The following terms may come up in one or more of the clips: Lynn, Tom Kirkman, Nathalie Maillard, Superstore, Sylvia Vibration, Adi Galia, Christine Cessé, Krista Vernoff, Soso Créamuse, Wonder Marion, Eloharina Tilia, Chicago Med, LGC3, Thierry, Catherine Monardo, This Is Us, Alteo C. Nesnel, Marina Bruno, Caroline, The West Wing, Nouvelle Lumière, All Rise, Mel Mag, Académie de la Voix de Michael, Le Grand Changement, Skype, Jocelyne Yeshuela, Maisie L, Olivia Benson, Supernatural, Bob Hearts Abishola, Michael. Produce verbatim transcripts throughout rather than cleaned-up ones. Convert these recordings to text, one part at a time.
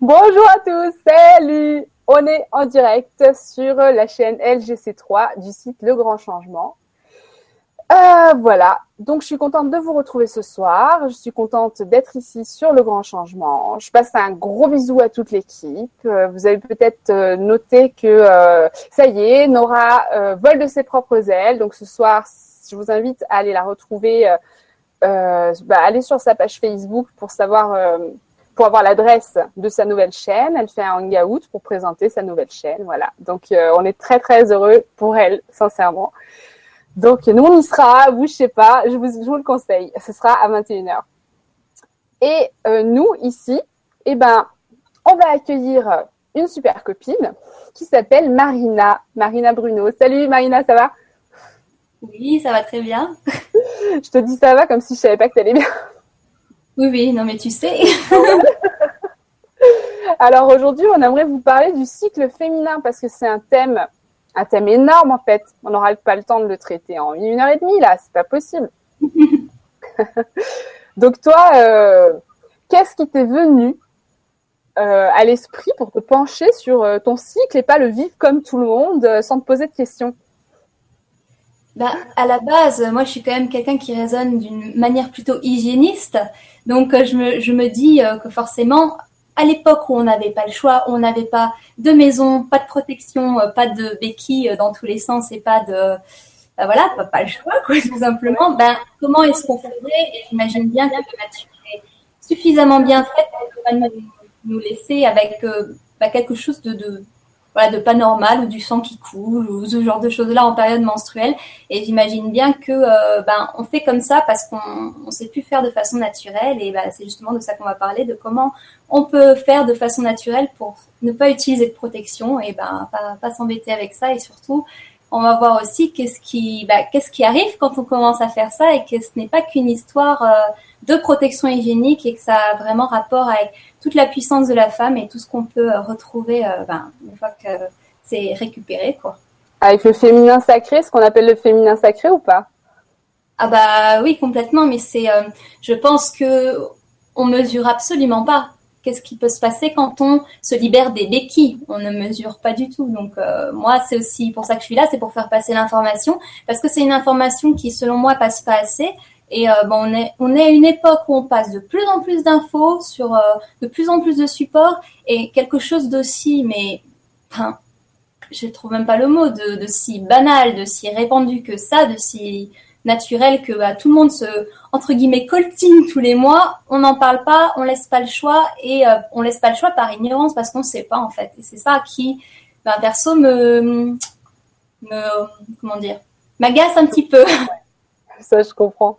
Bonjour à tous, salut. On est en direct sur la chaîne L G C trois du site Le Grand Changement. Euh, voilà, donc je suis contente de vous retrouver ce soir. Je suis contente d'être ici sur Le Grand Changement. Je passe un gros bisou à toute l'équipe. Vous avez peut-être noté que euh, ça y est, Nora euh, vole de ses propres ailes. Donc ce soir, je vous invite à aller la retrouver, euh, euh, bah, aller sur sa page Facebook pour savoir... Euh, pour avoir l'adresse de sa nouvelle chaîne. Elle fait un hangout pour présenter sa nouvelle chaîne. Voilà. Donc, euh, on est très, très heureux pour elle, sincèrement. Donc, nous, on y sera. Vous, je sais pas. Je vous, je vous le conseille. Ce sera à vingt et une heures. Et euh, nous, ici, eh ben, on va accueillir une super copine qui s'appelle Marina. Marina Bruno. Salut, Marina, ça va? Oui, ça va très bien. Je te dis ça va comme si je savais pas que tu allais bien. Oui, oui, non mais tu sais. Alors aujourd'hui, on aimerait vous parler du cycle féminin parce que c'est un thème, un thème énorme en fait. On n'aura pas le temps de le traiter en une heure et demie là, c'est pas possible. Donc toi, euh, qu'est-ce qui t'est venu euh, à l'esprit pour te pencher sur euh, ton cycle et pas le vivre comme tout le monde euh, sans te poser de questions? Bah, à la base, moi, je suis quand même quelqu'un qui raisonne d'une manière plutôt hygiéniste. Donc, je me, je me dis que forcément, à l'époque où on n'avait pas le choix, on n'avait pas de maison, pas de protection, pas de béquilles dans tous les sens et pas de… Ben voilà, pas, pas le choix, quoi, tout simplement. Ben, comment est-ce qu'on faisait? Et j'imagine bien que Mathieu est suffisamment bien faite pour ne pas nous laisser avec euh, ben, quelque chose de… de Voilà, de pas normal ou du sang qui coule ou ce genre de choses-là en période menstruelle. Et j'imagine bien que euh, ben, on fait comme ça parce qu'on ne sait plus faire de façon naturelle. Et ben, c'est justement de ça qu'on va parler, de comment on peut faire de façon naturelle pour ne pas utiliser de protection et ben, pas, pas s'embêter avec ça. Et surtout, on va voir aussi qu'est-ce qui, ben, qu'est-ce qui arrive quand on commence à faire ça et que ce n'est pas qu'une histoire euh, de protection hygiénique et que ça a vraiment rapport avec toute la puissance de la femme et tout ce qu'on peut retrouver euh, ben, une fois que euh, c'est récupéré, quoi. Avec le féminin sacré, ce qu'on appelle le féminin sacré ou pas? Ah bah oui, complètement, mais c'est, euh, je pense que on mesure absolument pas qu'est-ce qui peut se passer quand on se libère des béquilles. On ne mesure pas du tout. Donc euh, moi, c'est aussi pour ça que je suis là, c'est pour faire passer l'information, parce que c'est une information qui, selon moi, passe pas assez. Et euh, ben, on est on est à une époque où on passe de plus en plus d'infos sur euh, de plus en plus de supports et quelque chose d'aussi, mais enfin, je trouve même pas le mot, de, de si banal, de si répandu que ça, de si naturel que bah, tout le monde se, entre guillemets, coltine tous les mois. On n'en parle pas, on laisse pas le choix et euh, on laisse pas le choix par ignorance parce qu'on sait pas en fait. Et c'est ça qui, ben, perso, me, me comment dire, m'agace un petit peu. Ça, je comprends.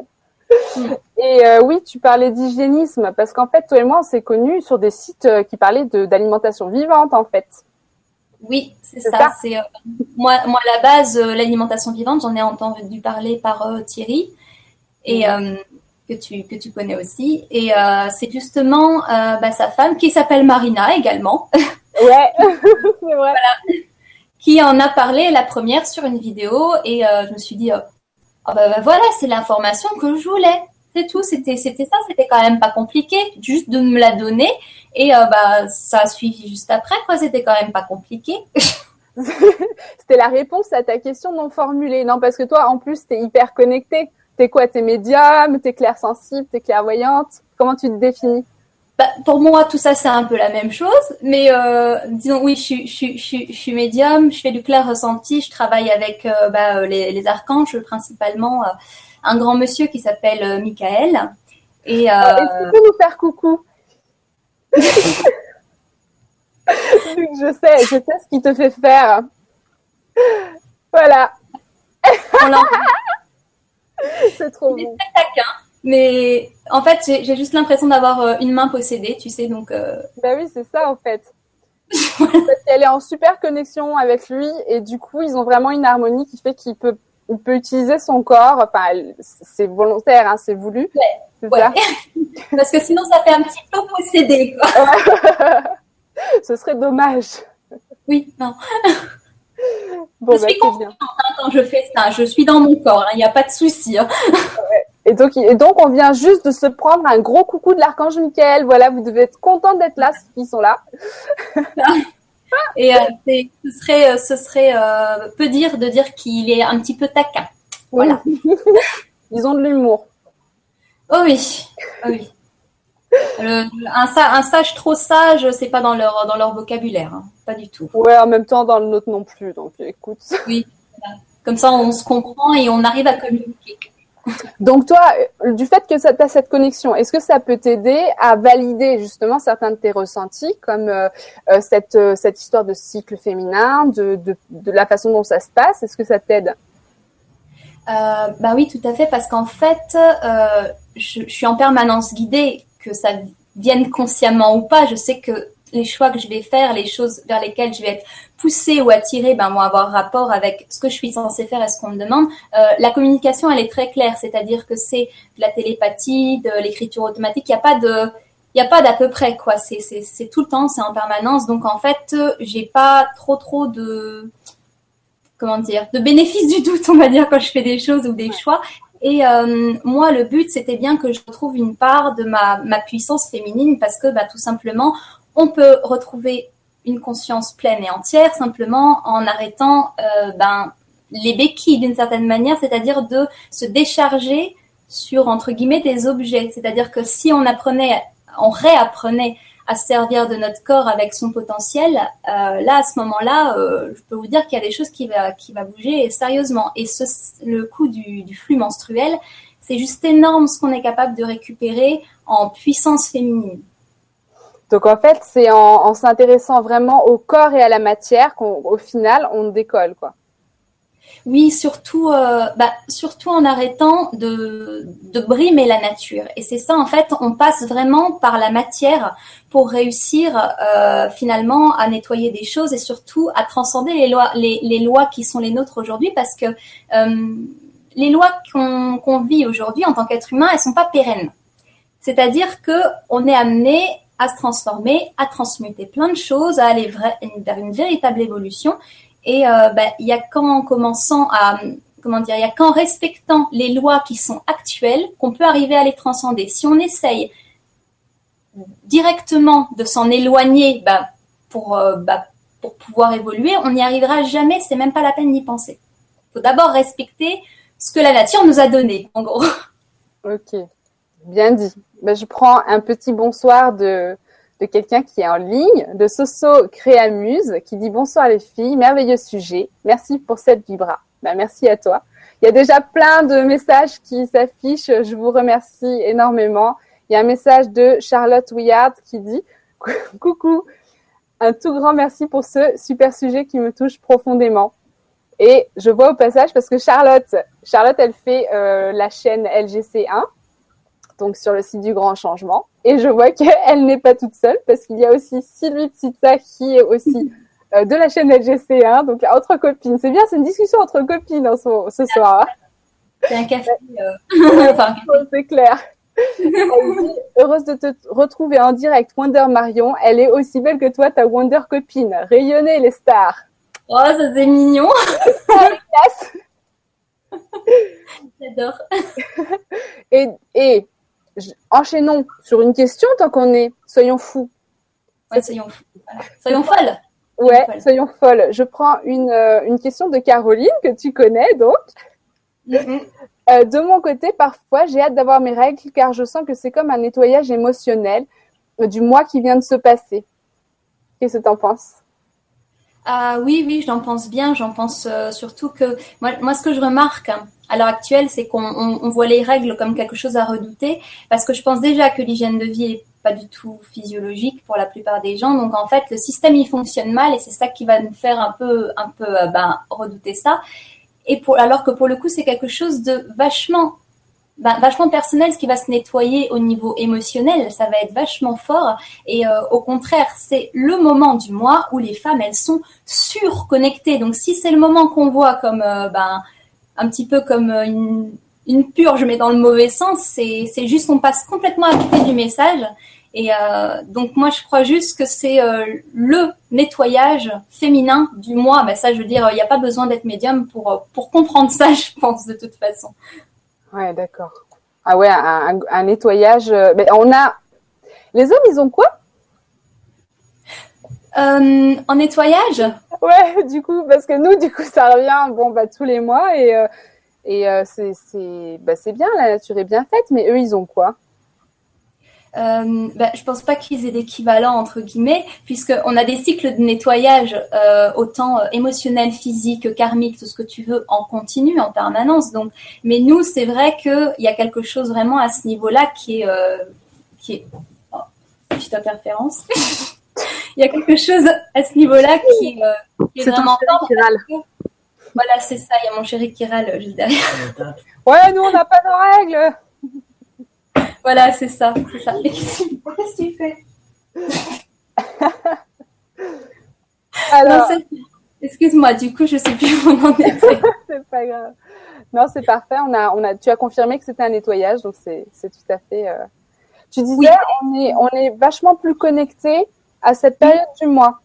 Et euh, oui, tu parlais d'hygiénisme parce qu'en fait, toi et moi, on s'est connus sur des sites qui parlaient de, d'alimentation vivante, en fait. Oui, c'est, c'est ça. ça. C'est, euh, moi, moi, à la base, euh, l'alimentation vivante, j'en ai entendu parler par euh, Thierry et euh, que tu que tu connais aussi. Et euh, c'est justement euh, bah, sa femme qui s'appelle Marina également. Ouais, c'est vrai. Voilà. Qui en a parlé la première sur une vidéo et euh, je me suis dit. Euh, Ah bah, bah voilà, c'est l'information que je voulais. C'est tout, c'était, c'était ça, c'était quand même pas compliqué, juste de me la donner. Et euh, bah, ça a suivi juste après, quoi, c'était quand même pas compliqué. C'était la réponse à ta question non formulée. Non, parce que toi, en plus, t'es hyper connectée. T'es quoi? T'es médium, t'es clairsensible, t'es clairvoyante. Comment tu te définis? Bah, pour moi, tout ça, c'est un peu la même chose. Mais euh, disons, oui, je, je, je, je, je suis médium, je fais du clair ressenti, je travaille avec euh, bah, les, les archanges, principalement euh, un grand monsieur qui s'appelle euh, Michael. Et, euh... oh, est-ce que tu peux nous faire coucou? je, sais, je sais ce qu'il te fait faire. Voilà. C'est trop bon. Mais en fait, j'ai, j'ai juste l'impression d'avoir euh, une main possédée, tu sais, donc... Euh... Bah oui, c'est ça, en fait. Parce qu'elle est en super connexion avec lui et du coup, ils ont vraiment une harmonie qui fait qu'il peut, il peut utiliser son corps. Enfin, c'est volontaire, hein, c'est voulu. Ouais, c'est ouais. Ça. Parce que sinon, ça fait un petit peu possédé, quoi. Ce serait dommage. Oui, non. Bon, je bah, suis confiante hein, quand je fais ça. Je suis dans mon corps, il hein, n'y a pas de souci. Hein. Ouais. Et donc, et donc, on vient juste de se prendre un gros coucou de l'archange Michael. Voilà, vous devez être contents d'être là, ceux qui sont là. Et euh, c'est, ce serait, ce serait euh, peu dire de dire qu'il est un petit peu taquin. Voilà. Ils ont de l'humour. Oh oui, oh oui. Le, un, un sage trop sage, c'est pas dans leur, dans leur vocabulaire, hein. Pas du tout. Ouais, en même temps, dans le nôtre non plus. Donc, écoute. Oui, comme ça, on se comprend et on arrive à communiquer. Donc toi, du fait que tu as cette connexion, est-ce que ça peut t'aider à valider justement certains de tes ressentis, comme euh, cette, euh, cette histoire de cycle féminin, de, de, de la façon dont ça se passe? Est-ce que ça t'aide? euh, Bah oui, tout à fait, parce qu'en fait, euh, je, je suis en permanence guidée, que ça vienne consciemment ou pas. Je sais que les choix que je vais faire, les choses vers lesquelles je vais être poussée ou attirée, ben, vont avoir rapport avec ce que je suis censée faire et ce qu'on me demande. Euh, la communication, elle est très claire, c'est-à-dire que c'est de la télépathie, de l'écriture automatique. Il n'y a pas de, il n'y a pas d'à peu près, quoi. C'est, c'est, c'est tout le temps, c'est en permanence. Donc, en fait, j'ai pas trop, trop de, comment dire, de bénéfice du doute, on va dire, quand je fais des choses ou des choix. Et euh, moi, le but, c'était bien que je retrouve une part de ma, ma puissance féminine, parce que, bah, tout simplement, on peut retrouver une conscience pleine et entière simplement en arrêtant euh, ben, les béquilles d'une certaine manière, c'est-à-dire de se décharger sur, entre guillemets, des objets. C'est-à-dire que si on apprenait, on réapprenait à se servir de notre corps avec son potentiel, euh, là, à ce moment-là, euh, je peux vous dire qu'il y a des choses qui va, qui va bouger sérieusement. Et ce, le coup du, du flux menstruel, c'est juste énorme ce qu'on est capable de récupérer en puissance féminine. Donc, en fait, c'est en, en s'intéressant vraiment au corps et à la matière qu'au final, on décolle, quoi. Oui, surtout, euh, bah, surtout en arrêtant de, de brimer la nature. Et c'est ça, en fait, on passe vraiment par la matière pour réussir euh, finalement à nettoyer des choses et surtout à transcender les lois, les, les lois qui sont les nôtres aujourd'hui, parce que euh, les lois qu'on, qu'on vit aujourd'hui en tant qu'être humain, elles sont pas pérennes. C'est-à-dire que on est amené à se transformer, à transmuter plein de choses, à aller vers une, une véritable évolution. Et euh, bah, y a qu'en commençant à, comment dire, il y a qu'en respectant les lois qui sont actuelles qu'on peut arriver à les transcender. Si on essaye directement de s'en éloigner bah, pour, euh, bah, pour pouvoir évoluer, on n'y arrivera jamais, c'est même pas la peine d'y penser. Il faut d'abord respecter ce que la nature nous a donné, en gros. Ok, bien dit. Ben, je prends un petit bonsoir de, de quelqu'un qui est en ligne, de Soso Créamuse, qui dit « Bonsoir les filles, merveilleux sujet, merci pour cette vibra. » Ben, merci à toi. Il y a déjà plein de messages qui s'affichent, je vous remercie énormément. Il y a un message de Charlotte Wyart qui dit « Coucou, un tout grand merci pour ce super sujet qui me touche profondément. » Et je vois au passage, parce que Charlotte, Charlotte elle fait euh, la chaîne L G C un, donc sur le site du Grand Changement. Et je vois qu'elle n'est pas toute seule, parce qu'il y a aussi Sylvie Ptitsa qui est aussi euh, de la chaîne L G C un, donc là, entre copines. C'est bien, c'est une discussion entre copines en ce, ce soir. Hein. C'est un café. Euh... enfin, c'est clair. Dit, heureuse de te retrouver en direct, Wonder Marion. Elle est aussi belle que toi, ta Wonder copine. Rayonnez les stars. Oh, ça c'est mignon. J'adore. Et... et enchaînons sur une question tant qu'on est. Soyons fous. Ouais, soyons fous. Voilà. Soyons folles. Ouais, folle. Soyons folles. Je prends une, euh, une question de Caroline que tu connais donc. Mm-hmm. Euh, de mon côté, parfois, j'ai hâte d'avoir mes règles car je sens que c'est comme un nettoyage émotionnel du mois qui vient de se passer. Qu'est-ce que tu en penses? Ah oui, oui, j'en pense bien. J'en pense euh, surtout que moi, moi, ce que je remarque hein, à l'heure actuelle, c'est qu'on on, on voit les règles comme quelque chose à redouter, parce que je pense déjà que l'hygiène de vie n'est pas du tout physiologique pour la plupart des gens. Donc en fait, le système il fonctionne mal et c'est ça qui va nous faire un peu, un peu, euh, ben, redouter ça. Et pour, alors que pour le coup, c'est quelque chose de vachement, ben, vachement personnel, ce qui va se nettoyer au niveau émotionnel, ça va être vachement fort. Et euh, au contraire, c'est le moment du mois où les femmes, elles sont surconnectées. Donc si c'est le moment qu'on voit comme euh, ben, un petit peu comme une, une purge, mais dans le mauvais sens, c'est, c'est juste qu'on passe complètement à côté du message. Et euh, donc moi, je crois juste que c'est euh, le nettoyage féminin du mois. Ben, ça, je veux dire, il n'y a pas besoin d'être médium pour, pour comprendre ça, je pense, de toute façon. Ouais, d'accord. Ah ouais, un, un, un nettoyage. Mais on a... Les hommes, ils ont quoi euh, en nettoyage? Ouais, du coup, parce que nous, du coup, ça revient bon, bah, tous les mois et, euh, et euh, c'est, c'est, bah, c'est bien, la nature est bien faite, mais eux, ils ont quoi? Euh, ben, je pense pas qu'ils aient d'équivalent entre guillemets, puisqu'on a des cycles de nettoyage euh, autant euh, émotionnel, physique, karmique, tout ce que tu veux, en continu, en permanence. Donc, mais nous, c'est vrai que il y a quelque chose vraiment à ce niveau-là qui est, euh, qui est oh, petite interférence. Il y a quelque chose à ce niveau-là qui est, euh, qui est c'est vraiment fort. Voilà, c'est ça. Il y a mon chéri qui râle juste derrière. Ouais, nous on n'a pas nos règles. Voilà, c'est ça, c'est ça. Qu'est-ce que tu fais? Alors, non, excuse-moi, du coup, je sais plus où on en était. C'est pas grave. Non, c'est parfait. On a, on a, tu as confirmé que c'était un nettoyage, donc c'est, c'est tout à fait. Euh... Tu disais, oui. on est, on est vachement plus connecté à cette période mmh. du mois.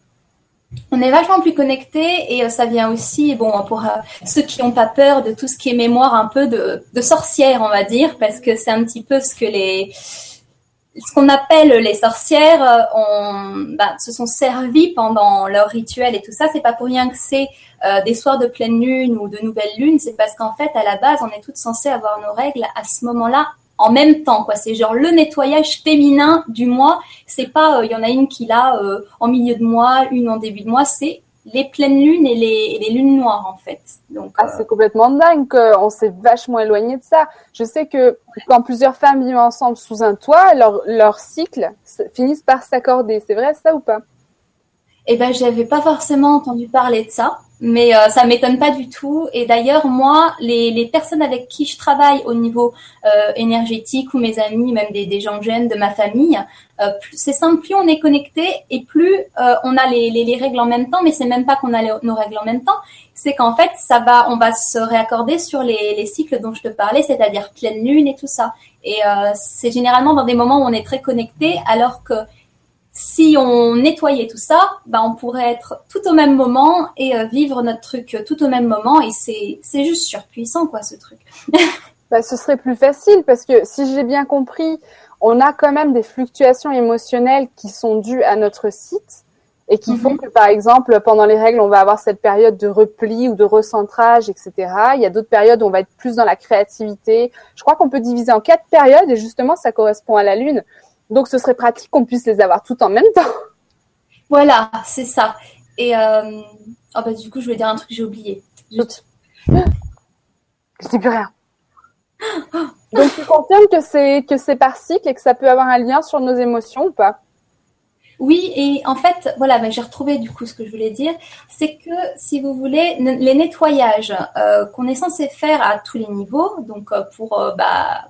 On est vachement plus connectés et ça vient aussi, bon, pour euh, ceux qui n'ont pas peur de tout ce qui est mémoire un peu de, de sorcière, on va dire, parce que c'est un petit peu ce que les, ce qu'on appelle les sorcières, on, ben, se sont servies pendant leur rituel et tout ça. C'est pas pour rien que c'est euh, des soirs de pleine lune ou de nouvelle lune, c'est parce qu'en fait, à la base, on est toutes censées avoir nos règles à ce moment-là. En même temps, quoi. C'est genre le nettoyage féminin du mois. C'est pas, il euh, y en a une qui l'a euh, en milieu de mois, une en début de mois. C'est les pleines lunes et les, et les lunes noires, en fait. Donc, ah, euh... c'est complètement dingue qu'on s'est vachement éloigné de ça. Je sais que ouais. quand plusieurs femmes vivent ensemble sous un toit, leurs leur cycles finissent par s'accorder. C'est vrai, ça ou pas? Eh ben, j'avais pas forcément entendu parler de ça. Mais euh, ça m'étonne pas du tout. Et d'ailleurs, moi, les, les personnes avec qui je travaille au niveau euh, énergétique ou mes amis, même des, des gens jeunes de ma famille, euh, plus, c'est simple, plus on est connecté et plus euh, on a les, les, les règles en même temps. Mais c'est même pas qu'on a les, nos règles en même temps. C'est qu'en fait, ça va, on va se réaccorder sur les, les cycles dont je te parlais, c'est-à-dire pleine lune et tout ça. Et euh, c'est généralement dans des moments où on est très connecté, alors que si on nettoyait tout ça, bah on pourrait être tout au même moment et euh, vivre notre truc tout au même moment. Et c'est, c'est juste surpuissant, quoi, ce truc. Bah, ce serait plus facile parce que, si j'ai bien compris, on a quand même des fluctuations émotionnelles qui sont dues à notre site et qui mm-hmm. font que, par exemple, pendant les règles, on va avoir cette période de repli ou de recentrage, et cetera. Il y a d'autres périodes où on va être plus dans la créativité. Je crois qu'on peut diviser en quatre périodes et justement, ça correspond à la lune. Donc, ce serait pratique qu'on puisse les avoir tout en même temps. Voilà, c'est ça. Et euh... oh, bah, du coup, je voulais dire un truc que j'ai oublié. Juste. Je dis plus rien. Donc, tu confirmes que c'est, que c'est par cycle et que ça peut avoir un lien sur nos émotions ou pas? Oui, et en fait, voilà, bah, j'ai retrouvé du coup ce que je voulais dire. C'est que, si vous voulez, n- les nettoyages euh, qu'on est censé faire à tous les niveaux, donc euh, pour... Euh, bah,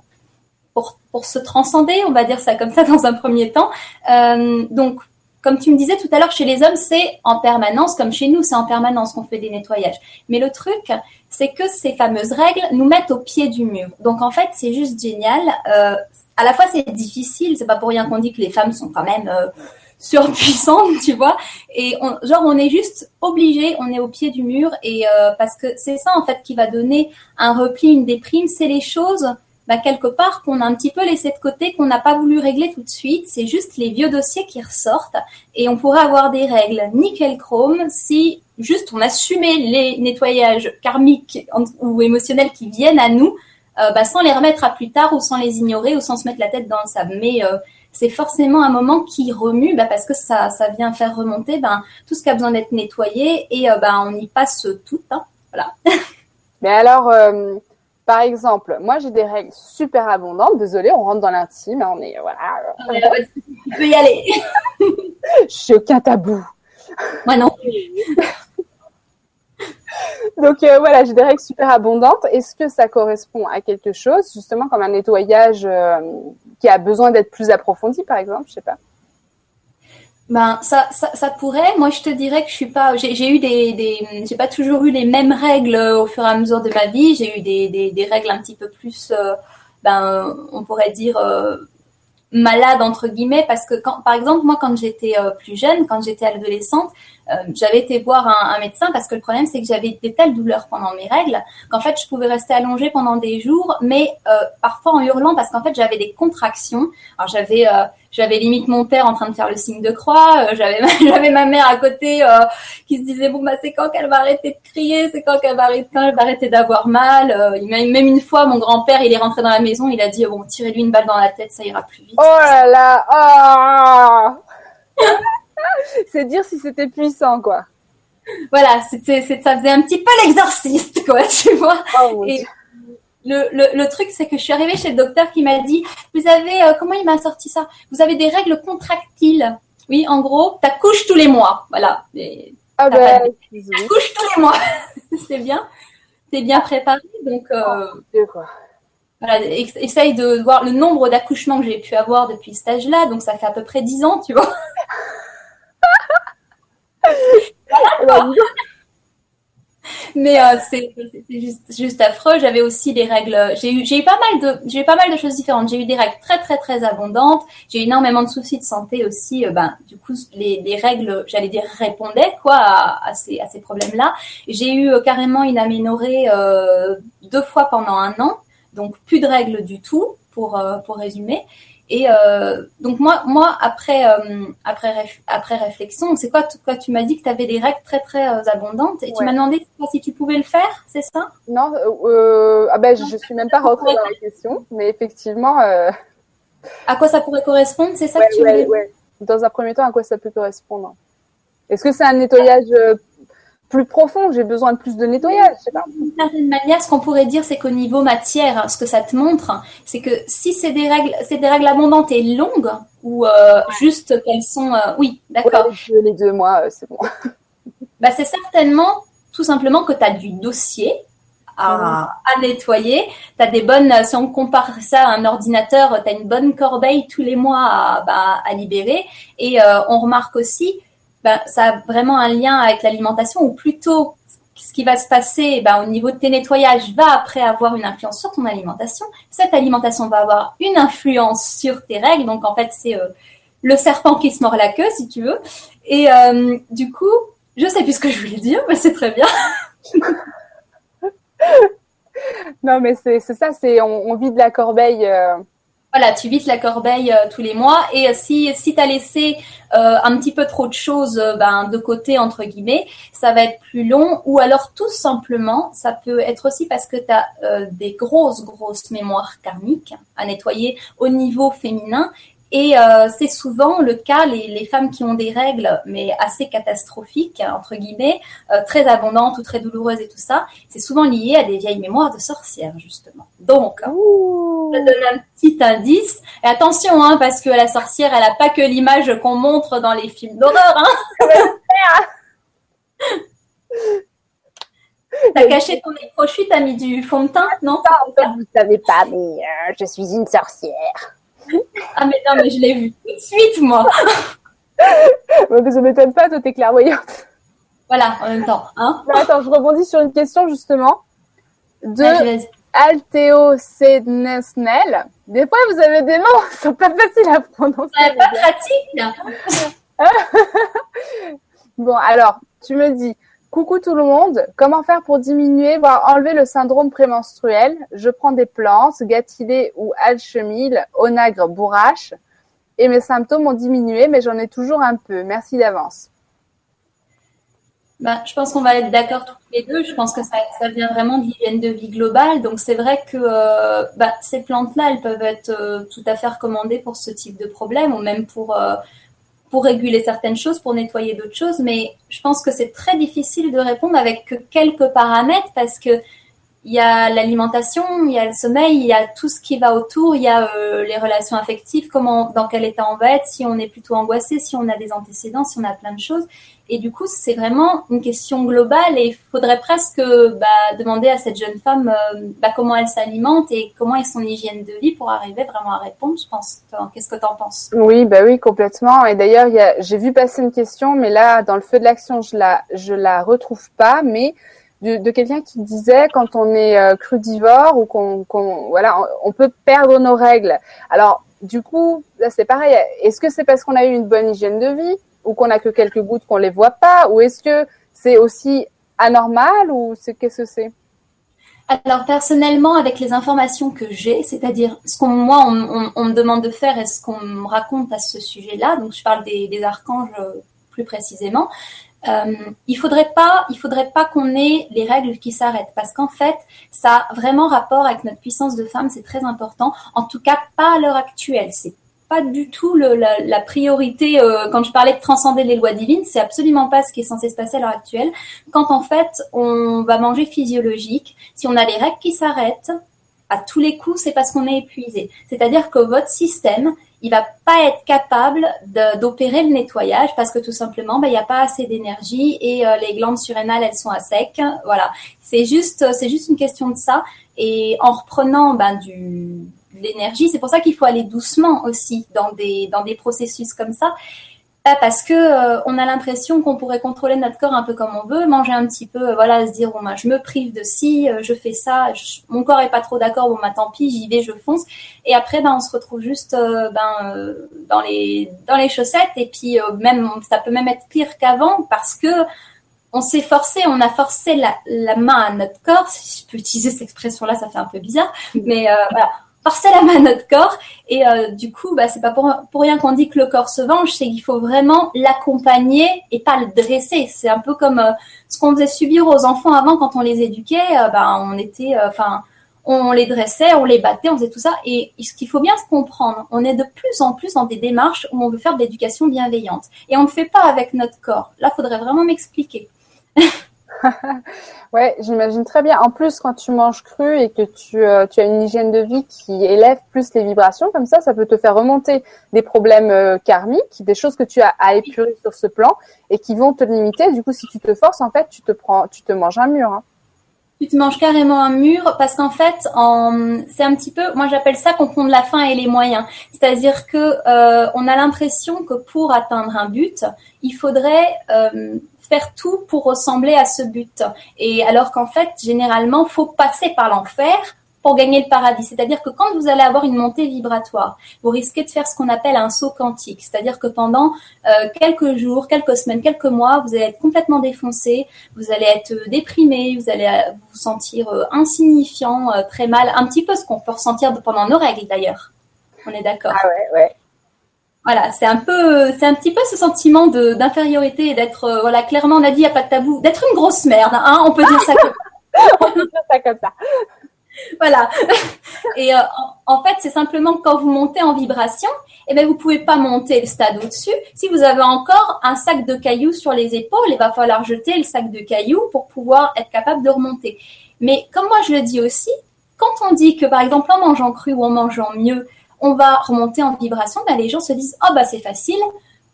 Pour, pour se transcender, on va dire ça comme ça dans un premier temps. Euh, donc, comme tu me disais tout à l'heure, chez les hommes, c'est en permanence, comme chez nous, c'est en permanence qu'on fait des nettoyages. Mais le truc, c'est que ces fameuses règles nous mettent au pied du mur. Donc, en fait, c'est juste génial. Euh, à la fois, c'est difficile. C'est pas pour rien qu'on dit que les femmes sont quand même euh, surpuissantes, tu vois. Et on, genre, on est juste obligé, on est au pied du mur. Et euh, parce que c'est ça, en fait, qui va donner un repli, une déprime. C'est les choses... Bah, quelque part, qu'on a un petit peu laissé de côté, qu'on n'a pas voulu régler tout de suite. C'est juste les vieux dossiers qui ressortent et on pourrait avoir des règles nickel chrome si juste on assumait les nettoyages karmiques ou émotionnels qui viennent à nous euh, bah, sans les remettre à plus tard ou sans les ignorer ou sans se mettre la tête dans le sable. Mais euh, c'est forcément un moment qui remue bah, parce que ça, ça vient faire remonter bah, tout ce qui a besoin d'être nettoyé et euh, bah, on y passe tout. Hein, voilà. Mais alors... Euh... Par exemple, moi, j'ai des règles super abondantes. Désolée, on rentre dans l'intime. Hein, on est, voilà. Ouais, ouais, tu peux y aller. Je suis aucun tabou. Moi, non. Donc, euh, voilà, j'ai des règles super abondantes. Est-ce que ça correspond à quelque chose, justement, comme un nettoyage euh, qui a besoin d'être plus approfondi, par exemple? Je ne sais pas. Ben ça, ça ça pourrait. Moi je te dirais que je suis pas j'ai j'ai eu des des j'ai pas toujours eu les mêmes règles au fur et à mesure de ma vie. J'ai eu des des des règles un petit peu plus euh, ben on pourrait dire euh, malade entre guillemets, parce que quand, par exemple moi quand j'étais euh, plus jeune, quand j'étais adolescente, euh, j'avais été voir un, un médecin parce que le problème c'est que j'avais des telles douleurs pendant mes règles qu'en fait je pouvais rester allongée pendant des jours, mais euh, parfois en hurlant parce qu'en fait j'avais des contractions. Alors j'avais euh, j'avais limite mon père en train de faire le signe de croix, euh, j'avais ma, j'avais ma mère à côté euh, qui se disait bon bah c'est quand qu'elle va arrêter de crier, c'est quand qu'elle va arrêter, quand elle va arrêter d'avoir mal. Euh, même une fois mon grand-père il est rentré dans la maison, il a dit bon tirez-lui une balle dans la tête, ça ira plus vite. Oh là là, oh. C'est dire si c'était puissant, quoi. Voilà, c'était, c'était, ça faisait un petit peu l'exorciste, quoi, tu vois. Oh, mon Dieu. Et le, le, le truc, c'est que je suis arrivée chez le docteur qui m'a dit, vous avez, euh, comment il m'a sorti ça ? Vous avez des règles contractiles. Oui, en gros, t'accouches tous les mois. Voilà. Et, ah ben, de... t'accouches tous les mois. C'est bien. T'es bien préparée, donc... Euh... Oh, mon Dieu, quoi. Voilà, essaye de voir le nombre d'accouchements que j'ai pu avoir depuis cet âge-là, donc ça fait à peu près dix ans, tu vois. Voilà, mais euh, c'est, c'est juste, juste affreux. J'avais aussi des règles. J'ai eu, j'ai eu pas mal de, j'ai eu pas mal de choses différentes. J'ai eu des règles très très très abondantes. J'ai eu énormément de soucis de santé aussi. Euh, ben du coup les, les règles, j'allais dire répondaient quoi à, à ces à ces problèmes-là. J'ai eu euh, carrément une aménorrhée euh, deux fois pendant un an. Donc, plus de règles du tout, pour, euh, pour résumer. Et euh, donc, moi, moi après, euh, après, réf- après réflexion, c'est quoi, t- quoi tu m'as dit que tu avais des règles très, très euh, abondantes. Et ouais. Tu m'as demandé si tu pouvais le faire, c'est ça ? Non, euh, ah ben, je ne suis même pas rentrée dans la question. Mais effectivement… Euh... À quoi ça pourrait correspondre, c'est ça ouais, que tu ouais, voulais dire ouais. Dans un premier temps, à quoi ça peut correspondre ? Est-ce que c'est un nettoyage… Euh... plus profond, j'ai besoin de plus de nettoyage. D'une certaine manière, ce qu'on pourrait dire, c'est qu'au niveau matière, ce que ça te montre, c'est que si c'est des règles, c'est des règles abondantes et longues, ou euh, juste qu'elles sont... Euh, oui, d'accord. Ouais, les deux mois, c'est bon. Bah, c'est certainement, tout simplement, que tu as du dossier à, à nettoyer. Tu as des bonnes... Si on compare ça à un ordinateur, tu as une bonne corbeille tous les mois à, bah, à libérer. Et euh, on remarque aussi... Ben, ça a vraiment un lien avec l'alimentation, ou plutôt ce qui va se passer ben, au niveau de tes nettoyages va après avoir une influence sur ton alimentation. Cette alimentation va avoir une influence sur tes règles. Donc, en fait, c'est euh, le serpent qui se mord la queue, si tu veux. Et euh, du coup, je sais plus ce que je voulais dire, mais c'est très bien. Non, mais c'est, c'est ça, c'est, on, on vide la corbeille... Euh... Voilà, tu vides la corbeille euh, tous les mois, et euh, si si t'as laissé euh, un petit peu trop de choses euh, ben, de côté entre guillemets, ça va être plus long. Ou alors tout simplement, ça peut être aussi parce que t'as euh, des grosses grosses mémoires karmiques à nettoyer au niveau féminin. Et euh, c'est souvent le cas, les, les femmes qui ont des règles, mais assez catastrophiques, entre guillemets, euh, très abondantes ou très douloureuses et tout ça, c'est souvent lié à des vieilles mémoires de sorcières, justement. Donc, Ouh. Ça donne un petit indice. Et attention, hein, parce que la sorcière, elle n'a pas que l'image qu'on montre dans les films d'horreur. Hein. T'as caché ton nez crochu, t'as mis du fond de teint, non ? En fait, vous ne savez pas, mais euh, je suis une sorcière. Ah mais non, mais je l'ai vu tout de suite, moi. Je m'étonne pas, toi, t'es clairvoyante. Voilà, en même temps. Hein non, attends, je rebondis sur une question, justement, de ah, Alteo C. Nesnel. Des fois, vous avez des noms, ils sont pas faciles à prononcer. Ouais, pas pratique. Bon, alors, tu me dis, coucou tout le monde, comment faire pour diminuer, voire enlever le syndrome prémenstruel ? Je prends des plantes, gatilées ou alchemil, onagre, bourrache, et mes symptômes ont diminué, mais j'en ai toujours un peu. Merci d'avance. Ben, je pense qu'on va être d'accord tous les deux. Je pense que ça, ça vient vraiment de l'hygiène de vie globale. Donc, c'est vrai que euh, ben, ces plantes-là, elles peuvent être euh, tout à fait recommandées pour ce type de problème, ou même pour... Euh, pour réguler certaines choses, pour nettoyer d'autres choses, mais je pense que c'est très difficile de répondre avec que quelques paramètres, parce que il y a l'alimentation, il y a le sommeil, il y a tout ce qui va autour, il y a euh, les relations affectives, comment, dans quel état on va être, si on est plutôt angoissé, si on a des antécédents, si on a plein de choses. Et du coup, c'est vraiment une question globale, et il faudrait presque bah, demander à cette jeune femme euh, bah, comment elle s'alimente et comment est son hygiène de vie pour arriver vraiment à répondre, je pense. Qu'est-ce que tu en penses ? Oui, bah oui, complètement. Et d'ailleurs, y a, j'ai vu passer une question, mais là, dans le feu de l'action, je la, je la retrouve pas, mais de, de quelqu'un qui disait quand on est euh, crudivore ou qu'on, qu'on voilà, on, on peut perdre nos règles. Alors du coup, là c'est pareil. Est-ce que c'est parce qu'on a eu une bonne hygiène de vie ou qu'on a que quelques gouttes qu'on les voit pas, ou est-ce que c'est aussi anormal, ou c'est, qu'est-ce que c'est? Alors personnellement, avec les informations que j'ai, c'est-à-dire ce qu'on moi on, on, on me demande de faire et ce qu'on me raconte à ce sujet-là, donc je parle des, des archanges plus précisément, euh, il faudrait pas, il faudrait pas qu'on ait les règles qui s'arrêtent, parce qu'en fait, ça a vraiment rapport avec notre puissance de femme, c'est très important. En tout cas, pas à l'heure actuelle, c'est pas du tout le, la, la priorité. Euh, quand je parlais de transcender les lois divines, c'est absolument pas ce qui est censé se passer à l'heure actuelle. Quand en fait, on va manger physiologique, si on a les règles qui s'arrêtent, à tous les coups, c'est parce qu'on est épuisé. C'est-à-dire que votre système, il va pas être capable de, d'opérer le nettoyage parce que tout simplement, ben, il n'y a pas assez d'énergie et euh, les glandes surrénales, elles sont à sec. Voilà. C'est juste, c'est juste une question de ça. Et en reprenant, ben, du, l'énergie. C'est pour ça qu'il faut aller doucement aussi dans des, dans des processus comme ça, parce que euh, on a l'impression qu'on pourrait contrôler notre corps un peu comme on veut, manger un petit peu, voilà, se dire bon ben je me prive de ci, euh, je fais ça, je, mon corps est pas trop d'accord, bon ben tant pis, j'y vais, je fonce. Et après ben on se retrouve juste euh, ben euh, dans les dans les chaussettes et puis euh, même ça peut même être pire qu'avant parce que on s'est forcé, on a forcé la, la main à notre corps. Si je peux utiliser cette expression-là, ça fait un peu bizarre, mais euh, voilà. Forcer la main à notre corps et euh, du coup, bah, c'est pas pour, pour rien qu'on dit que le corps se venge, c'est qu'il faut vraiment l'accompagner et pas le dresser. C'est un peu comme euh, ce qu'on faisait subir aux enfants avant quand on les éduquait. Euh, bah, on était, enfin, euh, on les dressait, on les battait, on faisait tout ça. Et ce qu'il faut bien se comprendre, on est de plus en plus dans des démarches où on veut faire de l'éducation bienveillante et on ne le fait pas avec notre corps. Là, faudrait vraiment m'expliquer. Ouais, j'imagine très bien. En plus, quand tu manges cru et que tu, euh, tu as une hygiène de vie qui élève plus les vibrations, comme ça, ça peut te faire remonter des problèmes euh, karmiques, des choses que tu as à épurer sur ce plan et qui vont te limiter. Du coup, si tu te forces, en fait, tu te prends, tu te manges un mur. Hein. Tu te manges carrément un mur parce qu'en fait, en, c'est un petit peu, moi j'appelle ça confondre la fin et les moyens. C'est-à-dire que euh, on a l'impression que pour atteindre un but, il faudrait euh, faire tout pour ressembler à ce but. Et alors qu'en fait, généralement, faut passer par l'enfer pour gagner le paradis. C'est-à-dire que quand vous allez avoir une montée vibratoire, vous risquez de faire ce qu'on appelle un saut quantique. C'est-à-dire que pendant euh, quelques jours, quelques semaines, quelques mois, vous allez être complètement défoncé, vous allez être déprimé, vous allez vous sentir euh, insignifiant, euh, très mal, un petit peu ce qu'on peut ressentir pendant nos règles d'ailleurs. On est d'accord? Ah ouais, ouais. Voilà, c'est un peu, c'est un petit peu ce sentiment de, d'infériorité et d'être, euh, voilà, clairement, on a dit, il n'y a pas de tabou, d'être une grosse merde, hein, on peut dire ça comme ça. On peut dire ça comme ça. Voilà. Et euh, en fait, c'est simplement que quand vous montez en vibration, eh ben, vous pouvez pas monter le stade au-dessus. Si vous avez encore un sac de cailloux sur les épaules, il va falloir jeter le sac de cailloux pour pouvoir être capable de remonter. Mais comme moi, je le dis aussi, quand on dit que, par exemple, en mangeant cru ou en mangeant mieux, on va remonter en vibration, ben les gens se disent « Oh, bah ben c'est facile,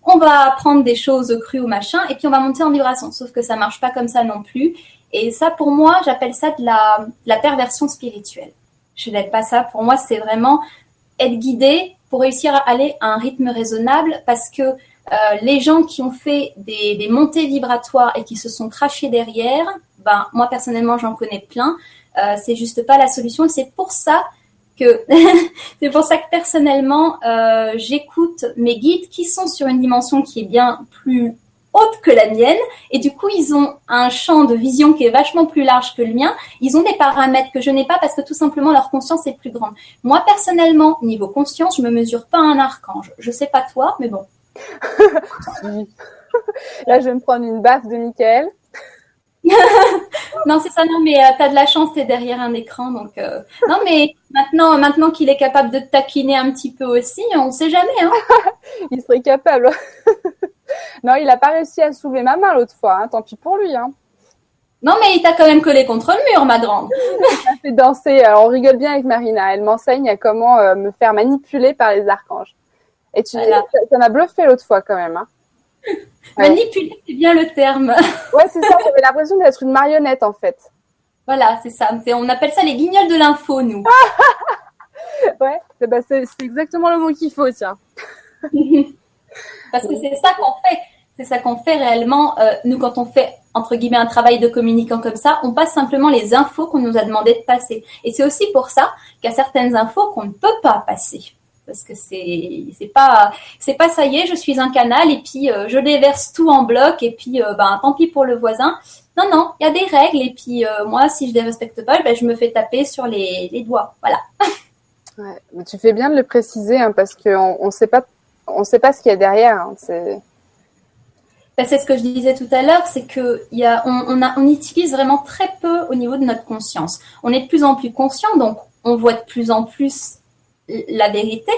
on va prendre des choses crues ou machin, et puis on va monter en vibration. » Sauf que ça marche pas comme ça non plus. Et ça, pour moi, j'appelle ça de la, de la perversion spirituelle. Je n'aime pas ça. Pour moi, c'est vraiment être guidé pour réussir à aller à un rythme raisonnable, parce que euh, les gens qui ont fait des, des montées vibratoires et qui se sont crachés derrière, ben moi, personnellement, j'en connais plein. Euh, c'est juste pas la solution. Et c'est pour ça que c'est pour ça que personnellement, euh, j'écoute mes guides qui sont sur une dimension qui est bien plus haute que la mienne. Et du coup, ils ont un champ de vision qui est vachement plus large que le mien. Ils ont des paramètres que je n'ai pas parce que tout simplement, leur conscience est plus grande. Moi, personnellement, niveau conscience, je me mesure pas à un archange. Je sais pas toi, mais bon. Là, je vais me prendre une baffe de Michael. Non, c'est ça, non, mais euh, t'as de la chance, t'es derrière un écran, donc euh... non, mais maintenant, maintenant qu'il est capable de te taquiner un petit peu aussi, on ne sait jamais, hein. Il serait capable. Non, il n'a pas réussi à soulever ma main l'autre fois, hein. Tant pis pour lui, hein. Non, mais il t'a quand même collé contre le mur, ma grande. Ça fait danser. Alors, on rigole bien avec Marina, elle m'enseigne à comment euh, me faire manipuler par les archanges. Et tu voilà. Ça m'a bluffé l'autre fois quand même, hein. Ouais. Manipuler, c'est bien le terme. Ouais, c'est ça, j'avais l'impression d'être une marionnette en fait. Voilà, c'est ça. On appelle ça les guignols de l'info, nous. Ouais, c'est, bah, c'est, c'est exactement le mot qu'il faut, tiens. Parce que c'est ça qu'on fait. C'est ça qu'on fait réellement. Euh, nous, quand on fait entre guillemets, un travail de communicant comme ça, on passe simplement les infos qu'on nous a demandé de passer. Et c'est aussi pour ça qu'il y a certaines infos qu'on ne peut pas passer. Parce que c'est, c'est pas, c'est pas ça y est, je suis un canal et puis euh, je déverse tout en bloc et puis euh, ben, tant pis pour le voisin. Non, non, il y a des règles et puis euh, moi, si je les respecte pas, ben, je me fais taper sur les, les doigts. Voilà. Ouais, tu fais bien de le préciser hein, parce qu'on on sait pas, on sait pas ce qu'il y a derrière. Hein, c'est... Ben, c'est ce que je disais tout à l'heure, c'est que y a, on, on, a, on utilise vraiment très peu au niveau de notre conscience. On est de plus en plus conscient, donc on voit de plus en plus la vérité,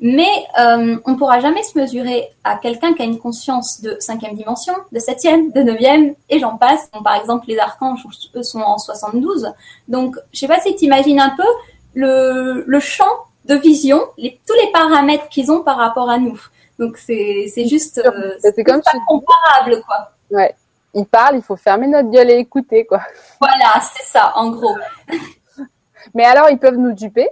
mais euh, on ne pourra jamais se mesurer à quelqu'un qui a une conscience de cinquième dimension, de septième, de neuvième, et j'en passe. Bon, par exemple, les archanges, eux, sont en soixante-douze. Donc, je ne sais pas si tu imagines un peu le, le champ de vision, les, tous les paramètres qu'ils ont par rapport à nous. Donc, c'est, c'est juste euh, c'est c'est comme pas comparable, quoi. Ouais. Ils parlent, il faut fermer notre gueule et écouter, quoi. Voilà, c'est ça, en gros. Mais alors, ils peuvent nous duper?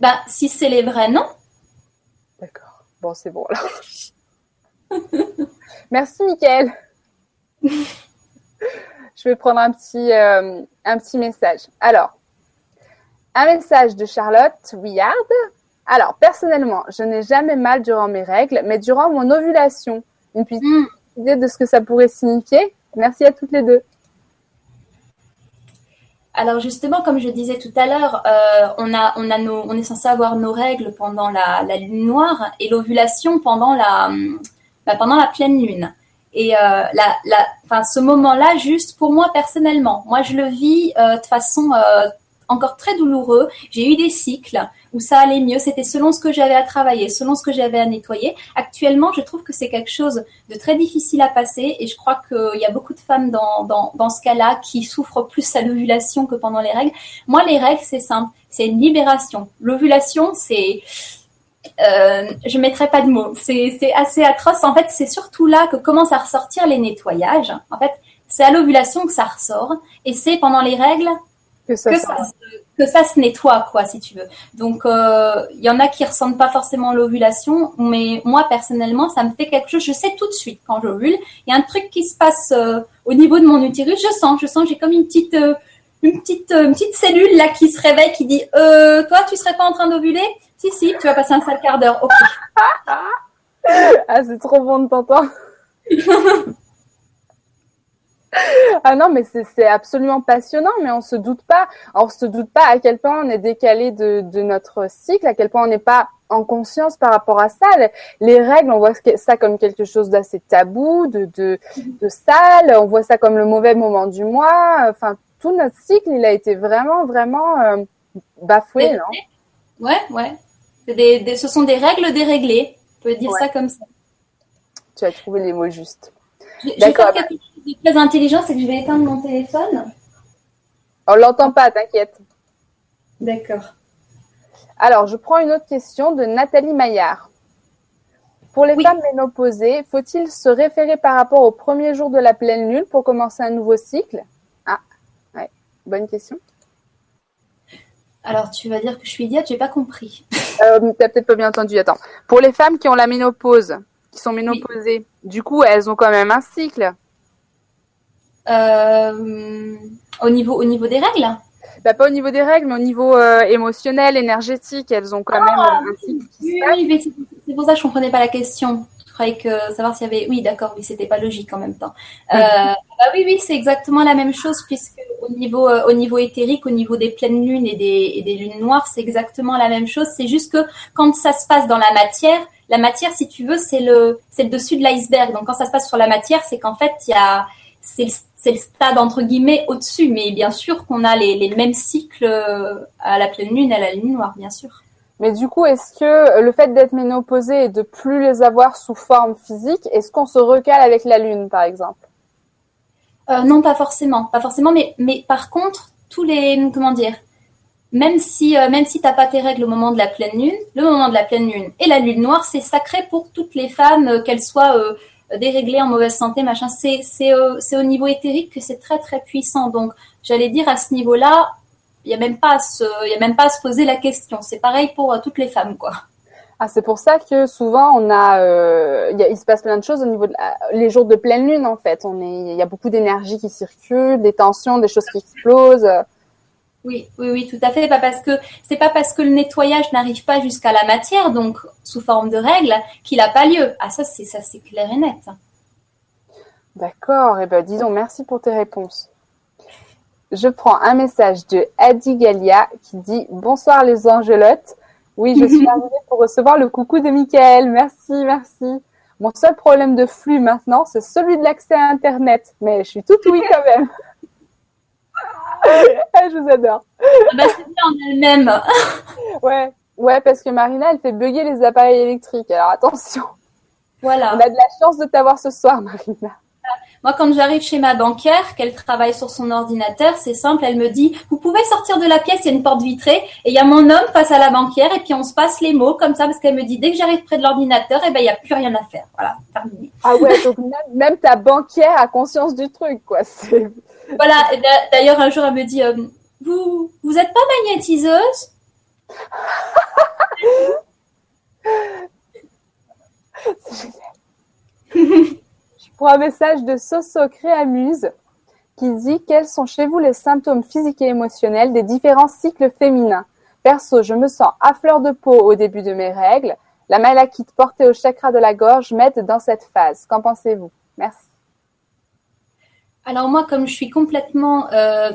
Ben, si c'est les vrais, non. D'accord. Bon, c'est bon, alors. Merci, Michael. Je vais prendre un petit, euh, un petit message. Alors, un message de Charlotte Wyart. Alors, personnellement, je n'ai jamais mal durant mes règles, mais durant mon ovulation. Une petite mm. idée de ce que ça pourrait signifier. Merci à toutes les deux. Alors justement, comme je disais tout à l'heure, euh, on a, on a nos, on est censé avoir nos règles pendant la, la lune noire et l'ovulation pendant la, bah, pendant la pleine lune. Et euh, la, la, enfin ce moment-là, juste pour moi personnellement, moi je le vis euh, de façon euh, encore très douloureuse. J'ai eu des cycles où ça allait mieux, c'était selon ce que j'avais à travailler, selon ce que j'avais à nettoyer. Actuellement, je trouve que c'est quelque chose de très difficile à passer et je crois qu'il y a beaucoup de femmes dans, dans, dans ce cas-là qui souffrent plus à l'ovulation que pendant les règles. Moi, les règles, c'est simple, c'est une libération. L'ovulation, c'est... Euh, je ne mettrai pas de mots, c'est, c'est assez atroce. En fait, c'est surtout là que commencent à ressortir les nettoyages. En fait, c'est à l'ovulation que ça ressort et c'est pendant les règles... Que ça, que, ça, que ça se nettoie, quoi, si tu veux. Donc, il euh, y en a qui ne ressentent pas forcément l'ovulation, mais moi, personnellement, ça me fait quelque chose. Je sais tout de suite quand j'ovule. Il y a un truc qui se passe euh, au niveau de mon utérus. Je sens, je sens, j'ai comme une petite, euh, une petite, euh, une petite cellule là qui se réveille, qui dit euh, « Toi, tu ne serais pas en train d'ovuler ?»« Si, si, tu vas passer un sale quart d'heure. Okay. » Ah, c'est trop bon de t'entendre. Ah non, mais c'est, c'est absolument passionnant, mais on se doute pas, on se doute pas à quel point on est décalé de, de notre cycle, à quel point on n'est pas en conscience par rapport à ça. Les règles, on voit ça comme quelque chose d'assez tabou, de, de, de sale, on voit ça comme le mauvais moment du mois. Enfin, tout notre cycle, il a été vraiment, vraiment euh, bafoué, des, non? Ouais, ouais. C'est des, des, ce sont des règles déréglées. On peut dire ouais. ça comme ça. Tu as trouvé les mots justes. Je, D'accord. Je C'est très intelligent, c'est que je vais éteindre mon téléphone. On ne l'entend pas, t'inquiète. D'accord. Alors, je prends une autre question de Nathalie Maillard. Pour les oui. femmes ménopausées, faut-il se référer par rapport au premier jour de la pleine lune pour commencer un nouveau cycle? Ah, ouais, bonne question. Alors, tu vas dire que je suis idiote, je n'ai pas compris. euh, tu n'as peut-être pas bien entendu, attends. Pour les femmes qui ont la ménopause, qui sont ménopausées, oui. du coup, elles ont quand même un cycle. Euh, au niveau, au niveau des règles bah, Pas au niveau des règles, mais au niveau euh, émotionnel, énergétique, elles ont quand ah, même... Oui, oui, oui mais c'est, c'est pour ça que je ne comprenais pas la question. Je croyais que savoir s'il y avait... Oui, d'accord, oui, c'était pas logique en même temps. Euh, bah, oui, oui, c'est exactement la même chose, puisque au niveau, euh, au niveau éthérique, au niveau des pleines lunes et des, et des lunes noires, c'est exactement la même chose. C'est juste que quand ça se passe dans la matière, la matière, si tu veux, c'est le, c'est le dessus de l'iceberg. Donc, quand ça se passe sur la matière, c'est qu'en fait, il y a... C'est le, c'est le stade entre guillemets au-dessus, mais bien sûr qu'on a les, les mêmes cycles à la pleine lune, à la lune noire, bien sûr. Mais du coup, est-ce que le fait d'être ménopausée et de plus les avoir sous forme physique, est-ce qu'on se recale avec la lune, par exemple ? euh, Non, pas forcément, pas forcément, mais, mais par contre, tous les, comment dire, même si, euh, même si tu n'as pas tes règles au moment de la pleine lune, le moment de la pleine lune et la lune noire, c'est sacré pour toutes les femmes, euh, qu'elles soient... Euh, déréglé, en mauvaise santé, machin, c'est, c'est, euh, c'est au niveau éthérique que c'est très, très puissant. Donc, j'allais dire, à ce niveau-là, il n'y a même pas à se, il n'y a même pas à se poser la question. C'est pareil pour euh, toutes les femmes, quoi. Ah, c'est pour ça que souvent on a, euh, y a, il se passe plein de choses au niveau de la, les jours de pleine lune en fait. On est, il y a beaucoup d'énergie qui circule, des tensions, des choses qui explosent. Oui, oui, oui, tout à fait. Pas parce que c'est pas parce que le nettoyage n'arrive pas jusqu'à la matière, donc sous forme de règle, qu'il n'a pas lieu. Ah ça, c'est ça, c'est clair et net. D'accord. Eh ben, disons merci pour tes réponses. Je prends un message de Adi Galia qui dit « Bonsoir les angelotes. Oui, je suis arrivée pour recevoir le coucou de Michael. Merci, merci. Mon seul problème de flux maintenant, c'est celui de l'accès à Internet. Mais je suis toute oui quand même. » Je vous adore. Ah bah, c'est bien en elle-même. Ouais, ouais, parce que Marina, elle fait bugger les appareils électriques. Alors attention. Voilà. On a de la chance de t'avoir ce soir, Marina. Moi, quand j'arrive chez ma banquière, qu'elle travaille sur son ordinateur, c'est simple, elle me dit « Vous pouvez sortir de la pièce, il y a une porte vitrée. » Et il y a mon homme face à la banquière et puis on se passe les mots comme ça parce qu'elle me dit « Dès que j'arrive près de l'ordinateur, eh ben, il n'y a plus rien à faire. » Voilà, terminé. Ah ouais, donc même ta banquière a conscience du truc, quoi. C'est... Voilà, et d'ailleurs, un jour, elle me dit euh, « Vous vous n'êtes pas magnétiseuse ?» C'est génial. Pour un message de Soso Créamuse qui dit « Quels sont chez vous les symptômes physiques et émotionnels des différents cycles féminins ? Perso, je me sens à fleur de peau au début de mes règles. La malachite portée au chakra de la gorge m'aide dans cette phase. Qu'en pensez-vous ? Merci. » Alors moi, comme je suis complètement euh,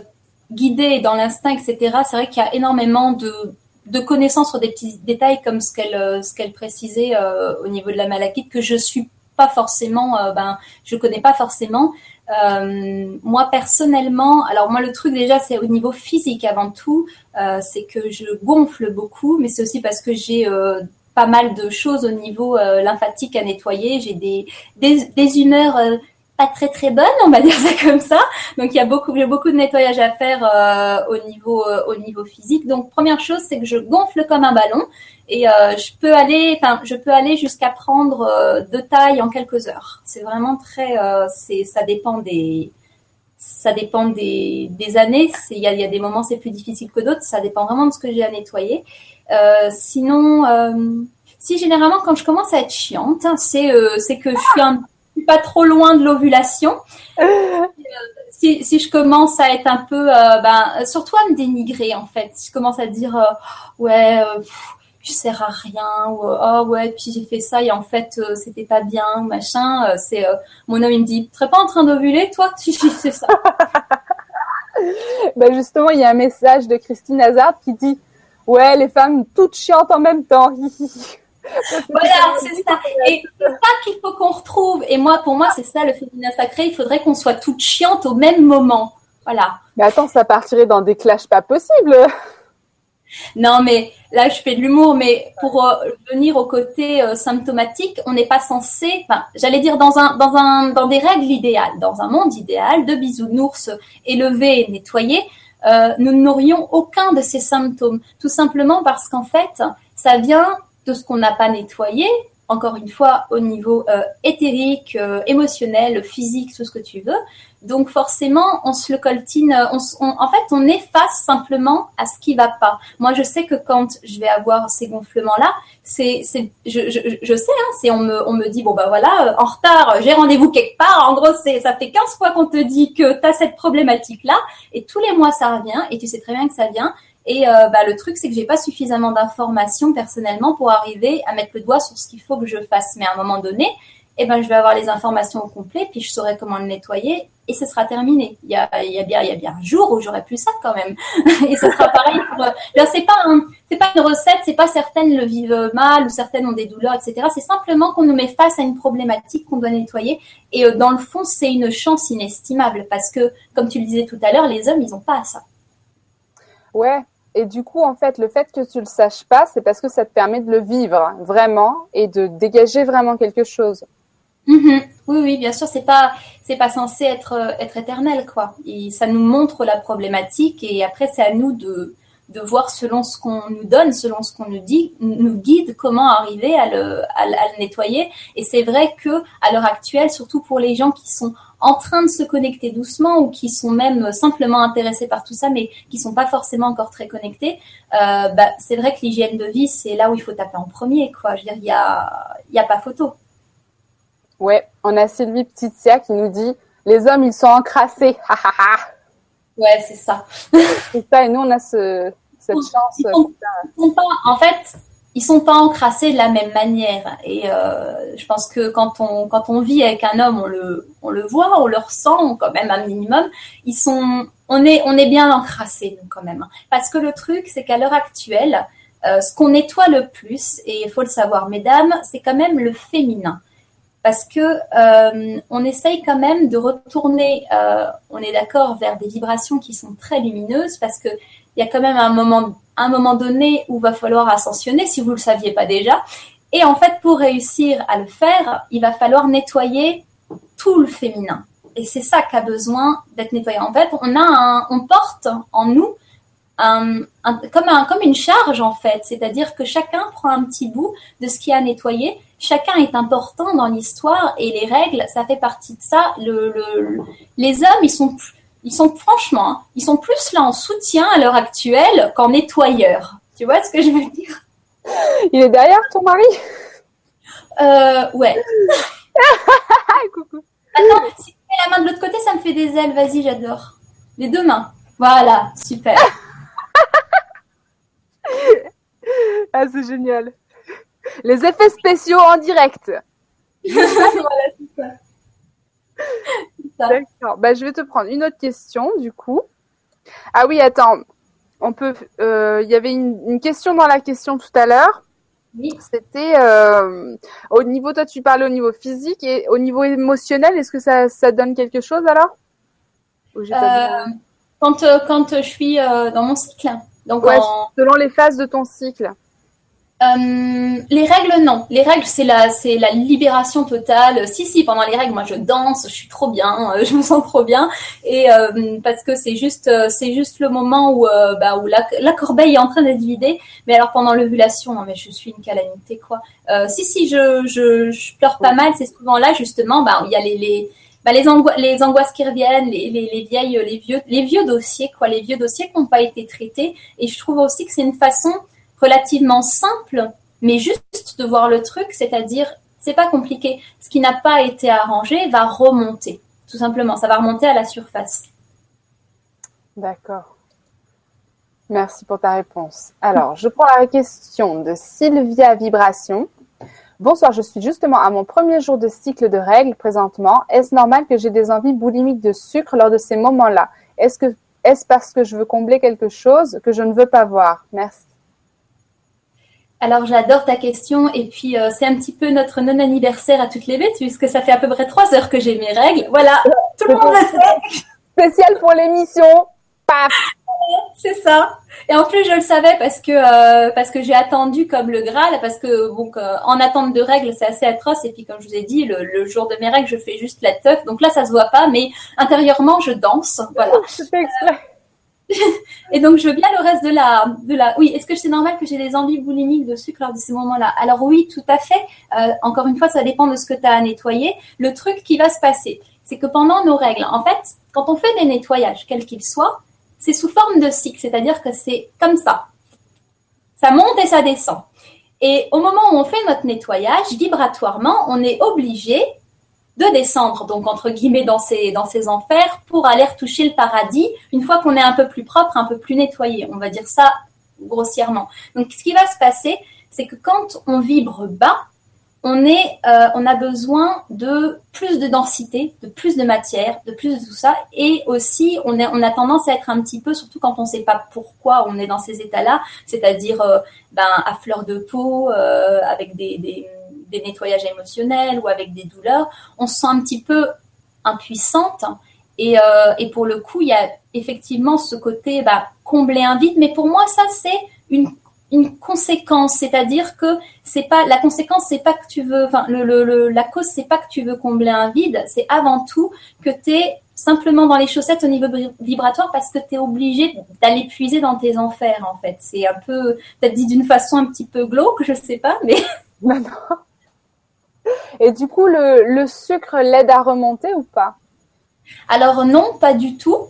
guidée dans l'instinct, et cetera, c'est vrai qu'il y a énormément de... de connaissances sur des petits détails comme ce qu'elle, ce qu'elle précisait euh, au niveau de la malachite que je suis pas forcément, euh, ben, je connais pas forcément. Euh, moi personnellement, alors moi le truc déjà c'est au niveau physique avant tout, euh, c'est que je gonfle beaucoup, mais c'est aussi parce que j'ai euh, pas mal de choses au niveau euh, lymphatique à nettoyer. J'ai des des, des humeurs euh, pas très très bonnes, on va dire ça comme ça. Donc il y a beaucoup, j'ai beaucoup de nettoyage à faire euh, au niveau euh, au niveau physique. Donc première chose c'est que je gonfle comme un ballon. Et euh, je peux aller, enfin, je peux aller jusqu'à prendre euh, deux tailles en quelques heures. C'est vraiment très, euh, c'est, ça dépend des, ça dépend des, des années. Il y a, y a des moments c'est plus difficile que d'autres. Ça dépend vraiment de ce que j'ai à nettoyer. Euh, sinon, euh, si généralement quand je commence à être chiante, hein, c'est, euh, c'est que je suis un, pas trop loin de l'ovulation. Euh, si, si je commence à être un peu, euh, ben, surtout à me dénigrer en fait. Je commence à dire, euh, ouais. Euh, pff, je sers à rien, ou oh ouais, puis j'ai fait ça et en fait euh, c'était pas bien, ou machin. Euh, c'est euh, mon homme il me dit, tu serais pas en train d'ovuler, toi, tu fais ça. Ben justement, il y a un message de Christine Hazard qui dit, ouais, les femmes toutes chiantes en même temps. Voilà, c'est ça. Et c'est ça qu'il faut qu'on retrouve. Et moi, pour moi, c'est ça le féminin sacré. Il faudrait qu'on soit toutes chiantes au même moment. Voilà. Mais attends, ça partirait dans des clashs pas possibles. Non, mais là, je fais de l'humour, mais pour euh, venir au côté euh, symptomatique, on n'est pas censé, enfin, j'allais dire dans un, dans un, dans des règles idéales, dans un monde idéal de bisounours élevés et nettoyés, euh, nous n'aurions aucun de ces symptômes. Tout simplement parce qu'en fait, ça vient de ce qu'on n'a pas nettoyé, encore une fois, au niveau euh, éthérique, euh, émotionnel, physique, tout ce que tu veux. Donc forcément, on se le coltine, on, on, en fait, on efface simplement à ce qui va pas. Moi, je sais que quand je vais avoir ces gonflements-là, c'est, c'est, je, je, je sais, hein, c'est, on me, on me dit, bon ben voilà, en retard, j'ai rendez-vous quelque part. En gros, c'est, ça fait quinze fois qu'on te dit que t'as cette problématique-là, et tous les mois ça revient, et tu sais très bien que ça vient. Et euh, bah, le truc, c'est que j'ai pas suffisamment d'informations personnellement pour arriver à mettre le doigt sur ce qu'il faut que je fasse. Mais à un moment donné, eh ben, je vais avoir les informations au complet, puis je saurai comment le nettoyer. Et ce sera terminé. Il y a, il y a bien, il y a bien un jour où j'aurai plus ça quand même. Et ce sera pareil. Pour, là, c'est pas un, c'est pas une recette. C'est pas certaines le vivent mal ou certaines ont des douleurs, et cetera. C'est simplement qu'on nous met face à une problématique qu'on doit nettoyer. Et dans le fond, c'est une chance inestimable parce que, comme tu le disais tout à l'heure, les hommes, ils ont pas à ça. Ouais. Et du coup, en fait, le fait que tu le saches pas, c'est parce que ça te permet de le vivre vraiment et de dégager vraiment quelque chose. Mmh. Oui, oui, bien sûr, c'est pas, c'est pas censé être, être éternel, quoi. Et ça nous montre la problématique et après, c'est à nous de, de voir selon ce qu'on nous donne, selon ce qu'on nous dit, nous guide, comment arriver à le, à, à le nettoyer. Et c'est vrai que, à l'heure actuelle, surtout pour les gens qui sont en train de se connecter doucement ou qui sont même simplement intéressés par tout ça, mais qui ne sont pas forcément encore très connectés, euh, bah, c'est vrai que l'hygiène de vie, c'est là où il faut taper en premier, quoi. Je veux dire, il n'y a, y a pas photo. Ouais, on a Sylvie Ptitsa qui nous dit « Les hommes, ils sont encrassés. » Ouais, c'est ça. C'est ça, et nous, on a ce, cette ils chance. Sont, ils sont pas, en fait, ils sont pas encrassés de la même manière. Et euh, je pense que quand on, quand on vit avec un homme, on le, on le voit, on le ressent quand même un minimum. Ils sont, on, est, on est bien encrassés, nous, quand même. Parce que le truc, c'est qu'à l'heure actuelle, euh, ce qu'on nettoie le plus, et il faut le savoir, mesdames, c'est quand même le féminin. Parce que euh, on essaye quand même de retourner, euh, on est d'accord, vers des vibrations qui sont très lumineuses, parce que il y a quand même un moment, un moment donné où va falloir ascensionner, si vous le saviez pas déjà. Et en fait, pour réussir à le faire, il va falloir nettoyer tout le féminin. Et c'est ça qui a besoin d'être nettoyé. En fait, on a, un, on porte en nous un, un, comme un, comme une charge en fait. C'est-à-dire que chacun prend un petit bout de ce qui a nettoyé. Chacun est important dans l'histoire et les règles, ça fait partie de ça. Le, le, les hommes, ils sont, ils sont franchement, hein, ils sont plus là en soutien à l'heure actuelle qu'en nettoyeur. Tu vois ce que je veux dire ? Il est derrière ton mari ? Euh, ouais. Coucou. Attends, si tu mets la main de l'autre côté, ça me fait des ailes. Vas-y, j'adore. Les deux mains. Voilà, super. Ah, c'est génial. Les effets spéciaux en direct. Voilà, c'est ça. D'accord. Bah, je vais te prendre une autre question, du coup. Ah oui, attends. On peut. Il euh, y avait une, une question dans la question tout à l'heure. Oui. C'était euh, au niveau. Toi, tu parlais au niveau physique et au niveau émotionnel. Est-ce que ça, ça donne quelque chose alors ? Ou j'ai pas euh, dit... Quand euh, quand je suis euh, dans mon cycle. Donc ouais, en... selon les phases de ton cycle. Euh, les règles, non. Les règles, c'est la, c'est la libération totale. Si, si, pendant les règles, moi, je danse, je suis trop bien, je me sens trop bien. Et euh, parce que c'est juste, c'est juste le moment où, euh, bah, où la, la corbeille est en train d'être vidée. Mais alors, pendant l'ovulation, non, mais je suis une calamité, quoi. Euh, si, si, je, je, je pleure pas mal. C'est souvent là, justement, bah, il y a les, les, bah, les, ango- les angoisses qui reviennent, les, les, les vieilles, les vieux, les vieux dossiers, quoi, les vieux dossiers qui n'ont pas été traités. Et je trouve aussi que c'est une façon relativement simple, mais juste de voir le truc, c'est-à-dire, c'est pas compliqué. Ce qui n'a pas été arrangé va remonter, tout simplement. Ça va remonter à la surface. D'accord. Merci pour ta réponse. Alors, je prends la question de Sylvia Vibration. Bonsoir, je suis justement à mon premier jour de cycle de règles présentement. Est-ce normal que j'ai des envies boulimiques de sucre lors de ces moments-là ? Est-ce que, est-ce parce que je veux combler quelque chose que je ne veux pas voir ? Merci. Alors, j'adore ta question et puis euh, c'est un petit peu notre non-anniversaire à toutes les bêtes puisque ça fait à peu près trois heures que j'ai mes règles. Voilà, tout le monde le sait. Spécial pour l'émission. Paf. C'est ça. Et en plus, je le savais parce que euh, parce que j'ai attendu comme le Graal parce que bon, euh, en attente de règles, c'est assez atroce. Et puis, comme je vous ai dit, le, le jour de mes règles, je fais juste la teuf. Donc là, ça se voit pas, mais intérieurement, je danse. Voilà. Je fais exprès. Et donc, je veux bien le reste de la, de la... Oui, est-ce que c'est normal que j'ai des envies boulimiques de sucre lors de ces moments-là ? Alors oui, tout à fait. Euh, encore une fois, ça dépend de ce que tu as à nettoyer. Le truc qui va se passer, c'est que pendant nos règles, en fait, quand on fait des nettoyages, quels qu'ils soient, c'est sous forme de cycle, c'est-à-dire que c'est comme ça. Ça monte et ça descend. Et au moment où on fait notre nettoyage, vibratoirement, on est obligé de descendre, donc entre guillemets dans ces, dans ces enfers, pour aller retoucher le paradis une fois qu'on est un peu plus propre, un peu plus nettoyé. On va dire ça grossièrement. Donc, ce qui va se passer, c'est que quand on vibre bas, on, est, euh, on a besoin de plus de densité, de plus de matière, de plus de tout ça. Et aussi, on, est, on a tendance à être un petit peu, surtout quand on ne sait pas pourquoi on est dans ces états-là, c'est-à-dire euh, ben, à fleur de peau, euh, avec des... des des nettoyages émotionnels ou avec des douleurs, on se sent un petit peu impuissante. Et, euh, et pour le coup, il y a effectivement ce côté bah, combler un vide. Mais pour moi, ça, c'est une, une conséquence. C'est-à-dire que c'est pas, la conséquence, c'est pas que tu veux... Enfin, le, le, le, la cause, c'est pas que tu veux combler un vide. C'est avant tout que tu es simplement dans les chaussettes au niveau vibratoire parce que tu es obligé d'aller puiser dans tes enfers, en fait. C'est un peu... Peut-être dit d'une façon un petit peu glauque, je sais pas, mais... Non, non. Et du coup, le, le sucre l'aide à remonter ou pas ? Alors non, pas du tout.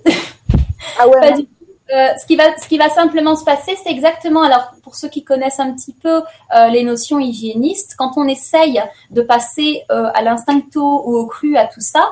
Ah ouais. Pas du tout. Euh, ce qui va, ce qui va simplement se passer, c'est exactement. Alors pour ceux qui connaissent un petit peu euh, les notions hygiénistes, quand on essaye de passer euh, à l'instincto ou au cru à tout ça,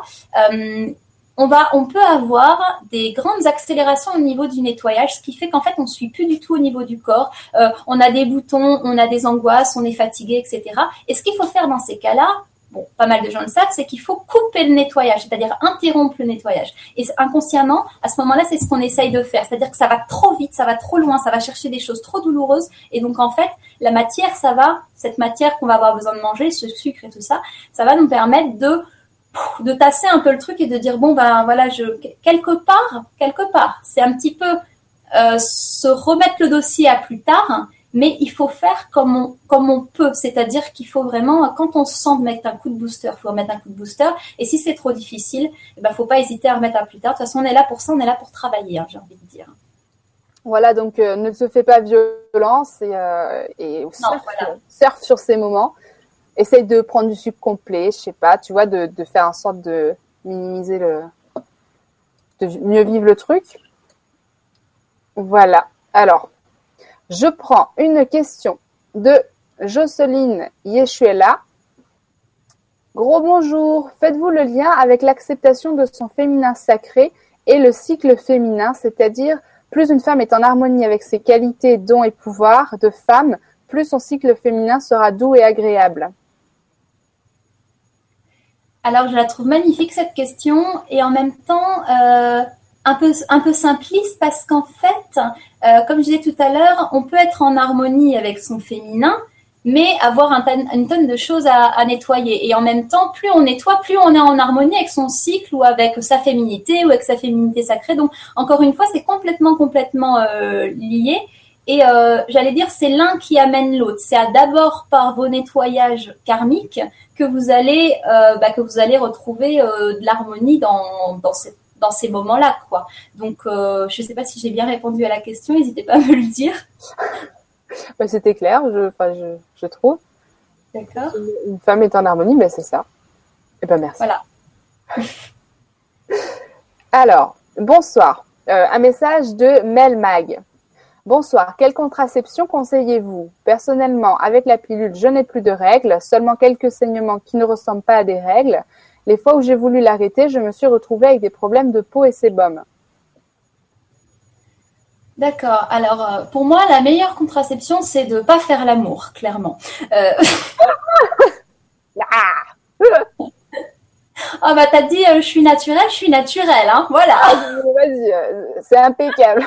euh, on va, on peut avoir des grandes accélérations au niveau du nettoyage, ce qui fait qu'en fait on ne suit plus du tout au niveau du corps. Euh, on a des boutons, on a des angoisses, on est fatigué, et cetera. Et ce qu'il faut faire dans ces cas-là, bon, pas mal de gens le savent, c'est qu'il faut couper le nettoyage, c'est-à-dire interrompre le nettoyage. Et inconsciemment, à ce moment-là, c'est ce qu'on essaye de faire. C'est-à-dire que ça va trop vite, ça va trop loin, ça va chercher des choses trop douloureuses. Et donc, en fait, la matière, ça va, cette matière qu'on va avoir besoin de manger, ce sucre et tout ça, ça va nous permettre de, de tasser un peu le truc et de dire, bon, ben voilà, je, quelque part, quelque part, c'est un petit peu euh, se remettre le dossier à plus tard, hein. Mais il faut faire comme on, comme on peut, c'est-à-dire qu'il faut vraiment, quand on se sent de mettre un coup de booster, il faut remettre un coup de booster. Et si c'est trop difficile, eh ben, faut pas hésiter à remettre à plus tard. De toute façon, on est là pour ça, on est là pour travailler, hein, j'ai envie de dire. Voilà, donc euh, ne se fais pas violence et, euh, et non, surf, voilà. surf sur ces moments. Essaye de prendre du sucre complet, je sais pas, tu vois, de, de faire en sorte de minimiser le... de mieux vivre le truc. Voilà, alors... Je prends une question de Jocelyne Yeshuela. Gros bonjour, faites-vous le lien avec l'acceptation de son féminin sacré et le cycle féminin, c'est-à-dire plus une femme est en harmonie avec ses qualités, dons et pouvoirs de femme, plus son cycle féminin sera doux et agréable. Alors, je la trouve magnifique cette question et en même temps... Euh... Un peu, un peu simpliste parce qu'en fait, euh, comme je disais tout à l'heure, on peut être en harmonie avec son féminin, mais avoir un tonne, une tonne de choses à, à nettoyer. Et en même temps, plus on nettoie, plus on est en harmonie avec son cycle ou avec sa féminité ou avec sa féminité sacrée. Donc, encore une fois, c'est complètement, complètement euh, lié. Et euh, j'allais dire, c'est l'un qui amène l'autre. C'est d'abord par vos nettoyages karmiques que vous allez, euh, bah, que vous allez retrouver euh, de l'harmonie dans, dans cette dans ces moments-là, quoi. Donc, euh, je ne sais pas si j'ai bien répondu à la question, n'hésitez pas à me le dire. Bah, c'était clair, je, je, je trouve. D'accord. Une femme est en harmonie, mais c'est ça. Eh bien, merci. Voilà. Alors, bonsoir. Euh, un message de Mel Mag. Bonsoir, quelle contraception conseillez-vous? Personnellement, avec la pilule, je n'ai plus de règles, seulement quelques saignements qui ne ressemblent pas à des règles. Les fois où j'ai voulu l'arrêter, je me suis retrouvée avec des problèmes de peau et sébum. D'accord. Alors, pour moi, la meilleure contraception, c'est de ne pas faire l'amour, clairement. Euh... Ah bah, t'as dit, euh, je suis naturelle, je suis naturelle, hein, voilà. Vas-y, c'est impeccable.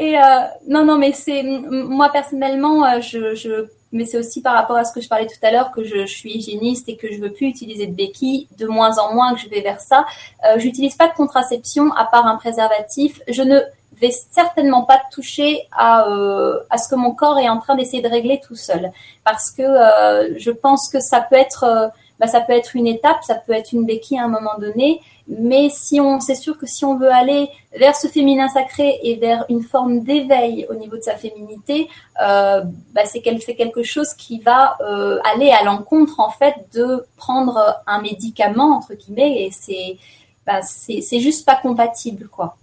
Et euh, non, non, mais c'est... Moi, personnellement, je... je... Mais c'est aussi par rapport à ce que je parlais tout à l'heure que je, je suis hygiéniste et que je veux plus utiliser de béquilles, de moins en moins que je vais vers ça. Euh, j'utilise pas de contraception à part un préservatif. Je ne vais certainement pas toucher à, euh, à ce que mon corps est en train d'essayer de régler tout seul, parce que euh, je pense que ça peut être, euh, bah, ça peut être une étape, ça peut être une béquille à un moment donné. Mais si on, c'est sûr que si on veut aller vers ce féminin sacré et vers une forme d'éveil au niveau de sa féminité, euh, bah c'est, quel, c'est quelque chose qui va euh, aller à l'encontre en fait de prendre un médicament entre guillemets et c'est, bah c'est, c'est juste pas compatible quoi.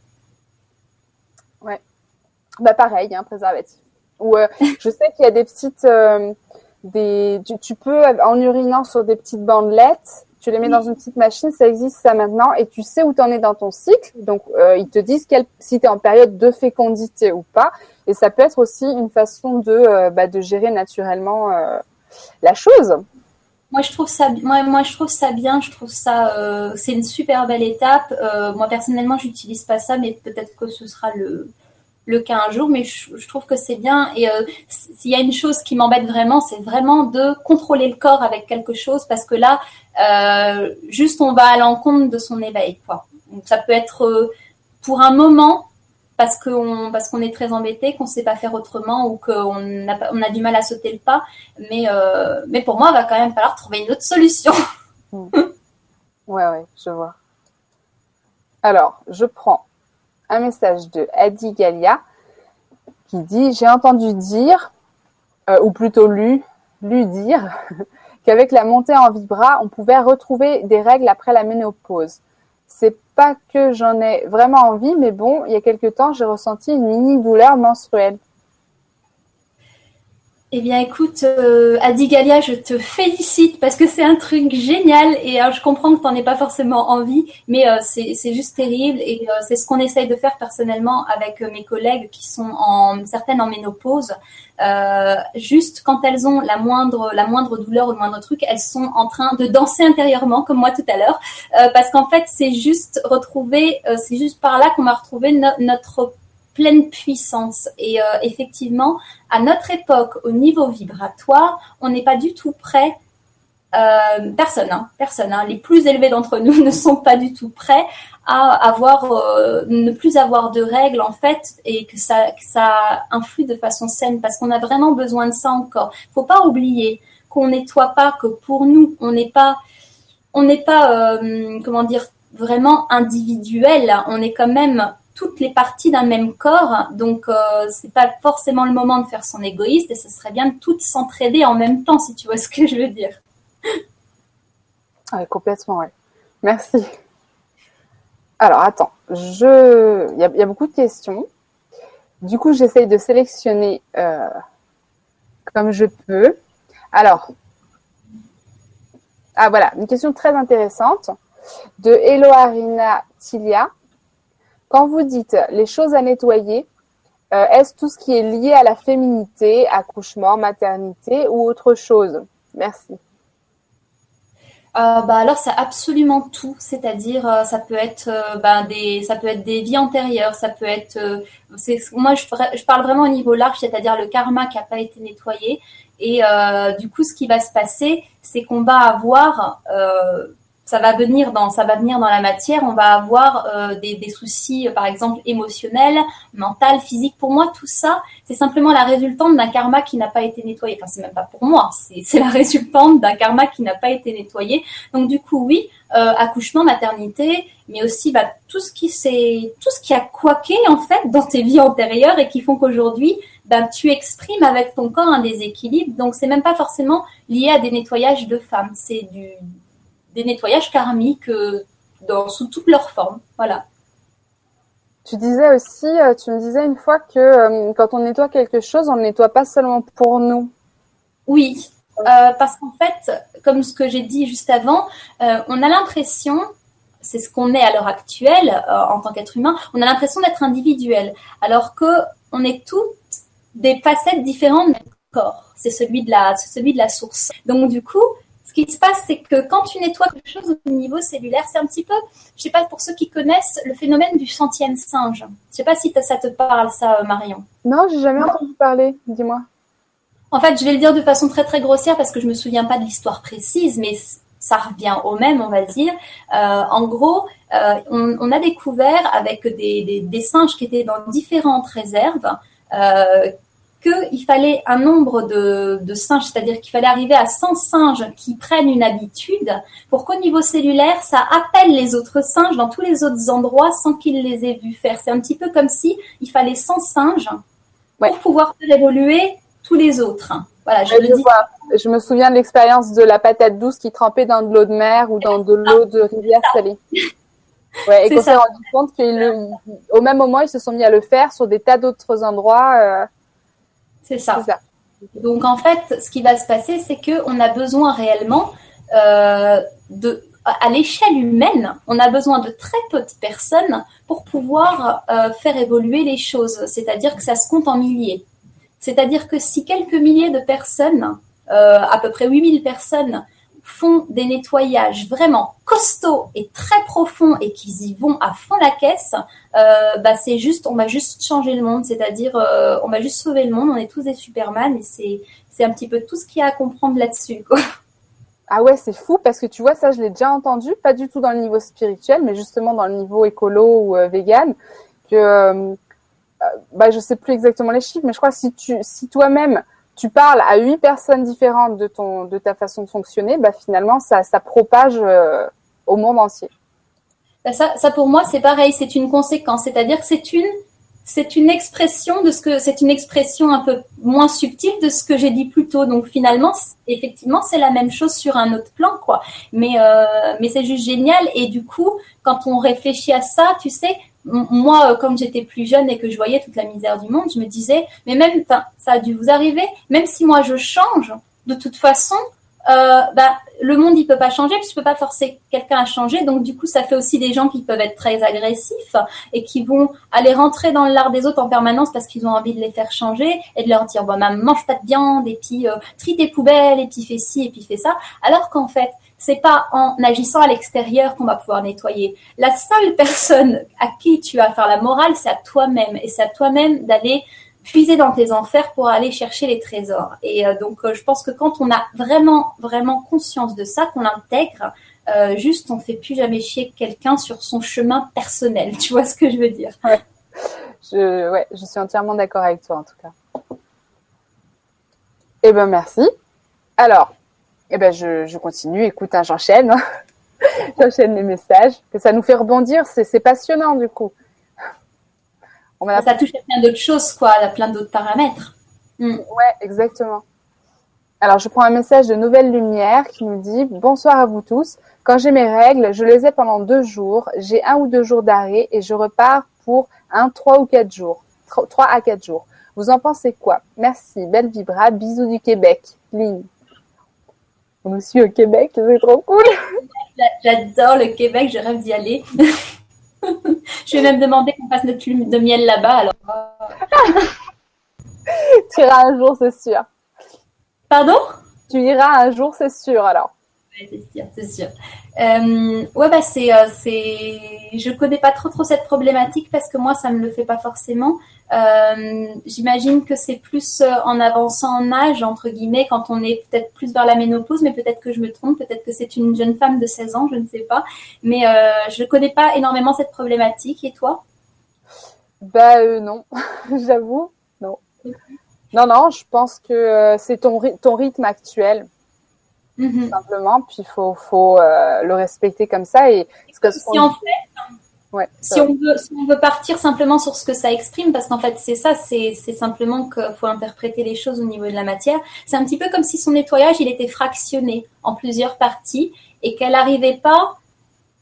Ouais, bah pareil, hein, préservatif. Ou euh, je sais qu'il y a des petites, euh, des, tu, tu peux en urinant sur des petites bandelettes. Tu les mets dans une petite machine, ça existe ça maintenant, et tu sais où tu en es dans ton cycle. Donc, euh, ils te disent quel, si tu es en période de fécondité ou pas. Et ça peut être aussi une façon de, euh, bah, de gérer naturellement euh, la chose. Moi je, trouve ça, moi, moi, je trouve ça bien. Je trouve ça, euh, c'est une super belle étape. Euh, moi, personnellement, je n'utilise pas ça, mais peut-être que ce sera le... le cas un jour, mais je, je trouve que c'est bien. Et euh, s'il y a une chose qui m'embête vraiment, c'est vraiment de contrôler le corps avec quelque chose, parce que là, euh, juste on va à l'encontre de son éveil, quoi. Donc ça peut être euh, pour un moment, parce qu'on parce qu'on est très embêté, qu'on sait pas faire autrement ou qu'on a on a du mal à sauter le pas. Mais euh, mais pour moi, il va quand même falloir trouver une autre solution. ouais ouais, je vois. Alors, je prends un message de Adi Galia qui dit « J'ai entendu dire, euh, ou plutôt lu, lu dire, qu'avec la montée en vibra, on pouvait retrouver des règles après la ménopause. c'est pas que j'en ai vraiment envie, mais bon, il y a quelque temps, j'ai ressenti une mini-douleur menstruelle. Eh bien, écoute, euh, Adi Galia, je te félicite parce que c'est un truc génial et alors, je comprends que tu n'en aies pas forcément envie, mais euh, c'est, c'est juste terrible et euh, c'est ce qu'on essaye de faire personnellement avec euh, mes collègues qui sont en, certaines en ménopause. Euh, juste quand elles ont la moindre, la moindre douleur ou le moindre truc, elles sont en train de danser intérieurement, comme moi tout à l'heure, euh, parce qu'en fait, c'est juste retrouver, euh, c'est juste par là qu'on va retrouver no, notre pleine puissance. Et euh, effectivement, à notre époque, au niveau vibratoire, on n'est pas du tout prêt. Euh, personne, hein, personne. Hein, les plus élevés d'entre nous ne sont pas du tout prêts à avoir, euh, ne plus avoir de règles en fait, et que ça, que ça influe de façon saine, parce qu'on a vraiment besoin de ça encore. Faut pas oublier qu'on nettoie pas que pour nous. On n'est pas, on n'est pas, euh, comment dire, vraiment individuel. On est quand même toutes les parties d'un même corps, donc euh, c'est pas forcément le moment de faire son égoïste et ce serait bien de toutes s'entraider en même temps, si tu vois ce que je veux dire. Oui, complètement, oui. Merci. Alors, attends, je... il y a, il y a beaucoup de questions. Du coup, j'essaye de sélectionner euh, comme je peux. Alors, ah voilà, une question très intéressante de Eloharina Tilia. Quand vous dites les choses à nettoyer, euh, est-ce tout ce qui est lié à la féminité, accouchement, maternité ou autre chose? Merci. Euh, bah alors c'est absolument tout, c'est-à-dire euh, ça peut être euh, bah, des ça peut être des vies antérieures, ça peut être euh, c'est moi je, je parle vraiment au niveau large, c'est-à-dire le karma qui n'a pas été nettoyé et euh, du coup ce qui va se passer c'est qu'on va avoir euh, ça va venir dans ça va venir dans la matière, on va avoir euh, des, des soucis euh, par exemple émotionnels, mental, physique. Pour moi tout ça c'est simplement la résultante d'un karma qui n'a pas été nettoyé. Enfin c'est même pas pour moi, c'est, c'est la résultante d'un karma qui n'a pas été nettoyé. Donc du coup oui, euh, accouchement, maternité, mais aussi bah, tout ce qui s'est tout ce qui a coaqué en fait dans tes vies antérieures et qui font qu'aujourd'hui bah, tu exprimes avec ton corps un déséquilibre. Donc c'est même pas forcément lié à des nettoyages de femmes, c'est du des nettoyages karmiques euh, dans, sous toutes leurs formes, voilà. Tu disais aussi, tu me disais une fois que euh, quand on nettoie quelque chose, on ne nettoie pas seulement pour nous. Oui, euh, parce qu'en fait, comme ce que j'ai dit juste avant, euh, on a l'impression, c'est ce qu'on est à l'heure actuelle euh, en tant qu'être humain, on a l'impression d'être individuel, alors qu'on est toutes des facettes différentes de notre corps. C'est celui de la, c'est celui de la source. Donc du coup, ce qui se passe, c'est que quand tu nettoies quelque chose au niveau cellulaire, c'est un petit peu, je sais pas, pour ceux qui connaissent le phénomène du centième singe. Je sais pas si ça te parle, ça, Marion. Non, j'ai jamais entendu parler, dis-moi. En fait, je vais le dire de façon très, très grossière parce que je me souviens pas de l'histoire précise, mais ça revient au même, on va dire. Euh, en gros, euh, on, on a découvert avec des, des, des singes qui étaient dans différentes réserves, euh, qu'il fallait un nombre de, de singes, c'est-à-dire qu'il fallait arriver à cent singes qui prennent une habitude pour qu'au niveau cellulaire, ça appelle les autres singes dans tous les autres endroits sans qu'ils les aient vus faire. C'est un petit peu comme si il fallait cent singes pour ouais. pouvoir faire évoluer tous les autres. Voilà, je, le je, dis. Je me souviens de l'expérience de la patate douce qui trempait dans de l'eau de mer ou dans de l'eau de rivière salée. Ouais, et qu'on s'est rendu compte qu'au même moment, ils se sont mis à le faire sur des tas d'autres endroits. Euh... C'est ça. C'est ça. Donc, en fait, ce qui va se passer, c'est qu'on a besoin réellement, euh, de, à l'échelle humaine, on a besoin de très peu de personnes pour pouvoir euh, faire évoluer les choses. C'est-à-dire que ça se compte en milliers. C'est-à-dire que si quelques milliers de personnes, euh, à peu près huit mille personnes, font des nettoyages vraiment costauds et très profonds et qu'ils y vont à fond la caisse, euh, bah c'est juste, on va juste changer le monde, c'est-à-dire euh, on va juste sauver le monde, on est tous des Superman et c'est, c'est un petit peu tout ce qu'il y a à comprendre là-dessus, quoi. Ah ouais, c'est fou parce que tu vois, ça je l'ai déjà entendu, pas du tout dans le niveau spirituel, mais justement dans le niveau écolo ou euh, vegan, que euh, bah, je sais plus exactement les chiffres, mais je crois que si, tu, si toi-même tu parles à huit personnes différentes de ton, de ta façon de fonctionner, bah finalement ça, ça propage euh, au monde entier. Ça, ça pour moi c'est pareil, c'est une conséquence, c'est-à-dire que c'est une, C'est une expression de ce que, c'est une expression un peu moins subtile de ce que j'ai dit plus tôt. Donc finalement, effectivement, c'est la même chose sur un autre plan, quoi. Mais euh, mais c'est juste génial. Et du coup, quand on réfléchit à ça, tu sais, moi, comme j'étais plus jeune et que je voyais toute la misère du monde, je me disais, mais même, ça a dû vous arriver. Même si moi je change, de toute façon. Euh, bah, le monde il peut pas changer parce que je peux pas forcer quelqu'un à changer, donc du coup ça fait aussi des gens qui peuvent être très agressifs et qui vont aller rentrer dans l'art des autres en permanence parce qu'ils ont envie de les faire changer et de leur dire bah, bah, mange pas de viande et puis euh, trie tes poubelles et puis fais ci et puis fais ça, alors qu'en fait c'est pas en agissant à l'extérieur qu'on va pouvoir nettoyer. La seule personne à qui tu vas faire la morale, c'est à toi-même, et c'est à toi-même d'aller puiser dans tes enfers pour aller chercher les trésors. Et euh, donc, euh, je pense que quand on a vraiment, vraiment conscience de ça, qu'on l'intègre, euh, juste, on ne fait plus jamais chier quelqu'un sur son chemin personnel. Tu vois ce que je veux dire? Ouais. Je, ouais, je suis entièrement d'accord avec toi, en tout cas. Eh bien, merci. Alors, eh ben, je, je continue. Écoute, hein, j'enchaîne. Hein. J'enchaîne les messages. Que ça nous fait rebondir, c'est, c'est passionnant, du coup. On a... Ça touche à plein d'autres choses, quoi, à plein d'autres paramètres. Mm. Ouais, exactement. Alors, je prends un message de Nouvelle Lumière qui nous dit « Bonsoir à vous tous. Quand j'ai mes règles, je les ai pendant deux jours. J'ai un ou deux jours d'arrêt et je repars pour un, trois ou quatre jours. Trois à quatre jours. Vous en pensez quoi? Merci. Belle vibra. Bisous du Québec. Lynn. » On nous suit au Québec, c'est trop cool. J'adore le Québec, je rêve d'y aller. Je vais même demander qu'on passe notre plume de miel là-bas, alors. Tu iras un jour, c'est sûr. Pardon? Tu iras un jour, c'est sûr, alors. Ouais, c'est sûr, c'est sûr. Euh, ouais, bah, c'est, euh, c'est... Je connais pas trop, trop cette problématique parce que moi, ça me le fait pas forcément. Euh, j'imagine que c'est plus euh, en avançant en âge, entre guillemets, quand on est peut-être plus vers la ménopause, mais peut-être que je me trompe, peut-être que c'est une jeune femme de seize ans, je ne sais pas. Mais euh, je ne connais pas énormément cette problématique. Et toi? Bah euh, non, j'avoue, non. Non, non, je pense que euh, c'est ton, ry- ton rythme actuel, mm-hmm. simplement. Puis il faut, faut euh, le respecter comme ça. Et, que si on... en fait... Ouais, si, on veut, si on veut partir simplement sur ce que ça exprime, parce qu'en fait c'est ça, c'est, c'est simplement qu'il faut interpréter les choses au niveau de la matière. C'est un petit peu comme si son nettoyage il était fractionné en plusieurs parties et qu'elle n'arrivait pas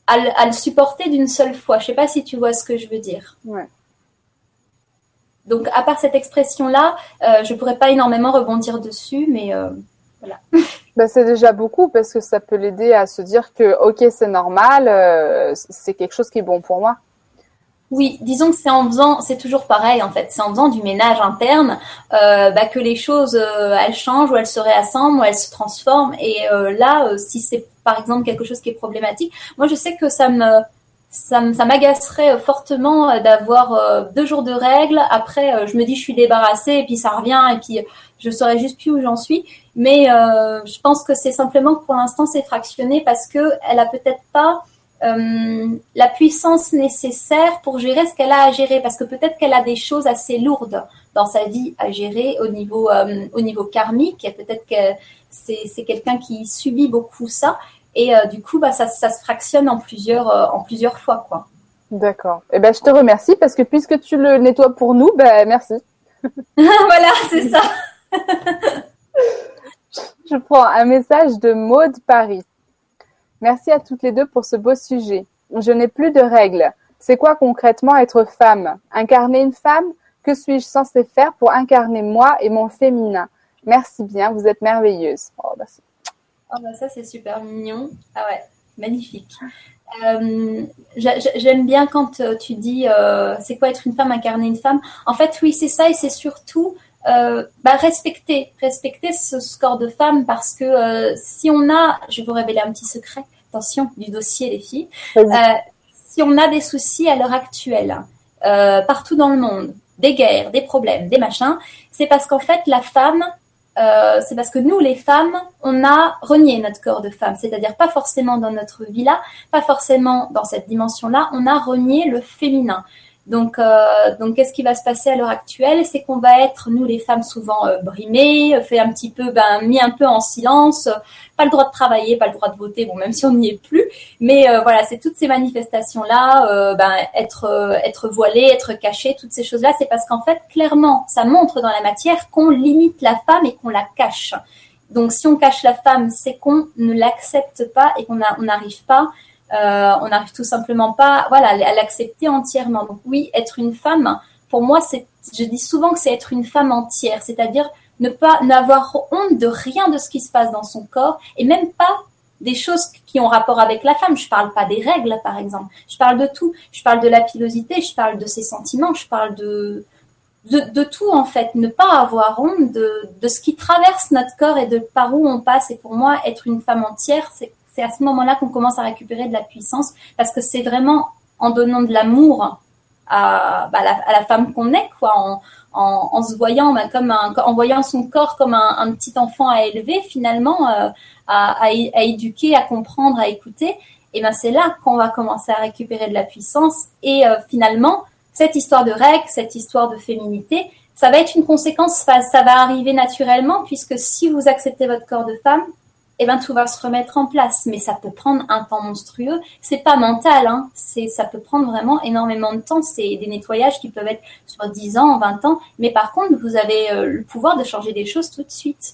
à le, à le supporter d'une seule fois. Je ne sais pas si tu vois ce que je veux dire. Ouais. Donc à part cette expression-là, euh, je ne pourrais pas énormément rebondir dessus, mais euh, voilà. Ben c'est déjà beaucoup parce que ça peut l'aider à se dire que ok c'est normal, euh, c'est quelque chose qui est bon pour moi. Oui, disons que c'est en faisant, c'est toujours pareil en fait, c'est en faisant du ménage interne euh, bah, que les choses euh, elles changent ou elles se réassemblent ou elles se transforment. Et euh, là, euh, si c'est par exemple quelque chose qui est problématique, moi je sais que ça me Ça, ça m'agacerait fortement d'avoir euh, deux jours de règles. Après, euh, je me dis, je suis débarrassée et puis ça revient et puis je saurais juste plus où j'en suis. Mais euh, je pense que c'est simplement que pour l'instant, c'est fractionné parce que elle a peut-être pas euh, la puissance nécessaire pour gérer ce qu'elle a à gérer. Parce que peut-être qu'elle a des choses assez lourdes dans sa vie à gérer au niveau, euh, au niveau karmique. Et peut-être que c'est, c'est quelqu'un qui subit beaucoup ça. Et euh, du coup, bah, ça, ça se fractionne en plusieurs, euh, en plusieurs fois, quoi. D'accord. Eh ben, je te remercie parce que puisque tu le nettoies pour nous, ben, merci. Voilà, c'est ça. Je prends un message de Maude Paris. Merci à toutes les deux pour ce beau sujet. Je n'ai plus de règles. C'est quoi concrètement être femme? Incarner une femme? Que suis-je censée faire pour incarner moi et mon féminin? Merci bien, vous êtes merveilleuse. Oh, merci. Oh bah ça c'est super mignon, ah ouais, magnifique. Euh, j'aime bien quand tu dis euh, c'est quoi être une femme, incarner une femme. En fait oui c'est ça, et c'est surtout euh, bah, respecter, respecter ce, ce corps de femme parce que euh, si on a, je vais vous révéler un petit secret, attention du dossier les filles, euh, si on a des soucis à l'heure actuelle, euh, partout dans le monde, des guerres, des problèmes, des machins, c'est parce qu'en fait la femme, Euh, c'est parce que nous, les femmes, on a renié notre corps de femme, c'est-à-dire pas forcément dans notre vie-là, pas forcément dans cette dimension-là, on a renié le féminin. Donc, euh, donc qu'est-ce qui va se passer à l'heure actuelle? C'est qu'on va être, nous les femmes, souvent euh, brimées, fait un petit peu, ben, mis un peu en silence, euh, pas le droit de travailler, pas le droit de voter, bon, même si on n'y est plus. Mais euh, voilà, c'est toutes ces manifestations-là, euh, ben, être, euh, être voilée, être cachée, toutes ces choses-là, c'est parce qu'en fait, clairement, ça montre dans la matière qu'on limite la femme et qu'on la cache. Donc, si on cache la femme, c'est qu'on ne l'accepte pas et qu'on a, on n'arrive pas. Euh, on n'arrive tout simplement pas, voilà, à l'accepter entièrement. Donc oui, être une femme, pour moi, c'est, je dis souvent que c'est être une femme entière, c'est-à-dire ne pas, n'avoir honte de rien de ce qui se passe dans son corps et même pas des choses qui ont rapport avec la femme. Je parle pas des règles, par exemple. Je parle de tout. Je parle de la pilosité, je parle de ses sentiments, je parle de, de, de tout en fait. Ne pas avoir honte de, de ce qui traverse notre corps et de par où on passe. Et pour moi, être une femme entière, c'est C'est à ce moment-là qu'on commence à récupérer de la puissance parce que c'est vraiment en donnant de l'amour à, bah, la, à la femme qu'on est, quoi, en, en, en se voyant, bah, comme un, en voyant son corps comme un, un petit enfant à élever finalement, euh, à, à, à éduquer, à comprendre, à écouter. Et ben c'est là qu'on va commencer à récupérer de la puissance. Et euh, finalement, cette histoire de règles, cette histoire de féminité, ça va être une conséquence, ça, ça va arriver naturellement puisque si vous acceptez votre corps de femme, eh ben, tout va se remettre en place. Mais ça peut prendre un temps monstrueux. C'est pas mental, hein. C'est, ça peut prendre vraiment énormément de temps. C'est des nettoyages qui peuvent être sur dix ans, vingt ans. Mais par contre, vous avez euh, le pouvoir de changer des choses tout de suite.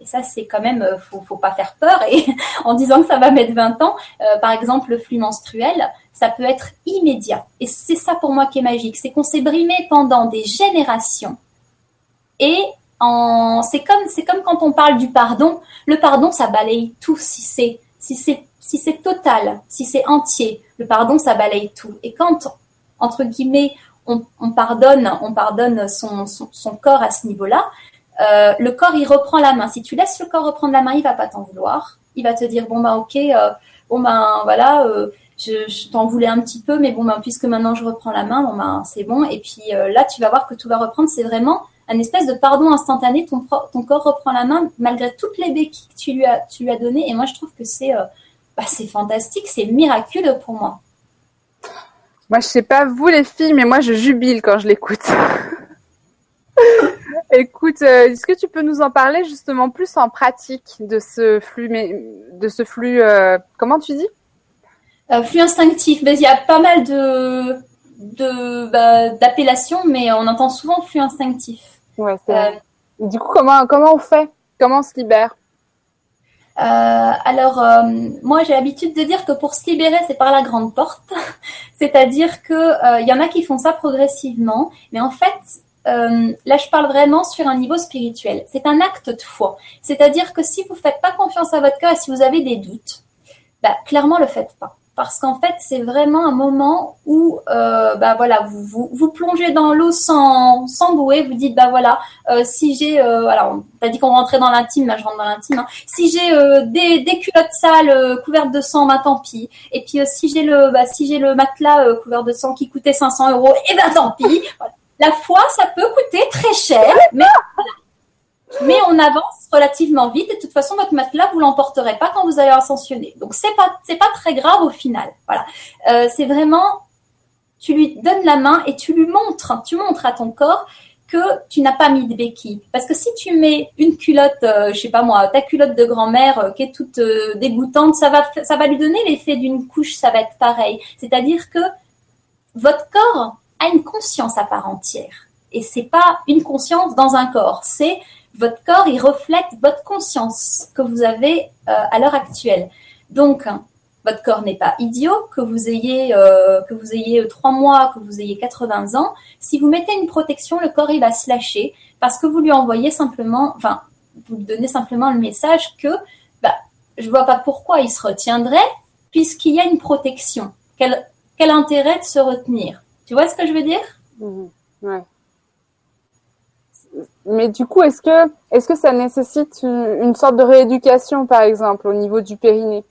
Et ça, c'est quand même, euh, faut, faut pas faire peur. Et en disant que ça va mettre vingt ans, euh, par exemple, le flux menstruel, ça peut être immédiat. Et c'est ça pour moi qui est magique. C'est qu'on s'est brimé pendant des générations. Et, En, c'est comme, c'est comme quand on parle du pardon. Le pardon, ça balaye tout si c'est, si c'est, si c'est total, si c'est entier. Le pardon, ça balaye tout. Et quand, entre guillemets, on, on pardonne, on pardonne son, son, son corps à ce niveau-là, euh, le corps, il reprend la main. Si tu laisses le corps reprendre la main, il va pas t'en vouloir. Il va te dire, bon, ben, ok, euh, bon, ben, voilà, euh, Je, je t'en voulais un petit peu, mais bon, ben, puisque maintenant je reprends la main, bon, ben, c'est bon. Et puis euh, là, tu vas voir que tout va reprendre. C'est vraiment un espèce de pardon instantané. Ton, ton corps reprend la main malgré toutes les béquilles que tu lui as, tu lui as données. Et moi, je trouve que c'est, euh, bah, c'est fantastique, c'est miraculeux pour moi. Moi, je sais pas vous les filles, mais moi, je jubile quand je l'écoute. Écoute, euh, est-ce que tu peux nous en parler justement plus en pratique de ce flux, mais, de ce flux, euh, comment tu dis? Euh, flux instinctif, mais il y a pas mal de, de bah, d'appellations, mais on entend souvent flux instinctif. Ouais, c'est vrai. Euh, du coup, comment comment on fait? Comment on se libère? euh, Alors, euh, moi, j'ai l'habitude de dire que pour se libérer, c'est par la grande porte. C'est-à-dire que euh, y en a qui font ça progressivement, mais en fait, euh, là, je parle vraiment sur un niveau spirituel. C'est un acte de foi. C'est-à-dire que si vous faites pas confiance à votre cœur et si vous avez des doutes, bah, clairement, le faites pas. Parce qu'en fait, c'est vraiment un moment où, euh, bah voilà, vous, vous vous plongez dans l'eau sans sans bouée. Vous dites, bah voilà, euh, si j'ai, euh, alors, t'as dit qu'on rentrait dans l'intime, là je rentre dans l'intime. Hein. Si j'ai euh, des des culottes sales euh, couvertes de sang, bah tant pis. Et puis euh, si j'ai le, bah si j'ai le matelas euh, couvert de sang qui coûtait cinq cents euros, et eh ben tant pis. Voilà. La foi, ça peut coûter très cher, mais mais on avance relativement vite et de toute façon votre matelas vous l'emporterez pas quand vous allez ascensionner. Donc c'est pas c'est pas très grave au final. Voilà, euh, c'est vraiment tu lui donnes la main et tu lui montres, tu montres à ton corps que tu n'as pas mis de béquille. Parce que si tu mets une culotte, euh, je sais pas moi, ta culotte de grand-mère euh, qui est toute euh, dégoûtante, ça va ça va lui donner l'effet d'une couche, ça va être pareil. C'est-à-dire que votre corps a une conscience à part entière et c'est pas une conscience dans un corps, c'est votre corps, il reflète votre conscience que vous avez euh, à l'heure actuelle. Donc, votre corps n'est pas idiot, que vous ayez euh, que vous ayez trois mois, que vous ayez quatre-vingts ans. Si vous mettez une protection, le corps, il va se lâcher parce que vous lui envoyez simplement, enfin, vous lui donnez simplement le message que bah, je vois pas pourquoi il se retiendrait puisqu'il y a une protection. Quel, quel intérêt de se retenir? Tu vois ce que je veux dire? Mmh, ouais. Mais du coup, est-ce que, est-ce que ça nécessite une, une sorte de rééducation, par exemple, au niveau du périnée ?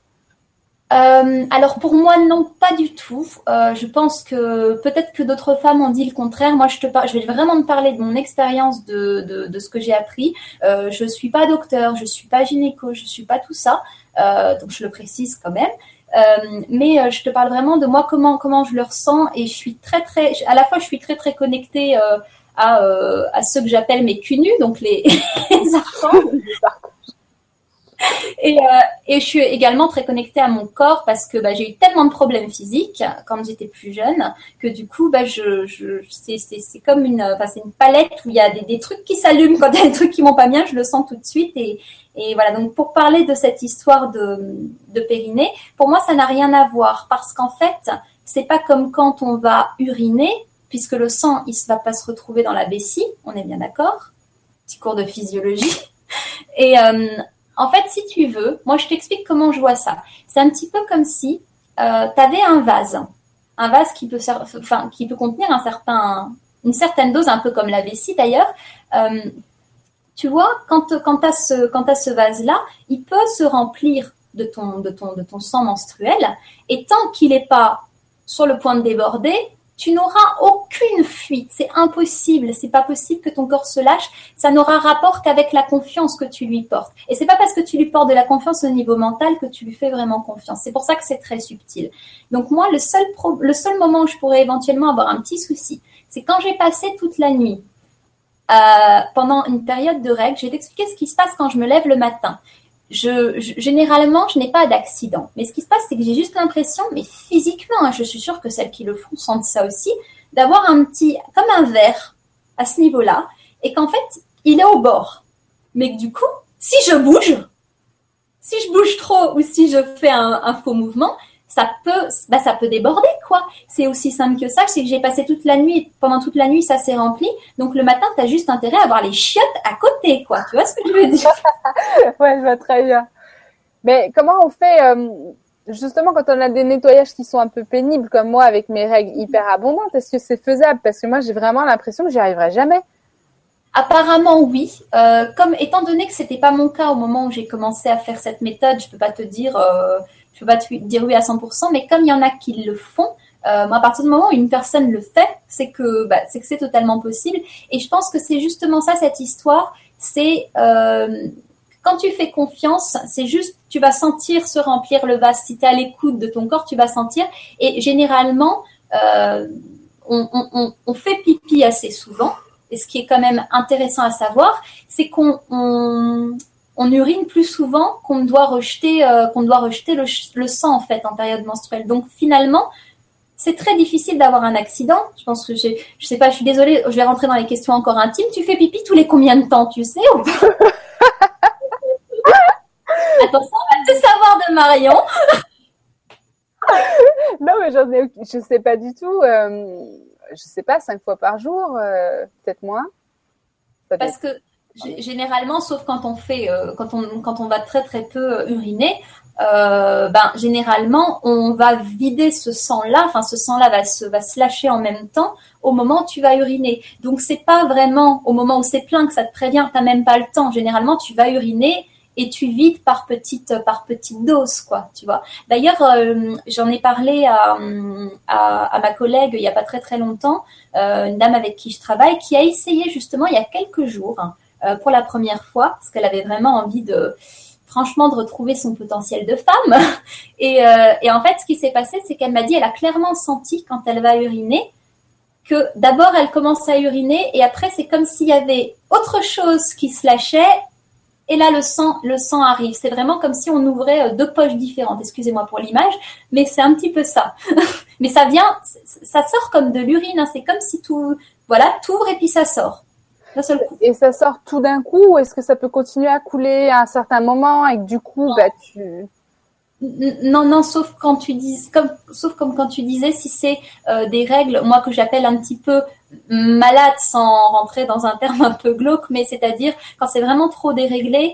Euh, alors pour moi, non, pas du tout. Euh, je pense que peut-être que d'autres femmes ont dit le contraire. Moi, je, te par... je vais vraiment te parler de mon expérience, de, de, de ce que j'ai appris. Euh, je suis pas docteur, je suis pas gynéco, je suis pas tout ça. Euh, donc, je le précise quand même. Euh, mais euh, je te parle vraiment de moi, comment comment je le ressens, et je suis très très, à la fois je suis très très connectée euh, à euh, à ceux que j'appelle mes cunus, donc les, les archons. Et, euh, et je suis également très connectée à mon corps parce que bah, j'ai eu tellement de problèmes physiques quand j'étais plus jeune que du coup bah, je, je, c'est, c'est, c'est comme une, enfin, c'est une palette où il y a des, des trucs qui s'allument. Quand il y a des trucs qui vont pas bien, je le sens tout de suite. Et, et voilà, donc pour parler de cette histoire de, de périnée, pour moi ça n'a rien à voir parce qu'en fait c'est pas comme quand on va uriner, puisque le sang il ne va pas se retrouver dans la vessie, on est bien d'accord, petit cours de physiologie. Et euh, en fait, si tu veux, moi je t'explique comment je vois ça. C'est un petit peu comme si euh, tu avais un vase, un vase qui peut, enfin, qui peut contenir un certain, une certaine dose, un peu comme la vessie d'ailleurs. Euh, tu vois, quand, quand tu as ce, quand tu as ce vase-là, il peut se remplir de ton, de ton, de ton sang menstruel, et tant qu'il n'est pas sur le point de déborder, tu n'auras aucune fuite, c'est impossible, c'est pas possible que ton corps se lâche, ça n'aura rapport qu'avec la confiance que tu lui portes. Et c'est pas parce que tu lui portes de la confiance au niveau mental que tu lui fais vraiment confiance. C'est pour ça que c'est très subtil. Donc moi, le seul pro- le seul moment où je pourrais éventuellement avoir un petit souci, c'est quand j'ai passé toute la nuit euh, pendant une période de règles. Je vais t'expliquer ce qui se passe quand je me lève le matin. Je, je, généralement, je n'ai pas d'accident. Mais ce qui se passe, c'est que j'ai juste l'impression, mais physiquement, hein, je suis sûre que celles qui le font sentent ça aussi, d'avoir un petit, comme un verre à ce niveau-là, et qu'en fait, il est au bord. Mais que du coup, si je bouge, si je bouge trop ou si je fais un, un faux mouvement, ça peut, bah, ça peut déborder, quoi. C'est aussi simple que ça. C'est que j'ai passé toute la nuit, pendant toute la nuit, ça s'est rempli. Donc, le matin, t'as juste intérêt à avoir les chiottes à côté, quoi. Tu vois ce que je veux dire? Ouais, je vois très bien. Mais comment on fait, euh, justement, quand on a des nettoyages qui sont un peu pénibles, comme moi, avec mes règles hyper abondantes, est-ce que c'est faisable? Parce que moi, j'ai vraiment l'impression que j'y arriverai jamais. Apparemment, oui. Euh, comme, étant donné que c'était pas mon cas au moment où j'ai commencé à faire cette méthode, je peux pas te dire, euh, je peux pas te dire oui à cent pour cent, mais comme il y en a qui le font, euh, moi, à partir du moment où une personne le fait, c'est que, bah, c'est que c'est totalement possible. Et je pense que c'est justement ça, cette histoire. C'est, euh, quand tu fais confiance, c'est juste, tu vas sentir se remplir le vase. Si tu es à l'écoute de ton corps, tu vas sentir. Et généralement, euh, on, on, on fait pipi assez souvent. Et ce qui est quand même intéressant à savoir, c'est qu'on, on, on urine plus souvent qu'on doit rejeter, euh, qu'on doit rejeter le, le sang en fait en période menstruelle. Donc finalement, c'est très difficile d'avoir un accident. Je pense que j'ai, je sais pas, je suis désolée, je vais rentrer dans les questions encore intimes. Tu fais pipi tous les combien de temps, tu sais? Attends, ça, on va tout savoir de Marion. Non, mais j'en ai, je sais pas du tout. Euh, je sais pas, cinq fois par jour, euh, peut-être moins. Peut-être. Parce que généralement, sauf quand on fait, euh, quand on quand on va très très peu uriner, euh, ben généralement on va vider ce sang-là, enfin ce sang-là va se va se lâcher en même temps au moment où tu vas uriner. Donc c'est pas vraiment au moment où c'est plein que ça te prévient, t'as même pas le temps. Généralement tu vas uriner et tu vides par petite par petite dose, quoi, tu vois. D'ailleurs, euh, j'en ai parlé à, à à ma collègue il y a pas très très longtemps, euh, une dame avec qui je travaille, qui a essayé justement il y a quelques jours. Hein, Euh, pour la première fois, parce qu'elle avait vraiment envie de, franchement, de retrouver son potentiel de femme. Et, euh, et en fait, ce qui s'est passé, c'est qu'elle m'a dit, elle a clairement senti quand elle va uriner que d'abord elle commence à uriner et après c'est comme s'il y avait autre chose qui se lâchait. Et là, le sang, le sang arrive. C'est vraiment comme si on ouvrait deux poches différentes. Excusez-moi pour l'image, mais c'est un petit peu ça. Mais ça vient, ça sort comme de l'urine. Hein. C'est comme si tout, voilà, t'ouvres et puis ça sort. Et ça sort tout d'un coup, ou est-ce que ça peut continuer à couler à un certain moment et que du coup, non. Bah tu... Non, non, sauf quand tu dis, comme, sauf comme quand tu disais, si c'est euh, des règles, moi que j'appelle un petit peu malade, sans rentrer dans un terme un peu glauque, mais c'est-à-dire quand c'est vraiment trop déréglé,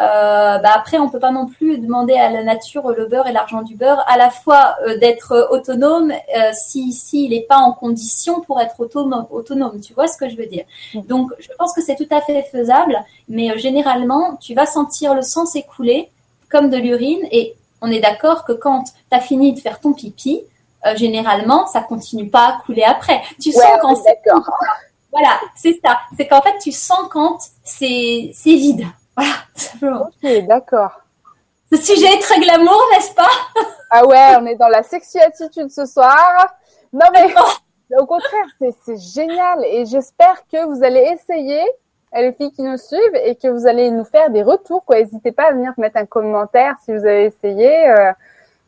euh, bah après on peut pas non plus demander à la nature le beurre et l'argent du beurre, à la fois euh, d'être autonome euh, si si il est pas en condition pour être autonome autonome, tu vois ce que je veux dire. Donc je pense que c'est tout à fait faisable, mais euh, généralement tu vas sentir le sang s'écouler comme de l'urine, et on est d'accord que quand t'as fini de faire ton pipi, euh, généralement ça continue pas à couler après, tu ouais, sens quand c'est d'accord. Voilà, c'est ça, c'est qu'en fait tu sens quand c'est c'est vide. Voilà. Ok, d'accord. Le sujet est très glamour, n'est-ce pas? Ah ouais, on est dans la sexy attitude ce soir. Non mais au contraire, c'est, c'est génial et j'espère que vous allez essayer, les filles qui nous suivent, et que vous allez nous faire des retours, quoi. N'hésitez pas à venir mettre un commentaire si vous avez essayé, euh,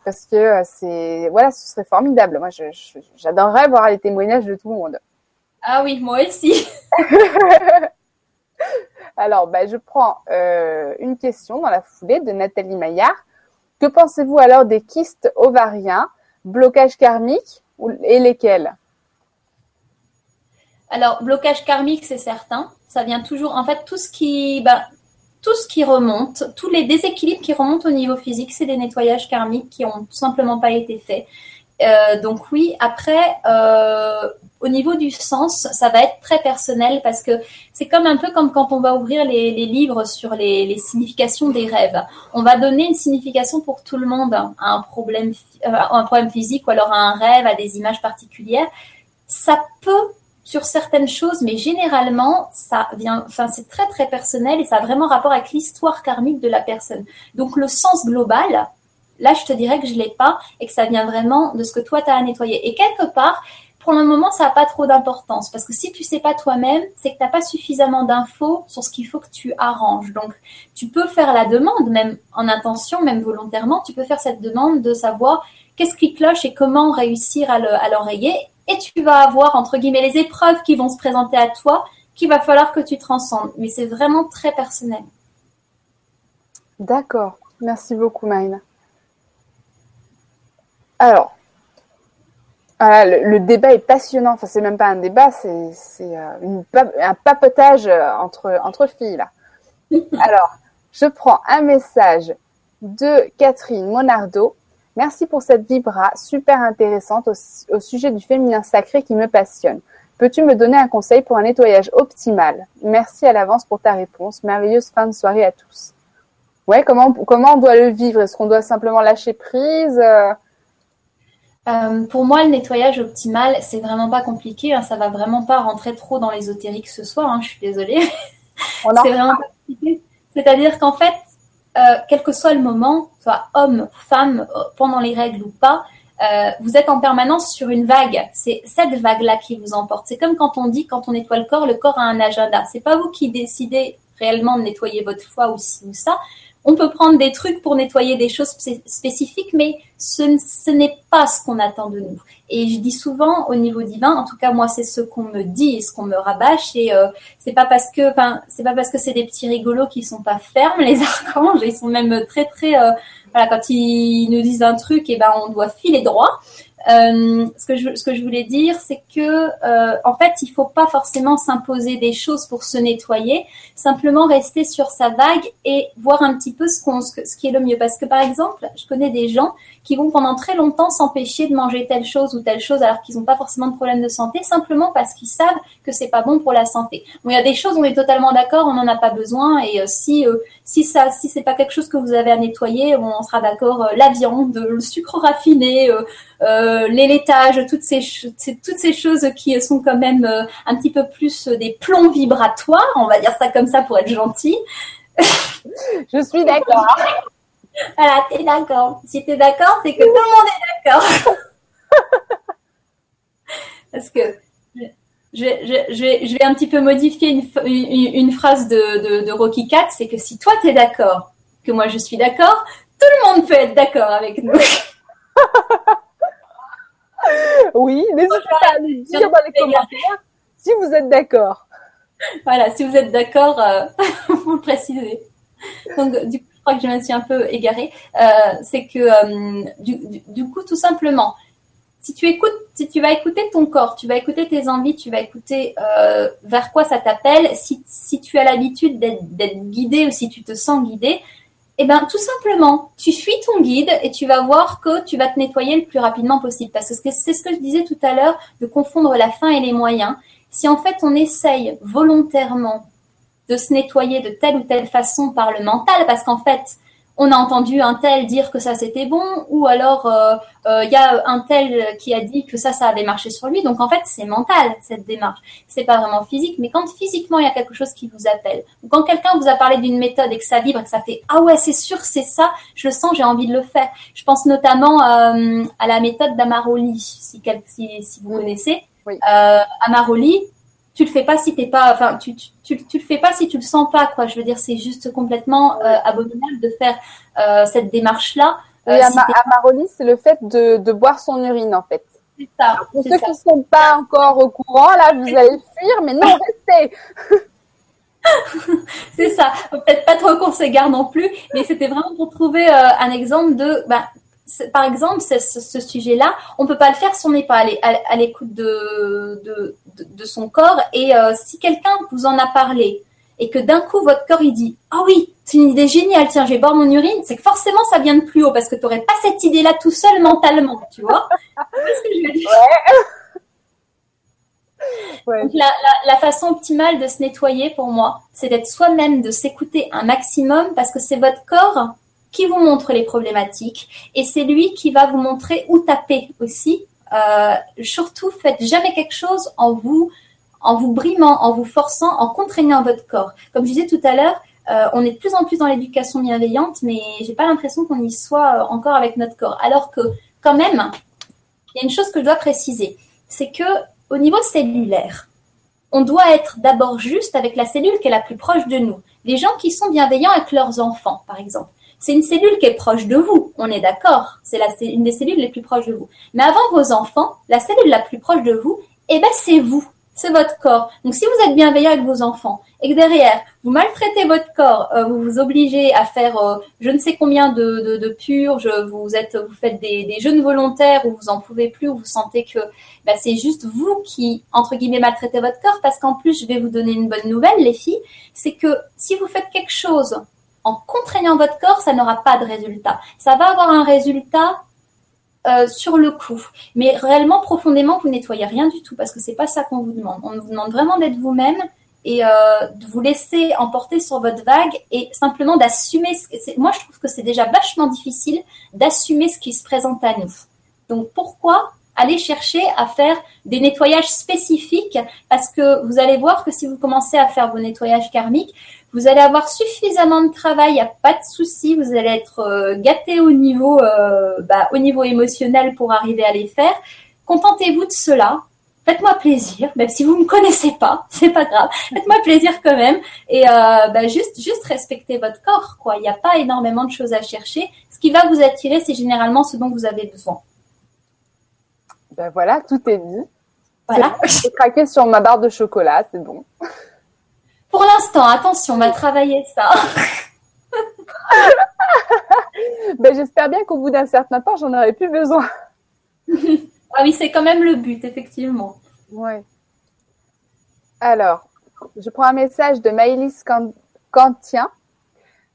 parce que c'est voilà, ce serait formidable. Moi, je, je, j'adorerais voir les témoignages de tout le monde. Ah oui, moi aussi. Alors, bah, je prends euh, une question dans la foulée de Nathalie Maillard. Que pensez-vous alors des kystes ovariens, blocage karmique et lesquels? Alors, blocage karmique, c'est certain. Ça vient toujours… En fait, tout ce qui, bah, tout ce qui remonte, tous les déséquilibres qui remontent au niveau physique, c'est des nettoyages karmiques qui n'ont tout simplement pas été faits. Euh, donc oui, après, euh, au niveau du sens, ça va être très personnel parce que c'est comme un peu comme quand on va ouvrir les, les livres sur les, les significations des rêves. On va donner une signification pour tout le monde à un problème, à un problème physique ou alors à un rêve, à des images particulières. Ça peut sur certaines choses, mais généralement, ça vient, enfin, c'est très très personnel et ça a vraiment rapport avec l'histoire karmique de la personne. Donc le sens global, là, je te dirais que je ne l'ai pas et que ça vient vraiment de ce que toi, tu as à nettoyer. Et quelque part, pour le moment, ça n'a pas trop d'importance parce que si tu ne sais pas toi-même, c'est que tu n'as pas suffisamment d'infos sur ce qu'il faut que tu arranges. Donc, tu peux faire la demande, même en intention, même volontairement, tu peux faire cette demande de savoir qu'est-ce qui cloche et comment réussir à, le, à l'enrayer. Et tu vas avoir, entre guillemets, les épreuves qui vont se présenter à toi qu'il va falloir que tu transcendes. Mais c'est vraiment très personnel. D'accord. Merci beaucoup, Marina. Alors, voilà, le, le débat est passionnant. Enfin, c'est même pas un débat, c'est, c'est une, un papotage entre, entre filles, là. Alors, je prends un message de Catherine Monardo. Merci pour cette vibra super intéressante au, au sujet du féminin sacré qui me passionne. Peux-tu me donner un conseil pour un nettoyage optimal? Merci à l'avance pour ta réponse. Merveilleuse fin de soirée à tous. Ouais, comment, comment on doit le vivre? Est-ce qu'on doit simplement lâcher prise? Euh, pour moi, le nettoyage optimal, c'est vraiment pas compliqué. Hein, ça va vraiment pas rentrer trop dans l'ésotérique ce soir. Hein, je suis désolée. On en c'est vraiment pas compliqué. C'est-à-dire qu'en fait, euh, quel que soit le moment, soit homme, femme, pendant les règles ou pas, euh, vous êtes en permanence sur une vague. C'est cette vague-là qui vous emporte. C'est comme quand on dit, quand on nettoie le corps, le corps a un agenda. C'est pas vous qui décidez réellement de nettoyer votre foie ou ci ou ça. On peut prendre des trucs pour nettoyer des choses spécifiques, mais ce, ce n'est pas ce qu'on attend de nous. Et je dis souvent au niveau divin, en tout cas moi c'est ce qu'on me dit et ce qu'on me rabâche. Et euh, c'est pas parce que, enfin c'est pas parce que c'est des petits rigolos qui sont pas fermes les archanges. Ils sont même très très, euh, voilà quand ils nous disent un truc, et ben on doit filer droit. Euh, ce que je, ce que je voulais dire, c'est que euh, en fait, il faut pas forcément s'imposer des choses pour se nettoyer. Simplement rester sur sa vague et voir un petit peu ce qu'on, ce qui est le mieux. Parce que par exemple, je connais des gens qui vont pendant très longtemps s'empêcher de manger telle chose ou telle chose alors qu'ils n'ont pas forcément de problème de santé, simplement parce qu'ils savent que c'est pas bon pour la santé. Bon, il y a des choses, on est totalement d'accord, on n'en a pas besoin. Et euh, si euh, si ça, si c'est pas quelque chose que vous avez à nettoyer, on sera d'accord. Euh, la viande, le sucre raffiné. Euh, euh, les laitages, toutes ces, toutes ces choses qui sont quand même un petit peu plus des plombs vibratoires, on va dire ça comme ça pour être gentil. Je suis d'accord. Voilà, t'es d'accord. Si t'es d'accord, c'est que tout le monde est d'accord. Parce que je, je, je, vais, je vais un petit peu modifier une, une, une phrase de, de, de Rocky quatre, c'est que si toi t'es d'accord, que moi je suis d'accord, tout le monde peut être d'accord avec nous. Oui, n'hésitez pas à nous dire dans les commentaires si vous êtes d'accord. Voilà, si vous êtes d'accord, euh, vous le précisez. Donc, du coup, je crois que je me suis un peu égarée. Euh, c'est que, euh, du, du, du coup, tout simplement, si tu écoutes, si tu vas écouter ton corps, tu vas écouter tes envies, tu vas écouter euh, vers quoi ça t'appelle, si, si tu as l'habitude d'être, d'être guidé ou si tu te sens guidé, eh ben, tout simplement, tu suis ton guide et tu vas voir que tu vas te nettoyer le plus rapidement possible. Parce que c'est ce que je disais tout à l'heure, de confondre la fin et les moyens. Si en fait, on essaye volontairement de se nettoyer de telle ou telle façon par le mental, parce qu'en fait, on a entendu un tel dire que ça c'était bon, ou alors il euh, euh, y a un tel qui a dit que ça, ça avait marché sur lui. Donc en fait, c'est mental cette démarche, c'est pas vraiment physique. Mais quand physiquement il y a quelque chose qui vous appelle, ou quand quelqu'un vous a parlé d'une méthode et que ça vibre, et que ça fait ah ouais c'est sûr c'est ça, je le sens, j'ai envie de le faire. Je pense notamment euh, à la méthode d'Amaroli, si, si, si vous connaissez. Oui. Euh, Amaroli, tu le fais pas si t'es pas, enfin tu, tu tu tu le fais pas si tu le sens pas quoi. Je veux dire, c'est juste complètement euh, abominable de faire euh, cette démarche là. Euh, oui, si Ama- Amaroli, c'est le fait de de boire son urine en fait. C'est ça. Alors, pour c'est ceux ça. qui sont pas encore au courant là, vous allez fuir, mais non restez. C'est ça. Faut peut-être pas trop qu'on s'égare non plus, mais c'était vraiment pour trouver euh, un exemple de bah, par exemple, ce, ce sujet-là, on peut pas le faire si on n'est pas allé, à, à l'écoute de, de, de, de son corps. Et euh, si quelqu'un vous en a parlé et que d'un coup, votre corps, il dit « Ah oui, c'est une idée géniale, tiens, je vais boire mon urine », c'est que forcément, ça vient de plus haut parce que tu n'aurais pas cette idée-là tout seul mentalement, tu vois. C'est ce que je veux dire. Ouais. Donc, la, la, la façon optimale de se nettoyer, pour moi, c'est d'être soi-même, de s'écouter un maximum parce que c'est votre corps qui vous montre les problématiques et c'est lui qui va vous montrer où taper aussi. Euh, surtout, faites jamais quelque chose en vous, en vous brimant, en vous forçant, en contraignant votre corps. Comme je disais tout à l'heure, euh, on est de plus en plus dans l'éducation bienveillante, mais j'ai pas l'impression qu'on y soit encore avec notre corps. Alors que, quand même, il y a une chose que je dois préciser, c'est que au niveau cellulaire, on doit être d'abord juste avec la cellule qui est la plus proche de nous. Les gens qui sont bienveillants avec leurs enfants, par exemple. C'est une cellule qui est proche de vous, on est d'accord. C'est la, c'est une des cellules les plus proches de vous. Mais avant vos enfants, la cellule la plus proche de vous, eh ben c'est vous, c'est votre corps. Donc si vous êtes bienveillant avec vos enfants et que derrière vous maltraitez votre corps, euh, vous vous obligez à faire euh, je ne sais combien de, de, de purges, vous êtes, vous faites des, des jeûnes volontaires où vous en pouvez plus, où vous sentez que ben, c'est juste vous qui entre guillemets maltraitez votre corps. Parce qu'en plus, je vais vous donner une bonne nouvelle, les filles, c'est que si vous faites quelque chose en contraignant votre corps, ça n'aura pas de résultat. Ça va avoir un résultat euh, sur le coup. Mais réellement, profondément, vous nettoyez rien du tout parce que c'est pas ça qu'on vous demande. On vous demande vraiment d'être vous-même et euh, de vous laisser emporter sur votre vague et simplement d'assumer. Ce que c'est. Moi, je trouve que c'est déjà vachement difficile d'assumer ce qui se présente à nous. Donc, pourquoi aller chercher à faire des nettoyages spécifiques? Parce que vous allez voir que si vous commencez à faire vos nettoyages karmiques, vous allez avoir suffisamment de travail, il n'y a pas de souci. Vous allez être euh, gâté au niveau, euh, bah, au niveau émotionnel pour arriver à les faire. Contentez-vous de cela. Faites-moi plaisir, même si vous ne me connaissez pas, c'est pas grave. Faites-moi plaisir quand même. Et euh, bah, juste, juste respectez votre corps, quoi. Il n'y a pas énormément de choses à chercher. Ce qui va vous attirer, c'est généralement ce dont vous avez besoin. Ben voilà, tout est dit. Voilà. J'ai craqué sur ma barre de chocolat, c'est bon. Pour l'instant, attention, on va travailler ça. Ben, j'espère bien qu'au bout d'un certain temps, j'en aurai plus besoin. Ah oui, c'est quand même le but, effectivement. Ouais. Alors, je prends un message de Maëlys Cantien.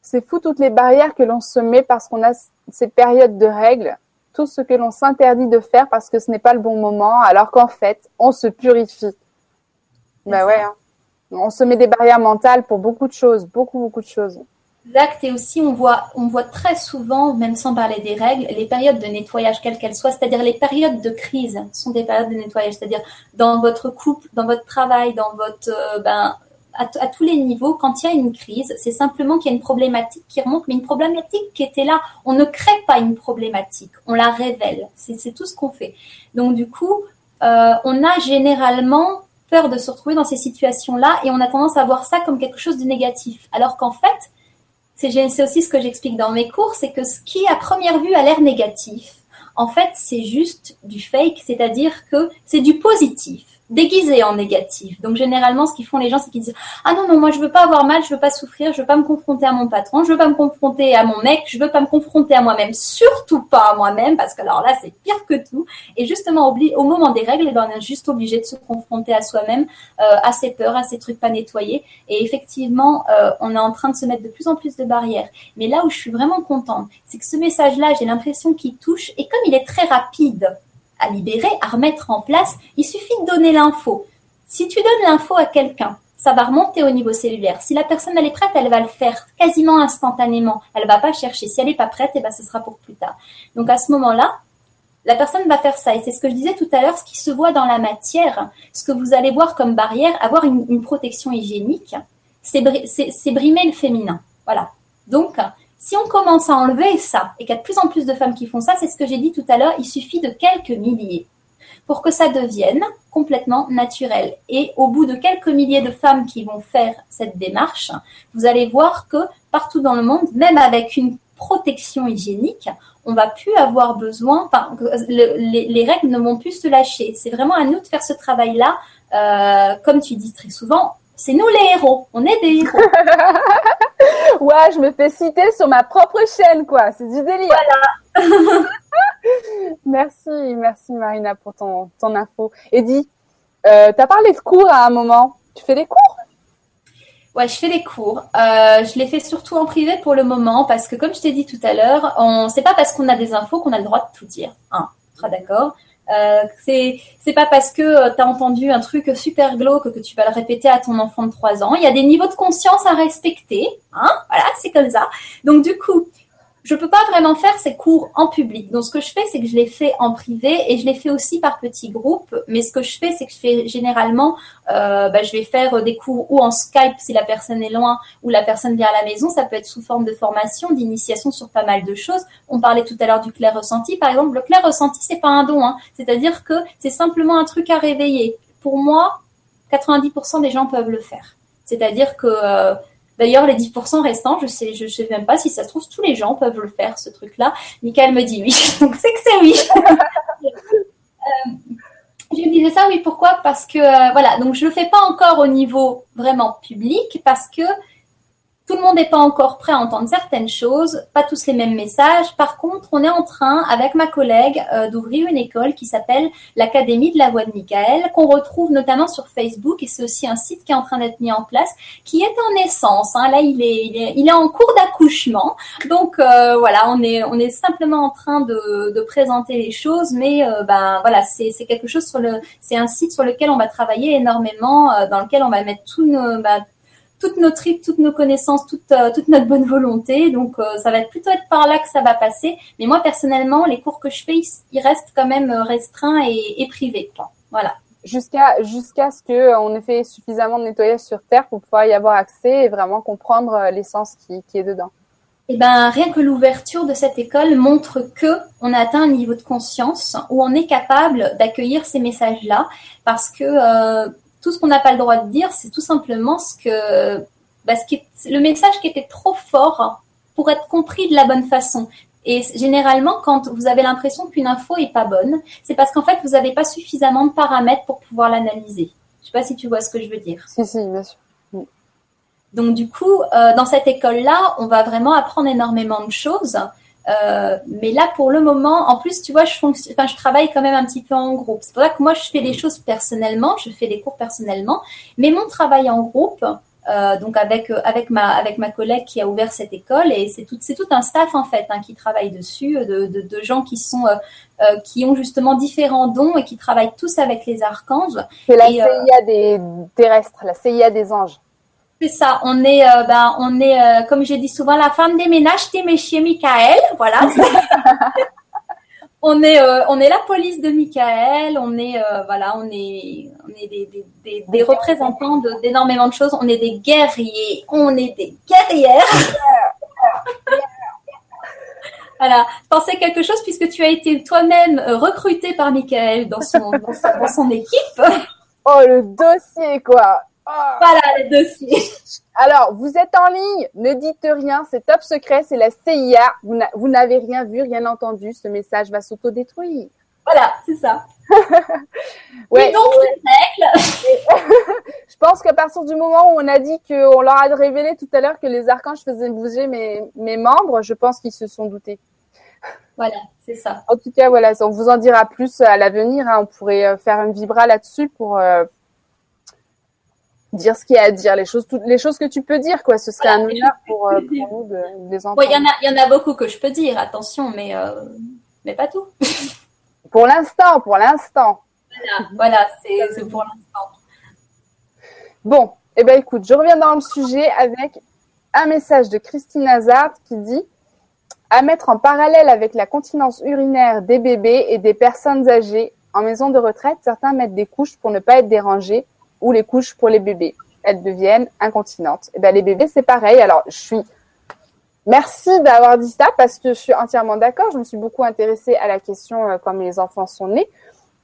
C'est fou toutes les barrières que l'on se met parce qu'on a ces périodes de règles. Tout ce que l'on s'interdit de faire parce que ce n'est pas le bon moment, alors qu'en fait, on se purifie. Ben bah ouais, hein. On se met des barrières mentales pour beaucoup de choses, beaucoup, beaucoup de choses. Exact, et aussi on voit, on voit très souvent, même sans parler des règles, les périodes de nettoyage, quelles qu'elles soient, c'est-à-dire les périodes de crise sont des périodes de nettoyage, c'est-à-dire dans votre couple, dans votre travail, dans votre... Euh, ben, à, t- à tous les niveaux, quand il y a une crise, c'est simplement qu'il y a une problématique qui remonte, mais une problématique qui était là. On ne crée pas une problématique, on la révèle. C'est, c'est tout ce qu'on fait. Donc, du coup, euh, on a généralement peur de se retrouver dans ces situations-là et on a tendance à voir ça comme quelque chose de négatif. Alors qu'en fait, c'est, c'est aussi ce que j'explique dans mes cours, c'est que ce qui, à première vue, a l'air négatif, en fait, c'est juste du fake, c'est-à-dire que c'est du positif déguisé en négatif. Donc généralement, ce qu'ils font les gens, c'est qu'ils disent « Ah non, non, moi je veux pas avoir mal, je veux pas souffrir, je veux pas me confronter à mon patron, je veux pas me confronter à mon mec, je veux pas me confronter à moi-même, surtout pas à moi-même, parce que alors là, c'est pire que tout. » Et justement, au moment des règles, on est juste obligé de se confronter à soi-même, euh, à ses peurs, à ses trucs pas nettoyés. Et effectivement, euh, on est en train de se mettre de plus en plus de barrières. Mais là où je suis vraiment contente, c'est que ce message-là, j'ai l'impression qu'il touche, et comme il est très rapide à libérer, à remettre en place, il suffit de donner l'info. Si tu donnes l'info à quelqu'un, ça va remonter au niveau cellulaire. Si la personne elle est prête, elle va le faire quasiment instantanément. Elle ne va pas chercher. Si elle n'est pas prête, eh ben, ce sera pour plus tard. Donc à ce moment-là, la personne va faire ça. Et c'est ce que je disais tout à l'heure, ce qui se voit dans la matière, ce que vous allez voir comme barrière, avoir une, une protection hygiénique, c'est bri brimer le féminin. Voilà. Donc, si on commence à enlever ça, et qu'il y a de plus en plus de femmes qui font ça, c'est ce que j'ai dit tout à l'heure, il suffit de quelques milliers pour que ça devienne complètement naturel. Et au bout de quelques milliers de femmes qui vont faire cette démarche, vous allez voir que partout dans le monde, même avec une protection hygiénique, on ne va plus avoir besoin, enfin, le, les, les règles ne vont plus se lâcher. C'est vraiment à nous de faire ce travail-là. Euh, comme tu dis très souvent, c'est nous les héros, on est des héros. Ouais, je me fais citer sur ma propre chaîne, quoi. C'est du délire. Voilà. Merci, merci Marina pour ton, ton info. Eddy, euh, tu as parlé de cours à un moment. Tu fais des cours ? Ouais, je fais des cours. Euh, je les fais surtout en privé pour le moment parce que, comme je t'ai dit tout à l'heure, on c'est pas parce qu'on a des infos qu'on a le droit de tout dire. Hein, on sera d'accord. Euh, c'est c'est pas parce que tu as entendu un truc super glauque que tu vas le répéter à ton enfant de trois ans. Il y a des niveaux de conscience à respecter. Hein, voilà, c'est comme ça. Donc, du coup, je peux pas vraiment faire ces cours en public. Donc, ce que je fais, c'est que je les fais en privé et je les fais aussi par petits groupes. Mais ce que je fais, c'est que je fais généralement, euh, bah, je vais faire des cours ou en Skype si la personne est loin ou la personne vient à la maison. Ça peut être sous forme de formation, d'initiation sur pas mal de choses. On parlait tout à l'heure du clair ressenti. Par exemple, le clair ressenti, c'est pas un don, hein. C'est-à-dire que c'est simplement un truc à réveiller. Pour moi, quatre-vingt-dix pour cent des gens peuvent le faire. C'est-à-dire que, euh, d'ailleurs, les dix pour cent restants, je sais, je sais même pas si ça se trouve, tous les gens peuvent le faire, ce truc-là. Michael me dit oui, donc c'est que c'est oui. euh, je me disais ça, oui, pourquoi ? Parce que, euh, voilà, donc je le fais pas encore au niveau vraiment public, parce que tout le monde n'est pas encore prêt à entendre certaines choses, pas tous les mêmes messages. Par contre, on est en train, avec ma collègue, euh, d'ouvrir une école qui s'appelle l'Académie de la Voix de Michael, qu'on retrouve notamment sur Facebook, et c'est aussi un site qui est en train d'être mis en place, qui est en naissance. Hein. Là, il est, il est, il est en cours d'accouchement. Donc, euh, voilà, on est, on est simplement en train de, de présenter les choses, mais euh, ben voilà, c'est, c'est quelque chose sur le, c'est un site sur lequel on va travailler énormément, euh, dans lequel on va mettre tous nos, bah, toutes nos tripes, toutes nos connaissances, toute, euh, toute notre bonne volonté. Donc, euh, ça va être plutôt être par là que ça va passer. Mais moi, personnellement, les cours que je fais, ils, ils restent quand même restreints et, et privés. Voilà. Jusqu'à jusqu'à ce qu'on ait fait suffisamment de nettoyage sur Terre pour pouvoir y avoir accès et vraiment comprendre l'essence qui, qui est dedans. Eh ben, rien que l'ouverture de cette école montre que on a atteint un niveau de conscience où on est capable d'accueillir ces messages-là parce que... Euh, tout ce qu'on n'a pas le droit de dire, c'est tout simplement ce que, bah, ce qui est, le message qui était trop fort pour être compris de la bonne façon. Et généralement, quand vous avez l'impression qu'une info est pas bonne, c'est parce qu'en fait, vous n'avez pas suffisamment de paramètres pour pouvoir l'analyser. Je ne sais pas si tu vois ce que je veux dire. Si, si, bien sûr. Donc, du coup, euh, dans cette école-là, on va vraiment apprendre énormément de choses. Euh, mais là, pour le moment, en plus, tu vois, je, fonction... enfin, je travaille quand même un petit peu en groupe. C'est pour ça que moi, je fais les choses personnellement, je fais les cours personnellement, mais mon travail en groupe, euh, donc avec avec ma avec ma collègue qui a ouvert cette école, et c'est tout c'est tout un staff en fait hein, qui travaille dessus, de, de, de gens qui sont euh, euh, qui ont justement différents dons et qui travaillent tous avec les archanges. C'est la et, C I A euh... des terrestres, la C I A des anges. C'est ça, on est, euh, ben, on est, euh, comme j'ai dit souvent, la femme des ménages des messieurs Michael, voilà. on est, euh, on est la police de Michael, on est, euh, voilà, on est, on est des, des, des, des représentants de, d'énormément de choses. On est des guerriers, on est des guerrières. Voilà, pensez quelque chose puisque tu as été toi-même recruté par Michael dans son, dans son, dans son équipe. Oh le dossier quoi. Voilà les dossiers. Alors, vous êtes en ligne, ne dites rien, c'est top secret, c'est la C I A. Vous n'avez rien vu, rien entendu, ce message va s'autodétruire. Voilà, c'est ça. Ouais, et donc, ouais. Les règles. Je pense qu'à partir du moment où on a dit qu'on leur a révélé tout à l'heure que les archanges faisaient bouger mes, mes membres, je pense qu'ils se sont doutés. Voilà, c'est ça. En tout cas, voilà, on vous en dira plus à l'avenir. Hein, on pourrait faire une vibra là-dessus pour... Euh, dire ce qu'il y a à dire, les choses, toutes les choses que tu peux dire, quoi. Ce serait voilà, un honneur pour, euh, pour nous de, de les entendre. Il ouais, y, y en a beaucoup que je peux dire, attention, mais, euh, mais pas tout. Pour l'instant, pour l'instant. Voilà, voilà c'est, c'est pour l'instant. Bon, Eh bien, écoute, je reviens dans le sujet avec un message de Christine Hazard qui dit « À mettre en parallèle avec la continence urinaire des bébés et des personnes âgées, en maison de retraite, certains mettent des couches pour ne pas être dérangés ou les couches pour les bébés. Elles deviennent incontinentes. » Eh bien, les bébés, c'est pareil. Alors, je suis… Merci d'avoir dit ça parce que je suis entièrement d'accord. Je me suis beaucoup intéressée à la question euh, quand les enfants sont nés.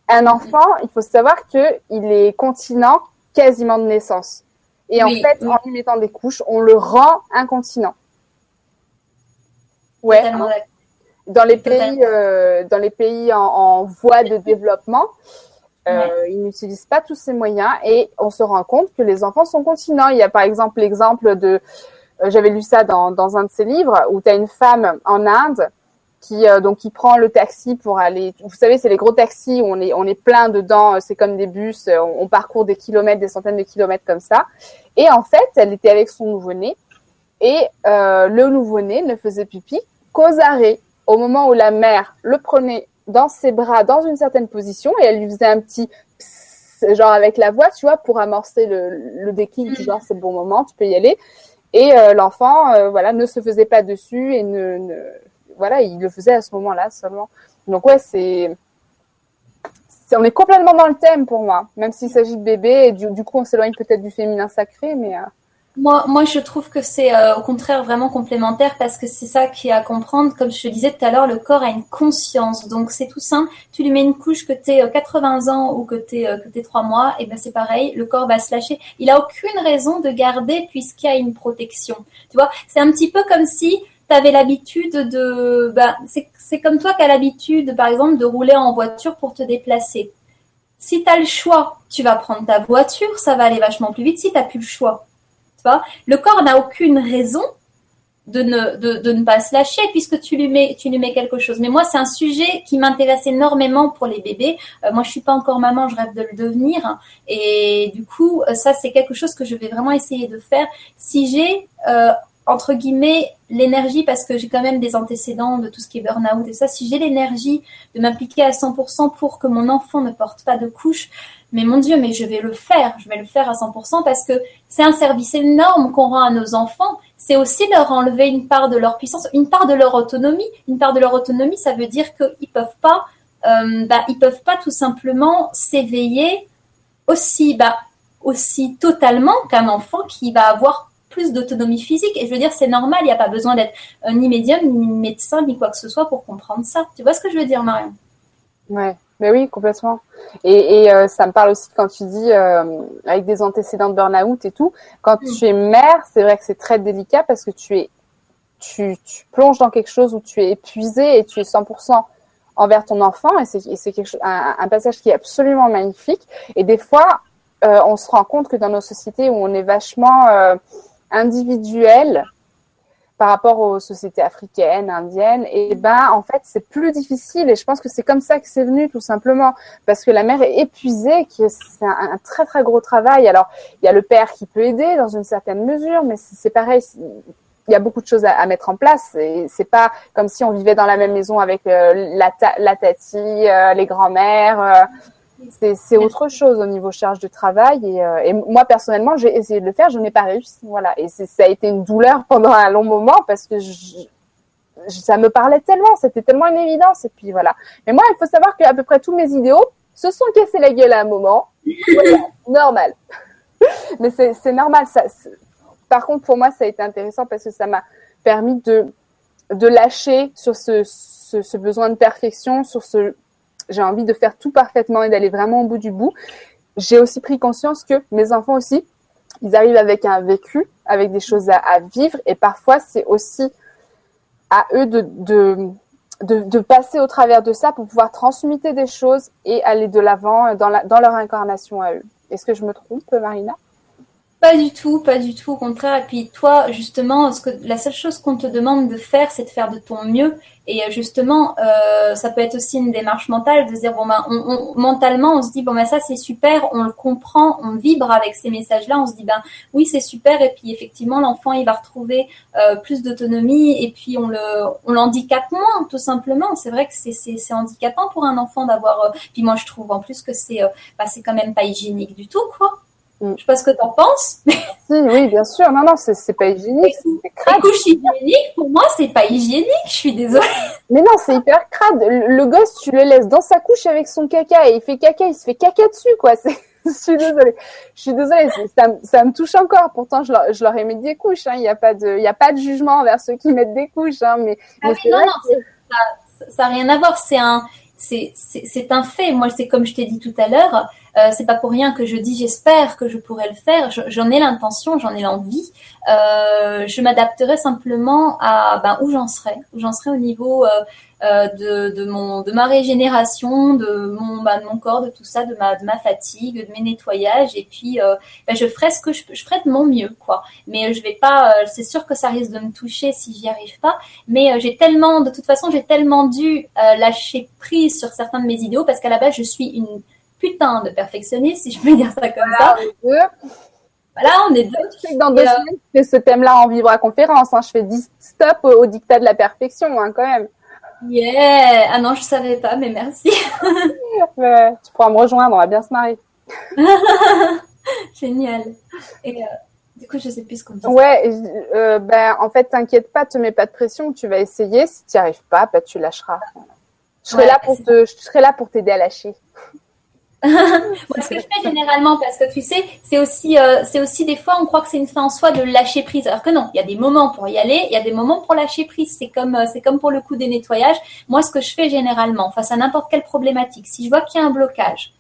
Un enfant, il faut savoir qu'il est continent quasiment de naissance. Et en oui, fait, oui. en lui mettant des couches, on le rend incontinent. Ouais. Hein. Dans les pays, euh, dans les pays en, en voie de développement, euh, oui. ils n'utilisent pas tous ces moyens et on se rend compte que les enfants sont continents. Il y a par exemple l'exemple de, euh, j'avais lu ça dans, dans un de ses livres, où tu as une femme en Inde qui euh, donc qui prend le taxi pour aller, vous savez, c'est les gros taxis où on est on est plein dedans, c'est comme des bus, on, on parcourt des kilomètres, des centaines de kilomètres comme ça. Et en fait, elle était avec son nouveau-né et euh, le nouveau-né ne faisait pipi qu'aux arrêts, au moment où la mère le prenait dans ses bras dans une certaine position et elle lui faisait un petit pss, genre avec la voix, tu vois, pour amorcer le, le déclic, genre c'est le bon moment, tu peux y aller. Et euh, l'enfant, euh, voilà, ne se faisait pas dessus et ne, ne voilà, il le faisait à ce moment-là seulement. Donc ouais, c'est, c'est on est complètement dans le thème pour moi, même s'il s'agit de bébé. Et du, du coup, on s'éloigne peut-être du féminin sacré, mais… Euh... Moi, moi, je trouve que c'est euh, au contraire vraiment complémentaire parce que c'est ça qui est à comprendre. Comme je te disais tout à l'heure, le corps a une conscience. Donc, c'est tout simple. Tu lui mets une couche que t'es euh, quatre-vingts ans ou que t'es, euh, que t'es trois mois, et ben c'est pareil, le corps va se lâcher. Il a aucune raison de garder puisqu'il y a une protection. Tu vois, c'est un petit peu comme si… T'avais l'habitude de, bah, c'est, c'est comme toi qui as l'habitude, par exemple, de rouler en voiture pour te déplacer. Si t'as le choix, tu vas prendre ta voiture, ça va aller vachement plus vite. Si t'as plus le choix, tu vois, le corps n'a aucune raison de ne, de, de ne pas se lâcher puisque tu lui mets, tu lui mets quelque chose. Mais moi, c'est un sujet qui m'intéresse énormément pour les bébés. Euh, moi, je suis pas encore maman, je rêve de le devenir. Hein, et du coup, ça, c'est quelque chose que je vais vraiment essayer de faire si j'ai, euh, entre guillemets, l'énergie, parce que j'ai quand même des antécédents de tout ce qui est burn-out et ça, si j'ai l'énergie de m'impliquer à cent pour cent pour que mon enfant ne porte pas de couche, mais mon Dieu, mais je vais le faire, je vais le faire à cent pour cent parce que c'est un service énorme qu'on rend à nos enfants, c'est aussi leur enlever une part de leur puissance, une part de leur autonomie, une part de leur autonomie, ça veut dire qu'ils peuvent pas, euh, bah, ils peuvent pas tout simplement s'éveiller aussi, bah, aussi totalement qu'un enfant qui va avoir plus d'autonomie physique. Et je veux dire, c'est normal, il n'y a pas besoin d'être euh, ni médium, ni médecin, ni quoi que ce soit pour comprendre ça. Tu vois ce que je veux dire, Marion? Ouais, mais oui, complètement. Et, et euh, ça me parle aussi quand tu dis euh, avec des antécédents de burn-out et tout, quand mmh. tu es mère, c'est vrai que c'est très délicat parce que tu es, tu, tu plonges dans quelque chose où tu es épuisée et tu es cent pour cent envers ton enfant. Et c'est, et c'est quelque chose, un, un passage qui est absolument magnifique. Et des fois, euh, on se rend compte que dans nos sociétés où on est vachement… Euh, individuel par rapport aux sociétés africaines, indiennes, et ben en fait c'est plus difficile et je pense que c'est comme ça que c'est venu tout simplement parce que la mère est épuisée, qui c'est un, un très très gros travail. Alors il y a le père qui peut aider dans une certaine mesure, mais c'est, c'est pareil, il y a beaucoup de choses à, à mettre en place et c'est pas comme si on vivait dans la même maison avec euh, la, ta, la tati, euh, les grands-mères. Euh, C'est, c'est autre chose au niveau charge de travail et, euh, et moi personnellement j'ai essayé de le faire, je n'ai pas réussi, voilà, et c'est, ça a été une douleur pendant un long moment parce que je, je, ça me parlait tellement, c'était tellement une évidence et puis voilà. Mais moi il faut savoir qu'à peu près tous mes idéaux se sont cassés la gueule à un moment, voilà, normal. Mais c'est, c'est normal. Ça, c'est... Par contre pour moi ça a été intéressant parce que ça m'a permis de de lâcher sur ce ce, ce besoin de perfection, sur ce j'ai envie de faire tout parfaitement et d'aller vraiment au bout du bout. J'ai aussi pris conscience que mes enfants aussi, ils arrivent avec un vécu, avec des choses à, à vivre. Et parfois, c'est aussi à eux de, de, de, de passer au travers de ça pour pouvoir transmuter des choses et aller de l'avant dans, la, dans leur incarnation à eux. Est-ce que je me trompe, Marina ? Pas du tout, pas du tout, au contraire. Et puis toi, justement, ce que, la seule chose qu'on te demande de faire, c'est de faire de ton mieux. Et justement, euh, ça peut être aussi une démarche mentale de se dire, bon ben, on, on, mentalement, on se dit, bon ben ça c'est super, on le comprend, on vibre avec ces messages-là, on se dit, ben oui c'est super. Et puis effectivement, l'enfant il va retrouver euh, plus d'autonomie et puis on le, on l'handicape moins, tout simplement. C'est vrai que c'est, c'est, c'est handicapant pour un enfant d'avoir. Euh, puis moi je trouve en plus que c'est, euh, bah, c'est quand même pas hygiénique du tout, quoi. Mm. Je ne sais pas ce que tu en penses. Si, oui, bien sûr. Non, non, c'est, c'est pas hygiénique. C'est crade. Les couches hygiéniques, pour moi, c'est pas hygiénique. Je suis désolée. Mais non, c'est hyper crade. Le, le gosse, tu le laisses dans sa couche avec son caca et il fait caca, il se fait caca dessus, quoi. C'est... Je suis désolée. Je suis désolée. Ça, ça me touche encore. Pourtant, je leur, je leur ai mis des couches. Hein. Il n'y a pas de, il n'y a pas de jugement envers ceux qui mettent des couches. Hein. Mais, ah mais oui, c'est non, vrai non, que... ça n'a rien à voir. C'est un, c'est, c'est, c'est un fait. Moi, c'est comme je t'ai dit tout à l'heure. Euh, c'est pas pour rien que je dis j'espère que je pourrai le faire. Je, j'en ai l'intention, j'en ai l'envie. Euh, je m'adapterai simplement à ben, où j'en serai, où j'en serai au niveau. Euh, Euh, de, de, mon, de ma régénération, de mon, bah, de mon corps, de tout ça, de ma, de ma fatigue, de mes nettoyages, et puis euh, bah, je ferai ce que je, je ferai de mon mieux, quoi. Mais euh, je vais pas, euh, c'est sûr que ça risque de me toucher si j'y arrive pas. Mais euh, j'ai tellement, de toute façon, j'ai tellement dû euh, lâcher prise sur certains de mes idéaux parce qu'à la base, je suis une putain de perfectionniste, si je peux dire ça comme voilà, ça. On est deux. Voilà, on est deux. Je sais que dans deux semaines, euh... je fais ce thème-là en vibra conférence. Hein. Je fais dix stop au, au dictat de la perfection, hein, quand même. Yeah! Ah non, je savais pas, mais merci. Mais tu pourras me rejoindre, on va bien se marrer. Génial. Et euh, du coup, je sais plus ce qu'on dit. Ouais, euh, ben, en fait, t'inquiète pas, te mets pas de pression, tu vas essayer. Si t'y arrives pas, ben, tu lâcheras. Je serai, ouais, là pour te, je serai là pour t'aider à lâcher. Moi, ce que je fais généralement, parce que tu sais, c'est aussi, euh, c'est aussi des fois on croit que c'est une fin en soi de lâcher prise, alors que non, il y a des moments pour y aller, il y a des moments pour lâcher prise. C'est comme, euh, c'est comme pour le coup des nettoyages. Moi, ce que je fais généralement face à n'importe quelle problématique, si je vois qu'il y a un blocage,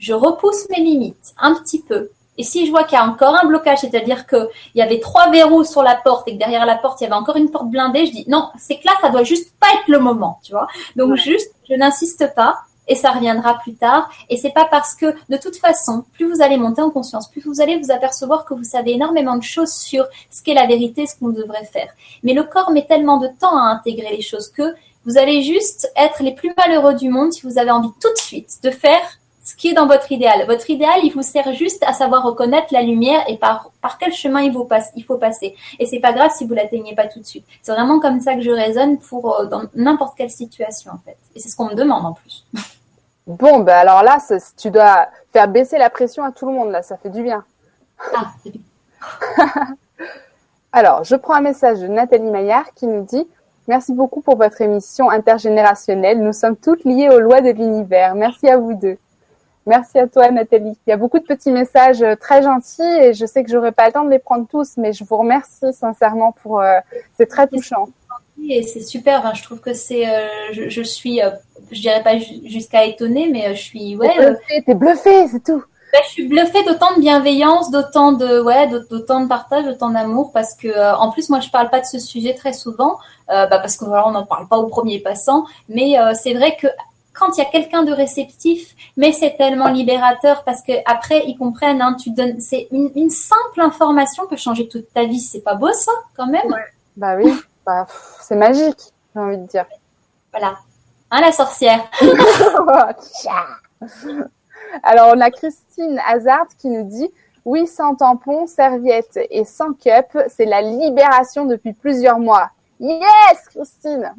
je repousse mes limites un petit peu. Et si je vois qu'il y a encore un blocage, c'est-à-dire qu'il y avait trois verrous sur la porte et que derrière la porte, il y avait encore une porte blindée, je dis non, c'est que là, ça doit juste pas être le moment, tu vois. Donc, ouais. Juste, je n'insiste pas. Et ça reviendra plus tard. Et c'est pas parce que, de toute façon, plus vous allez monter en conscience, plus vous allez vous apercevoir que vous savez énormément de choses sur ce qu'est la vérité, ce qu'on devrait faire. Mais le corps met tellement de temps à intégrer les choses que vous allez juste être les plus malheureux du monde si vous avez envie tout de suite de faire ce qui est dans votre idéal. Votre idéal, il vous sert juste à savoir reconnaître la lumière et par, par quel chemin il, vous passe, il faut passer. Et c'est pas grave si vous l'atteignez pas tout de suite. C'est vraiment comme ça que je raisonne pour, euh, dans n'importe quelle situation, en fait. Et c'est ce qu'on me demande, en plus. Bon, ben bah alors là, ça, tu dois faire baisser la pression à tout le monde, là, ça fait du bien. Ah, c'est bien. Alors, je prends un message de Nathalie Maillard qui nous dit « Merci beaucoup pour votre émission intergénérationnelle. Nous sommes toutes liées aux lois de l'univers. Merci à vous deux. » Merci à toi, Nathalie. Il y a beaucoup de petits messages très gentils et je sais que j'aurai pas le temps de les prendre tous, mais je vous remercie sincèrement pour… Euh, c'est très touchant. Et c'est super, enfin, je trouve que c'est… Euh, je, je suis… Euh, je dirais pas jusqu'à étonner, mais je suis… ouais. T'es bluffée, euh, t'es bluffée, c'est tout. Ben, je suis bluffée d'autant de bienveillance, d'autant de, ouais, d'autant de partage, d'autant d'amour, parce que euh, en plus, moi, je parle pas de ce sujet très souvent, euh, bah, parce que voilà, on n'en parle pas au premier passant, mais euh, c'est vrai que… quand il y a quelqu'un de réceptif, mais c'est tellement libérateur parce que après ils comprennent. Hein, tu donnes, c'est une, une simple information peut changer toute ta vie. C'est pas beau ça, quand même. Ouais. Bah oui, bah, pff, c'est magique, j'ai envie de dire. Voilà, hein, la sorcière. Alors on a Christine Hazard qui nous dit oui, sans tampon, serviette et sans cup, c'est la libération depuis plusieurs mois. Yes, Christine.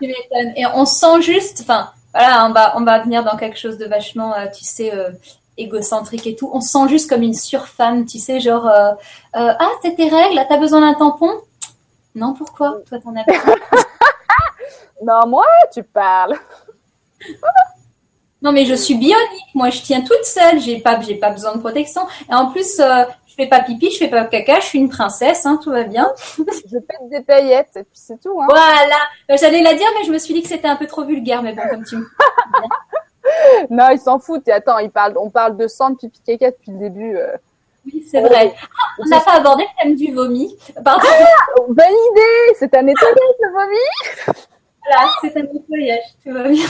Tu m'étonnes. Et on sent juste, enfin. Voilà, on va, on va venir dans quelque chose de vachement, euh, tu sais, euh, égocentrique et tout. On se sent juste comme une surfemme, tu sais, genre, euh, euh, ah, c'est tes règles, t'as besoin d'un tampon ? Non, pourquoi ? Toi, t'en as besoin. Non, moi, tu parles. Non, mais je suis bionique, moi, je tiens toute seule, j'ai pas, j'ai pas besoin de protection. Et en plus, euh, je fais pas pipi, je fais pas caca, je suis une princesse, hein, tout va bien. Je pète des paillettes, et puis c'est tout. Hein. Voilà, j'allais la dire, mais je me suis dit que c'était un peu trop vulgaire, mais bon, comme tu me dis. Non, ils s'en foutent. Et attends, ils parlent, on parle de sang, de pipi, caca depuis le début. Euh... Oui, c'est vrai. Ah, on n'a pas abordé le thème du vomi. Pardon. Ah, bonne idée. C'est un nettoyage, le vomi. Voilà, c'est un nettoyage, tout va bien.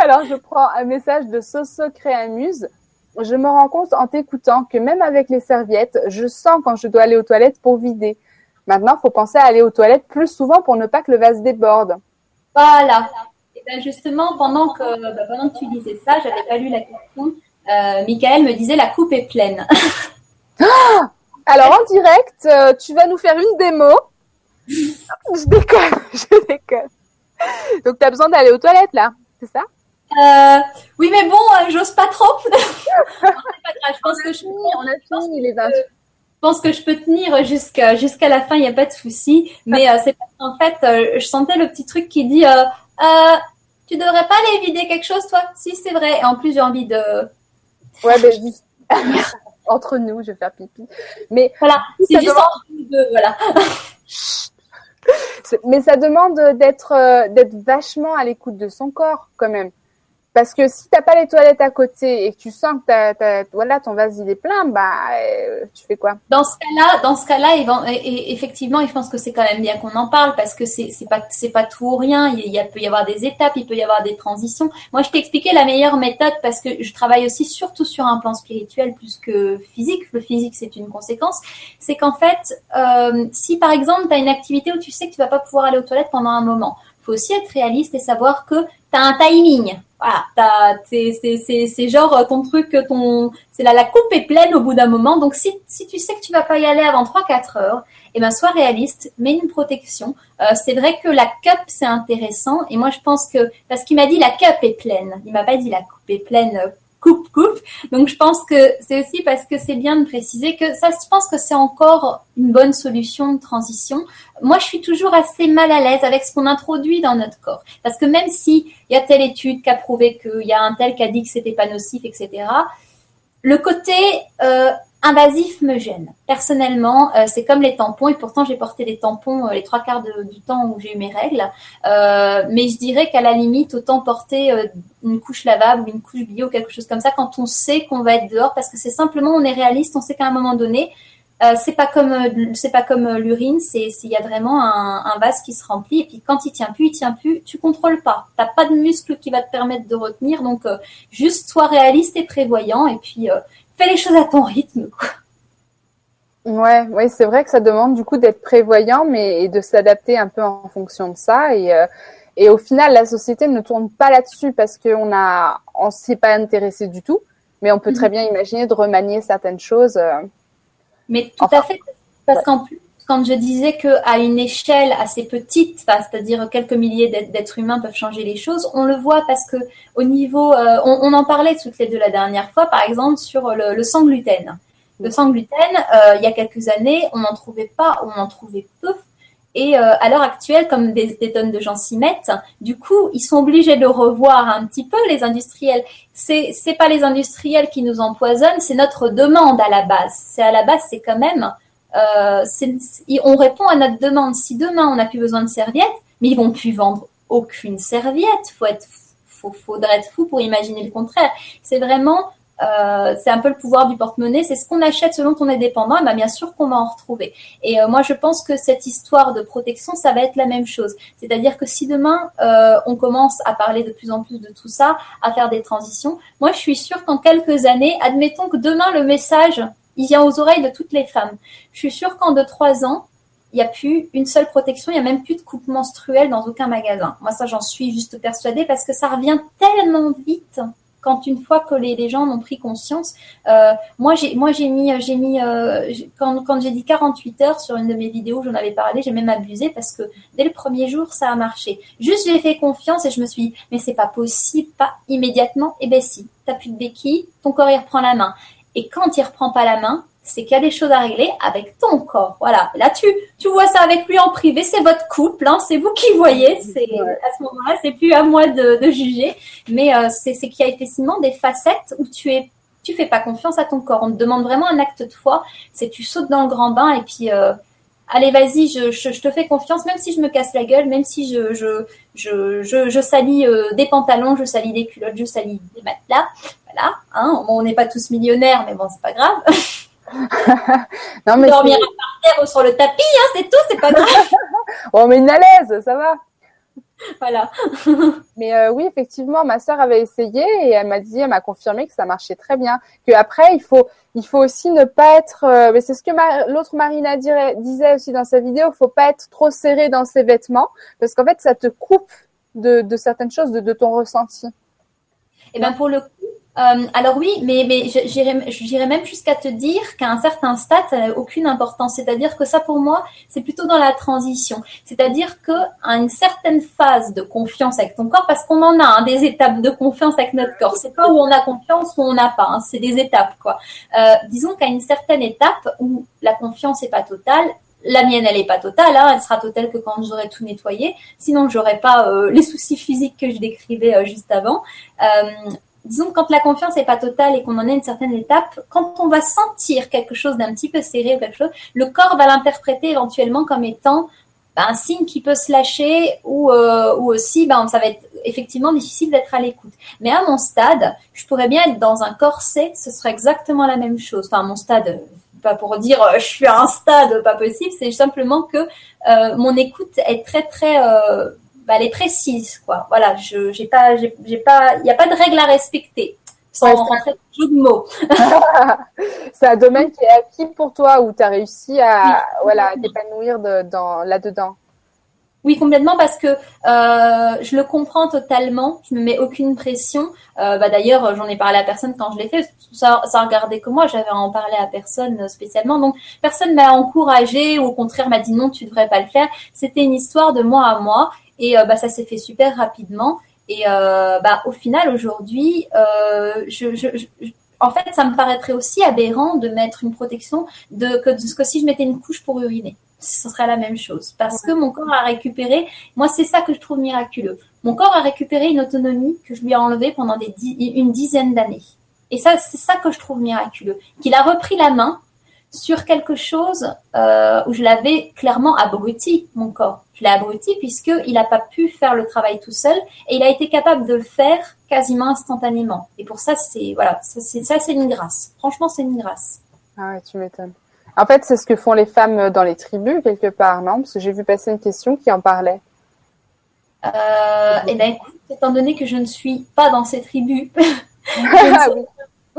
Alors, je prends un message de Soso Créamuse. Je me rends compte en t'écoutant que même avec les serviettes, je sens quand je dois aller aux toilettes pour vider. Maintenant, il faut penser à aller aux toilettes plus souvent pour ne pas que le vase déborde. Voilà. Et bien justement, pendant que, bah, pendant que tu disais ça, j'avais pas lu la question. Euh, Michael me disait la coupe est pleine. Ah, alors en direct, euh, tu vas nous faire une démo. Je déconne, je déconne. Donc, tu as besoin d'aller aux toilettes là, c'est ça ? Euh, oui, mais bon, euh, j'ose pas trop. Non, c'est pas grave. Je pense que je, on a fini les vaches. Je pense que je peux tenir jusqu'à jusqu'à la fin, il n'y a pas de souci. Mais euh, c'est parce qu'en fait, euh, je sentais le petit truc qui dit euh, euh, tu devrais pas aller vider quelque chose, toi? Si, c'est vrai. Et en plus, j'ai envie de. Ouais, ben oui. Entre nous, je vais faire pipi. Mais voilà, c'est juste entre nous deux, voilà. Mais ça demande d'être, euh, d'être vachement à l'écoute de son corps quand même. Parce que si tu n'as pas les toilettes à côté et que tu sens que t'as, t'as, voilà, ton vase il est plein, bah, euh, tu fais quoi? Dans ce cas-là, dans ce cas-là et, et, effectivement, je pense que c'est quand même bien qu'on en parle parce que c'est, c'est, pas, c'est pas tout ou rien. Il, il peut y avoir des étapes, il peut y avoir des transitions. Moi, je t'ai expliqué la meilleure méthode parce que je travaille aussi surtout sur un plan spirituel plus que physique. Le physique, c'est une conséquence. C'est qu'en fait, euh, si par exemple, tu as une activité où tu sais que tu ne vas pas pouvoir aller aux toilettes pendant un moment, il faut aussi être réaliste et savoir que tu as un timing. Voilà, t'as, c'est, c'est, c'est, c'est genre ton truc, ton, c'est là, la coupe est pleine au bout d'un moment. Donc, si, si tu sais que tu vas pas y aller avant trois quatre heures, eh ben, sois réaliste, mets une protection. Euh, c'est vrai que la cup, c'est intéressant. Et moi, je pense que, parce qu'il m'a dit la cup est pleine. Il m'a pas dit la coupe est pleine, coupe, coupe. Donc, je pense que c'est aussi parce que c'est bien de préciser que ça, je pense que c'est encore une bonne solution de transition. Moi, je suis toujours assez mal à l'aise avec ce qu'on introduit dans notre corps. Parce que même si il y a telle étude qui a prouvé qu'il y a un tel qui a dit que c'était pas nocif, et cetera, le côté euh, invasif me gêne. Personnellement, euh, c'est comme les tampons. Et pourtant, j'ai porté des tampons euh, les trois quarts de, du temps où j'ai eu mes règles. Euh, mais je dirais qu'à la limite, autant porter euh, une couche lavable ou une couche bio, quelque chose comme ça, quand on sait qu'on va être dehors. Parce que c'est simplement, on est réaliste. On sait qu'à un moment donné, euh, c'est pas comme euh, c'est pas comme euh, l'urine. C'est il y a vraiment un, un vase qui se remplit. Et puis quand il tient plus, il tient plus. Tu contrôles pas. T'as pas de muscle qui va te permettre de retenir. Donc euh, juste sois réaliste et prévoyant. Et puis euh, fais les choses à ton rythme. Ouais, ouais, c'est vrai que ça demande du coup d'être prévoyant, mais et de s'adapter un peu en fonction de ça. Et, euh, et au final, la société ne tourne pas là-dessus parce qu'on a, on s'y est pas intéressé du tout. Mais on peut très bien imaginer de remanier certaines choses. Euh, mais tout enfin, à fait, parce ouais. qu'en plus, quand je disais qu'à une échelle assez petite, c'est-à-dire quelques milliers d'êtres humains peuvent changer les choses, on le voit parce que au niveau, euh, on, on en parlait toutes les deux la dernière fois, par exemple sur le, le sans gluten. Le sans gluten, euh, il y a quelques années, on n'en trouvait pas, on en trouvait peu. Et euh, à l'heure actuelle, comme des, des tonnes de gens s'y mettent, du coup, ils sont obligés de revoir un petit peu les industriels. C'est, c'est pas les industriels qui nous empoisonnent, c'est notre demande à la base. C'est à la base, c'est quand même. Euh, c'est, on répond à notre demande. Si demain on n'a plus besoin de serviettes, mais ils vont plus vendre aucune serviette. Faut être, faut, faudrait être fou pour imaginer le contraire. C'est vraiment, euh, c'est un peu le pouvoir du porte-monnaie. C'est ce qu'on achète selon qu'on est dépendant. Et ben bien sûr qu'on va en retrouver. Et euh, moi je pense que cette histoire de protection, ça va être la même chose. C'est-à-dire que si demain euh, on commence à parler de plus en plus de tout ça, à faire des transitions, moi je suis sûre qu'en quelques années, admettons que demain le message il vient aux oreilles de toutes les femmes. Je suis sûre qu'en deux trois ans, il n'y a plus une seule protection, il n'y a même plus de coupe menstruelle dans aucun magasin. Moi, ça, j'en suis juste persuadée parce que ça revient tellement vite quand une fois que les, les gens en ont pris conscience. Euh, moi, j'ai, moi, j'ai mis, j'ai mis euh, quand, quand j'ai dit quarante-huit heures sur une de mes vidéos, j'en avais parlé, j'ai même abusé parce que dès le premier jour, ça a marché. Juste, j'ai fait confiance et je me suis dit, mais c'est pas possible, pas immédiatement. Eh bien, si, t'as plus de béquilles, ton corps, il reprend la main. Et quand il ne reprend pas la main, c'est qu'il y a des choses à régler avec ton corps. Voilà. Là, tu, tu vois ça avec lui en privé. C'est votre couple. Hein, c'est vous qui voyez. C'est, à ce moment-là, c'est plus à moi de, de juger. Mais euh, c'est, c'est qu'il y a effectivement des facettes où tu es, tu fais pas confiance à ton corps. On te demande vraiment un acte de foi. C'est tu sautes dans le grand bain et puis euh, allez, vas-y, je, je, je te fais confiance. Même si je me casse la gueule, même si je, je, je, je, je salis euh, des pantalons, je salis des culottes, je salis des matelas. Voilà, hein, on n'est pas tous millionnaires, mais bon, c'est pas grave. Non, mais dormir c'est... par terre ou sur le tapis, hein, c'est tout, c'est pas grave. On met une à l'aise, ça va. Voilà. Mais euh, oui, effectivement, ma sœur avait essayé et elle m'a dit, elle m'a confirmé que ça marchait très bien. Que après, il faut, il faut aussi ne pas être. Euh, mais c'est ce que ma, l'autre Marina dirait, disait aussi dans sa vidéo. Il faut pas être trop serré dans ses vêtements parce qu'en fait, ça te coupe de, de certaines choses, de, de ton ressenti. Et ben pour le coup. Euh, alors oui, mais, mais j'irais, j'irais même jusqu'à te dire qu'à un certain stade, ça n'a aucune importance. C'est-à-dire que ça, pour moi, c'est plutôt dans la transition. C'est-à-dire qu'à une certaine phase de confiance avec ton corps, parce qu'on en a hein, des étapes de confiance avec notre corps. C'est pas où on a confiance ou on n'a pas. Hein, c'est des étapes, quoi. Euh, disons qu'à une certaine étape où la confiance n'est pas totale, la mienne, elle n'est pas totale, hein, elle sera totale que quand j'aurai tout nettoyé, sinon je n'aurai pas euh, les soucis physiques que je décrivais euh, juste avant. Euh, disons, quand la confiance n'est pas totale et qu'on en est à une certaine étape, quand on va sentir quelque chose d'un petit peu serré ou quelque chose, le corps va l'interpréter éventuellement comme étant ben, un signe qui peut se lâcher ou, euh, ou aussi, ben, ça va être effectivement difficile d'être à l'écoute. Mais à mon stade, je pourrais bien être dans un corset, ce serait exactement la même chose. Enfin, à mon stade... Pas pour dire je suis à un stade pas possible, c'est simplement que euh, mon écoute est très très euh, bah, elle est précise quoi. Voilà, je j'ai pas j'ai, j'ai pas il n'y a pas de règle à respecter. Sans ouais, rentrer dans le jeu de mots. C'est un domaine qui est acquis pour toi où tu as réussi à oui. voilà, à t'épanouir de, dans là-dedans. Oui, complètement, parce que euh, je le comprends totalement. Je me mets aucune pression. Euh, bah d'ailleurs, j'en ai parlé à personne quand je l'ai fait. Ça, ça regardait que moi, j'avais à en parler à personne spécialement. Donc, personne m'a encouragée ou au contraire m'a dit non, tu devrais pas le faire. C'était une histoire de moi à moi et euh, bah ça s'est fait super rapidement. Et euh, bah au final, aujourd'hui, euh, je, je, je en fait, ça me paraîtrait aussi aberrant de mettre une protection de que, de, que si je mettais une couche pour uriner. Ce serait la même chose parce que mon corps a récupéré, moi c'est ça que je trouve miraculeux, mon corps a récupéré une autonomie que je lui ai enlevée pendant des dix, une dizaine d'années et ça c'est ça que je trouve miraculeux, qu'il a repris la main sur quelque chose euh, où je l'avais clairement abruti, mon corps, je l'ai abruti puisqu'il n'a pas pu faire le travail tout seul et il a été capable de le faire quasiment instantanément et pour ça c'est, voilà, ça, c'est, ça, c'est une grâce, franchement c'est une grâce. Ah ouais, tu m'étonnes. En fait, c'est ce que font les femmes dans les tribus, quelque part, non ? Parce que j'ai vu passer une question qui en parlait. Euh, et bien, écoute, étant donné que je ne suis pas dans ces tribus, je, ne saurais,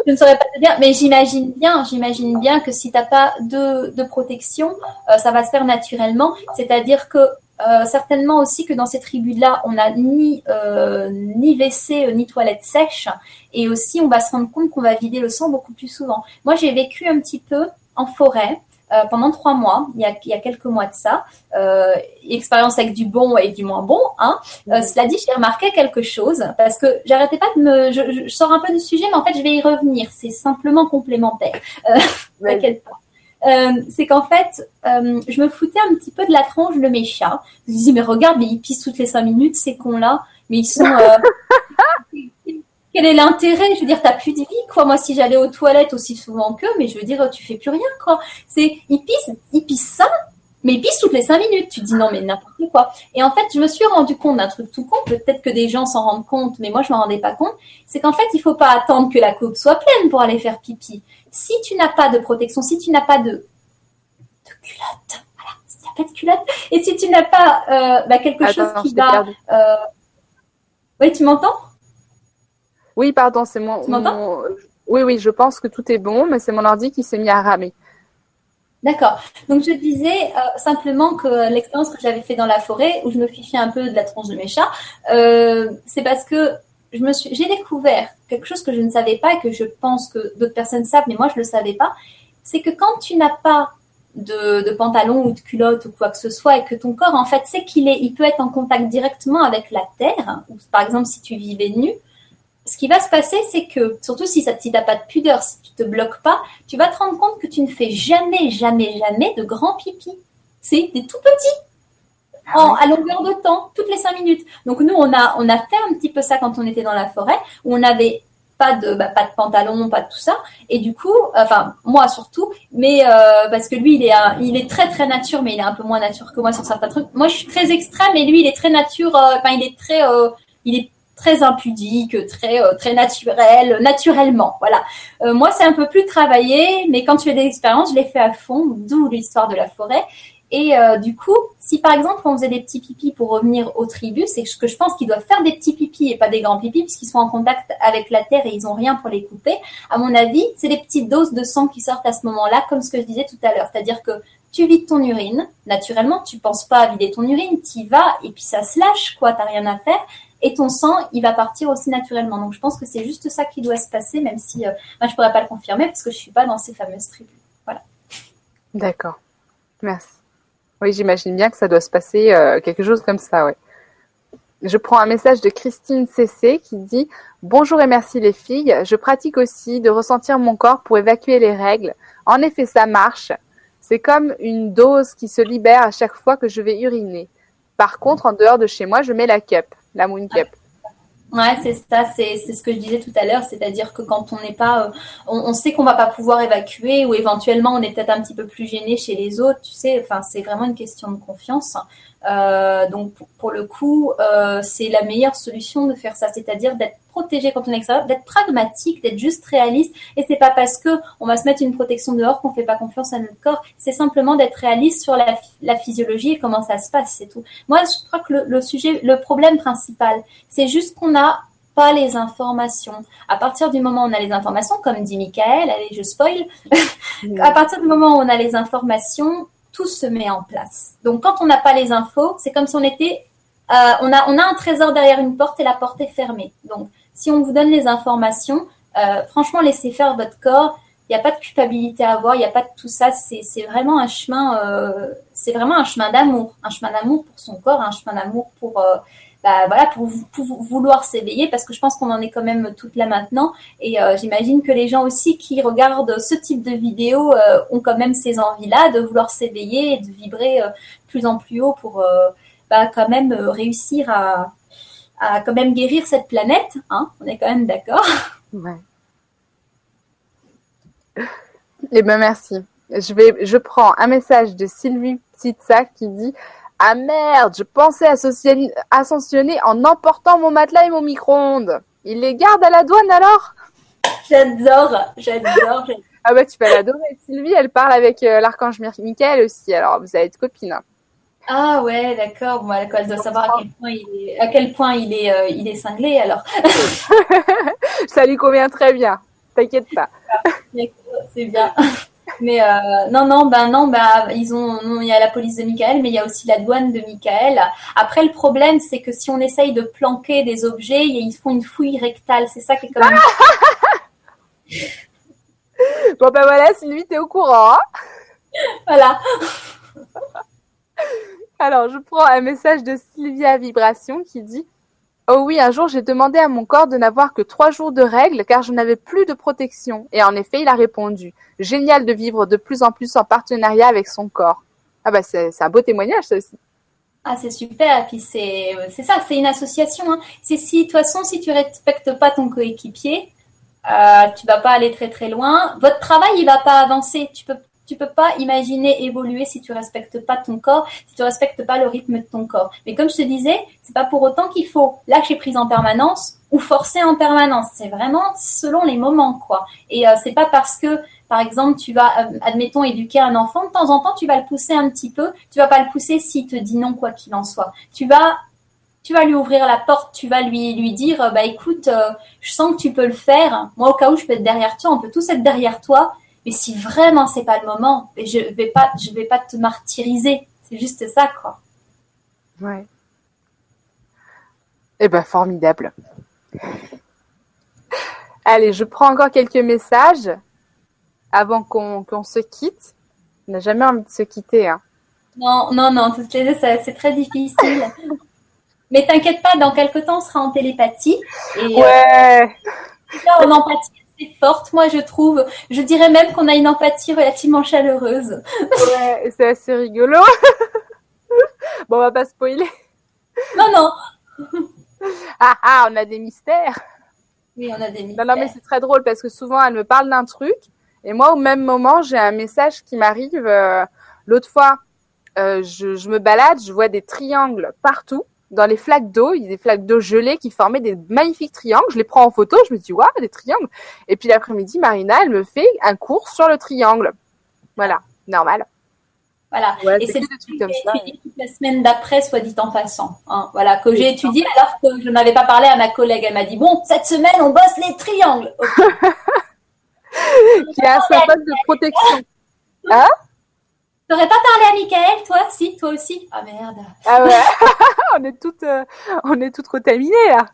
je ne saurais pas te dire, mais j'imagine bien, j'imagine bien que si tu n'as pas de, de protection, euh, ça va se faire naturellement. C'est-à-dire que euh, certainement aussi que dans ces tribus-là, on n'a ni, euh, ni W C, ni toilette sèche. Et aussi, on va se rendre compte qu'on va vider le sang beaucoup plus souvent. Moi, j'ai vécu un petit peu en forêt euh, pendant trois mois, il y, a, il y a quelques mois de ça, euh, expérience avec du bon et du moins bon. Hein. Euh, cela dit, j'ai remarqué quelque chose parce que j'arrêtais pas de me, je, je sors un peu du sujet, mais en fait, je vais y revenir. C'est simplement complémentaire. Euh, oui. T'inquiète pas. Euh, c'est qu'en fait, euh, je me foutais un petit peu de la tronche de mes chats. Je me disais mais regarde, mais ils pissent toutes les cinq minutes, ces cons-là, mais ils sont. Euh... Quel est l'intérêt ? Je veux dire, t'as plus de vie, quoi. Moi, si j'allais aux toilettes aussi souvent qu'eux, mais je veux dire, tu fais plus rien, quoi. C'est, ils pissent, ils pissent ça, mais ils pissent toutes les cinq minutes. Tu te dis non, mais n'importe quoi. Et en fait, je me suis rendu compte d'un truc tout con. Peut-être que des gens s'en rendent compte, mais moi, je m'en rendais pas compte. C'est qu'en fait, il faut pas attendre que la coupe soit pleine pour aller faire pipi. Si tu n'as pas de protection, si tu n'as pas de, de culotte, voilà, si tu n'as pas de culotte, et si tu n'as pas euh, bah, quelque Attends, chose non, qui va, euh... oui, tu m'entends ? Oui, pardon, c'est mon, mon... Oui, oui, je pense que tout est bon, mais c'est mon ordi qui s'est mis à ramer. D'accord. Donc, je disais euh, simplement que l'expérience que j'avais faite dans la forêt, où je me fichais un peu de la tronche de mes chats, euh, c'est parce que je me suis... j'ai découvert quelque chose que je ne savais pas et que je pense que d'autres personnes savent, mais moi, je ne le savais pas. C'est que quand tu n'as pas de, de pantalon ou de culotte ou quoi que ce soit et que ton corps, en fait, sait qu'il est, il peut être en contact directement avec la terre, ou par exemple, si tu vivais nu, ce qui va se passer, c'est que, surtout si, ça, si tu n'as pas de pudeur, si tu ne te bloques pas, tu vas te rendre compte que tu ne fais jamais, jamais, jamais de grands pipis. C'est des tout petits, en, à longueur de temps, toutes les cinq minutes. Donc, nous, on a, on a fait un petit peu ça quand on était dans la forêt, où on n'avait pas de, bah, pas de pantalon, pas de tout ça. Et du coup, enfin, moi surtout, mais euh, parce que lui, il est, un, il est très, très nature, mais il est un peu moins nature que moi sur certains trucs. Moi, je suis très extrême, et lui, il est très nature, enfin, euh, il est très... Euh, il est très impudique, très euh, très naturel, naturellement, voilà. Euh, moi, c'est un peu plus travaillé, mais quand tu fais des expériences, je les fais à fond, d'où l'histoire de la forêt. Et euh, du coup, si par exemple, on faisait des petits pipis pour revenir aux tribus, c'est que je pense qu'ils doivent faire des petits pipis et pas des grands pipis, puisqu'ils sont en contact avec la terre et ils n'ont rien pour les couper. À mon avis, c'est des petites doses de sang qui sortent à ce moment-là, comme ce que je disais tout à l'heure. C'est-à-dire que tu vides ton urine, naturellement, tu penses pas à vider ton urine, t'y vas, et puis ça se lâche, quoi, t'as rien à faire, et ton sang, il va partir aussi naturellement. Donc, je pense que c'est juste ça qui doit se passer, même si, euh, moi, je pourrais pas le confirmer, parce que je suis pas dans ces fameuses tribus. Voilà. D'accord. Merci. Oui, j'imagine bien que ça doit se passer euh, quelque chose comme ça, ouais. Je prends un message de Christine Cessé qui dit « Bonjour et merci les filles. Je pratique aussi de ressentir mon corps pour évacuer les règles. En effet, ça marche. C'est comme une dose qui se libère à chaque fois que je vais uriner. Par contre, en dehors de chez moi, je mets la cup, la moon cup. » Ouais, c'est ça, c'est, c'est ce que je disais tout à l'heure, c'est-à-dire que quand on n'est pas, euh, on, on sait qu'on va pas pouvoir évacuer ou éventuellement on est peut-être un petit peu plus gêné chez les autres, tu sais, enfin c'est vraiment une question de confiance. Euh, donc pour, pour le coup, euh, c'est la meilleure solution de faire ça, c'est-à-dire d'être protégé quand on est extérieur, d'être pragmatique, d'être juste réaliste. Et c'est pas parce que on va se mettre une protection dehors qu'on fait pas confiance à notre corps. C'est simplement d'être réaliste sur la, la physiologie et comment ça se passe, c'est tout. Moi, je crois que le, le sujet, le problème principal, c'est juste qu'on n'a pas les informations. À partir du moment où on a les informations, comme dit Michael, allez, je spoil. Mmh. À partir du moment où on a les informations, tout se met en place. Donc, quand on n'a pas les infos, c'est comme si on était, euh, on a, on a un trésor derrière une porte et la porte est fermée. Donc, si on vous donne les informations, euh, franchement, laissez faire votre corps. Il n'y a pas de culpabilité à avoir, il n'y a pas de tout ça. C'est, c'est vraiment un chemin, euh, c'est vraiment un chemin d'amour, un chemin d'amour pour son corps, un chemin d'amour pour, euh, bah voilà, pour, pour vouloir s'éveiller, parce que je pense qu'on en est quand même toutes là maintenant. Et euh, j'imagine que les gens aussi qui regardent ce type de vidéos euh, ont quand même ces envies-là de vouloir s'éveiller et de vibrer euh, plus en plus haut pour, euh, bah quand même euh, réussir à à quand même guérir cette planète, hein, on est quand même d'accord. Ouais. Eh bien, merci. Je, vais, je prends un message de Sylvie Ptitsa qui dit « Ah merde, je pensais associ- ascensionner en emportant mon matelas et mon micro-ondes. Il les garde à la douane alors ?» J'adore, j'adore. Ah bah, tu peux l'adorer. Sylvie, elle parle avec euh, l'archange Michael aussi, alors vous allez être copines, hein. Ah ouais, d'accord. Bon, elle doit savoir à quel point il est, à quel point il est, euh, il est cinglé, alors. Ça lui convient très bien. T'inquiète pas. C'est bien. Mais euh, non, non, ben non, ben ils ont, non, il y a la police de Michael, mais il y a aussi la douane de Michael. Après, le problème, c'est que si on essaye de planquer des objets, ils font une fouille rectale. C'est ça qui est quand même. Bon ben voilà, Sylvie, t'es au courant, hein. Voilà. Alors, je prends un message de Sylvia Vibration qui dit « Oh oui, un jour, j'ai demandé à mon corps de n'avoir que trois jours de règles car je n'avais plus de protection. Et en effet, il a répondu « Génial de vivre de plus en plus en partenariat avec son corps. » Ah bah, c'est, c'est un beau témoignage, ça aussi. Ah, c'est super. Et puis, c'est, c'est ça, c'est une association, hein. C'est si, de toute façon, si tu respectes pas ton coéquipier, euh, tu vas pas aller très, très loin. Votre travail, il va pas avancer. Tu peux Tu peux pas imaginer évoluer si tu respectes pas ton corps, si tu respectes pas le rythme de ton corps. Mais comme je te disais, c'est pas pour autant qu'il faut lâcher prise en permanence ou forcer en permanence. C'est vraiment selon les moments, quoi. Et euh, c'est pas parce que, par exemple, tu vas, euh, admettons, éduquer un enfant, de temps en temps, tu vas le pousser un petit peu. Tu vas pas le pousser s'il te dit non, quoi qu'il en soit. Tu vas, tu vas lui ouvrir la porte, tu vas lui lui dire, euh, bah écoute, euh, je sens que tu peux le faire. Moi, au cas où, je peux être derrière toi. On peut tous être derrière toi. Mais si vraiment c'est pas le moment, je vais pas, je vais pas te martyriser. C'est juste ça, quoi. Ouais. Eh ben, formidable. Allez, je prends encore quelques messages avant qu'on, qu'on se quitte. On n'a jamais envie de se quitter, hein. Non, non, non. Toutes les deux, ça, c'est très difficile. Mais t'inquiète pas, dans quelques temps, on sera en télépathie. Et, ouais. Euh, là, on empathie. Forte, moi je trouve, je dirais même qu'on a une empathie relativement chaleureuse. Ouais, c'est assez rigolo. Bon, on va pas spoiler. Non, non. Ah, ah, on a des mystères. Oui, on a des mystères. Non, non, mais c'est très drôle parce que souvent elle me parle d'un truc et moi au même moment j'ai un message qui m'arrive. Euh, l'autre fois, euh, je, je me balade, je vois des triangles partout. Dans les flaques d'eau, il y a des flaques d'eau gelées qui formaient des magnifiques triangles. Je les prends en photo, je me dis, waouh, des triangles. Et puis l'après-midi, Marina, elle me fait un cours sur le triangle. Voilà, normal. Voilà, ouais, et c'est, c'est le truc que j'ai étudié toute la semaine d'après, soit dit en passant. Hein, voilà, que oui, j'ai étudié alors que je n'avais pas parlé à ma collègue. Elle m'a dit, bon, cette semaine, on bosse les triangles. Okay. Qui a sa base de protection. Hein T'aurais pas parlé à Michael, toi? Si, toi aussi. Ah merde. Ah ouais. on est toutes, euh, on est toutes contaminées là.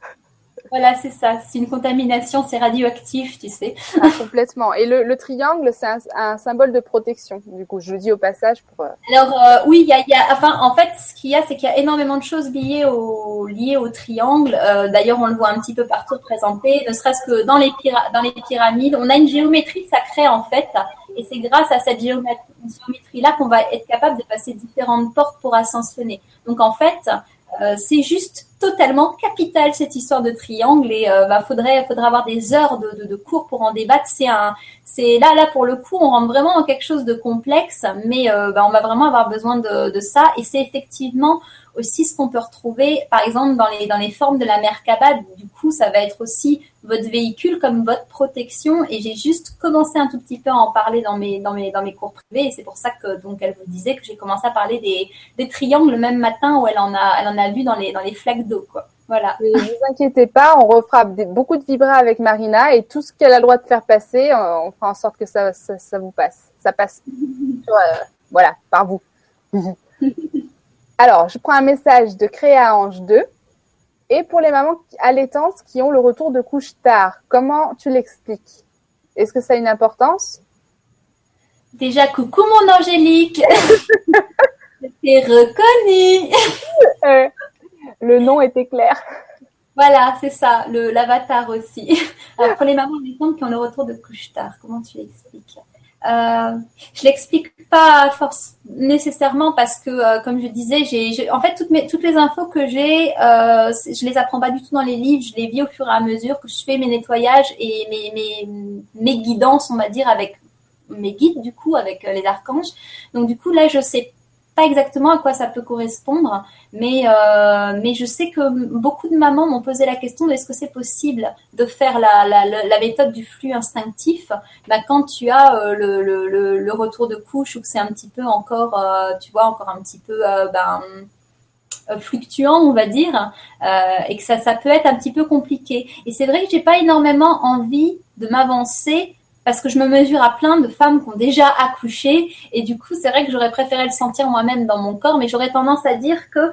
Voilà, c'est ça. C'est une contamination, c'est radioactif, tu sais. Ah, complètement. Et le, le triangle, c'est un, un symbole de protection. Du coup, je le dis au passage pour. Alors euh, oui, il y a, y a, enfin, en fait, ce qu'il y a, c'est qu'il y a énormément de choses liées au liées au triangle. Euh, d'ailleurs, on le voit un petit peu partout représenté, ne serait-ce que dans les pyra- dans les pyramides, on a une géométrie sacrée en fait. Et c'est grâce à cette géométrie-là qu'on va être capable de passer différentes portes pour ascensionner. Donc, en fait, euh, c'est juste totalement capital, cette histoire de triangle. Et il euh, bah, faudrait, faudrait avoir des heures de, de, de cours pour en débattre. C'est un, c'est là, là, pour le coup, on rentre vraiment dans quelque chose de complexe. Mais euh, bah, on va vraiment avoir besoin de, de ça. Et c'est effectivement aussi ce qu'on peut retrouver, par exemple, dans les, dans les formes de la mère Kabbad. Du coup, ça va être aussi votre véhicule comme votre protection. Et j'ai juste commencé un tout petit peu à en parler dans mes, dans mes, dans mes cours privés. Et c'est pour ça que, donc, elle vous disait que j'ai commencé à parler des, des triangles le même matin où elle en a, elle en a vu dans les, dans les flaques d'eau, quoi. Voilà. Ne vous inquiétez pas, on refera des, beaucoup de vibras avec Marina et tout ce qu'elle a le droit de faire passer, on, on fera en sorte que ça, ça, ça vous passe. Ça passe. Sur, euh, voilà, par vous. Alors, je prends un message de CréaAnge deux. Et pour les mamans allaitantes qui ont le retour de couche tard, comment tu l'expliques? Est-ce que ça a une importance? Déjà, coucou mon Angélique. Je t'ai reconnue. euh, le nom était clair. Voilà, c'est ça, le, l'avatar aussi. Alors, pour les mamans allaitantes qui ont le retour de couche tard, comment tu l'expliques? Euh, je l'explique pas force nécessairement parce que, euh, comme je disais, j'ai, j'ai en fait toutes mes toutes les infos que j'ai, euh, je les apprends pas du tout dans les livres, je les vis au fur et à mesure que je fais mes nettoyages et mes mes mes guidances, on va dire, avec mes guides du coup avec euh, les archanges. Donc du coup là, je sais pas exactement à quoi ça peut correspondre, mais euh, mais je sais que beaucoup de mamans m'ont posé la question de est-ce que c'est possible de faire la la, la, la méthode du flux instinctif bah, quand tu as euh, le, le le retour de couche ou que c'est un petit peu encore euh, tu vois encore un petit peu euh, ben fluctuant, on va dire, euh, et que ça ça peut être un petit peu compliqué. Et c'est vrai que j'ai pas énormément envie de m'avancer, parce que je me mesure à plein de femmes qui ont déjà accouché, et du coup, c'est vrai que j'aurais préféré le sentir moi-même dans mon corps, mais j'aurais tendance à dire que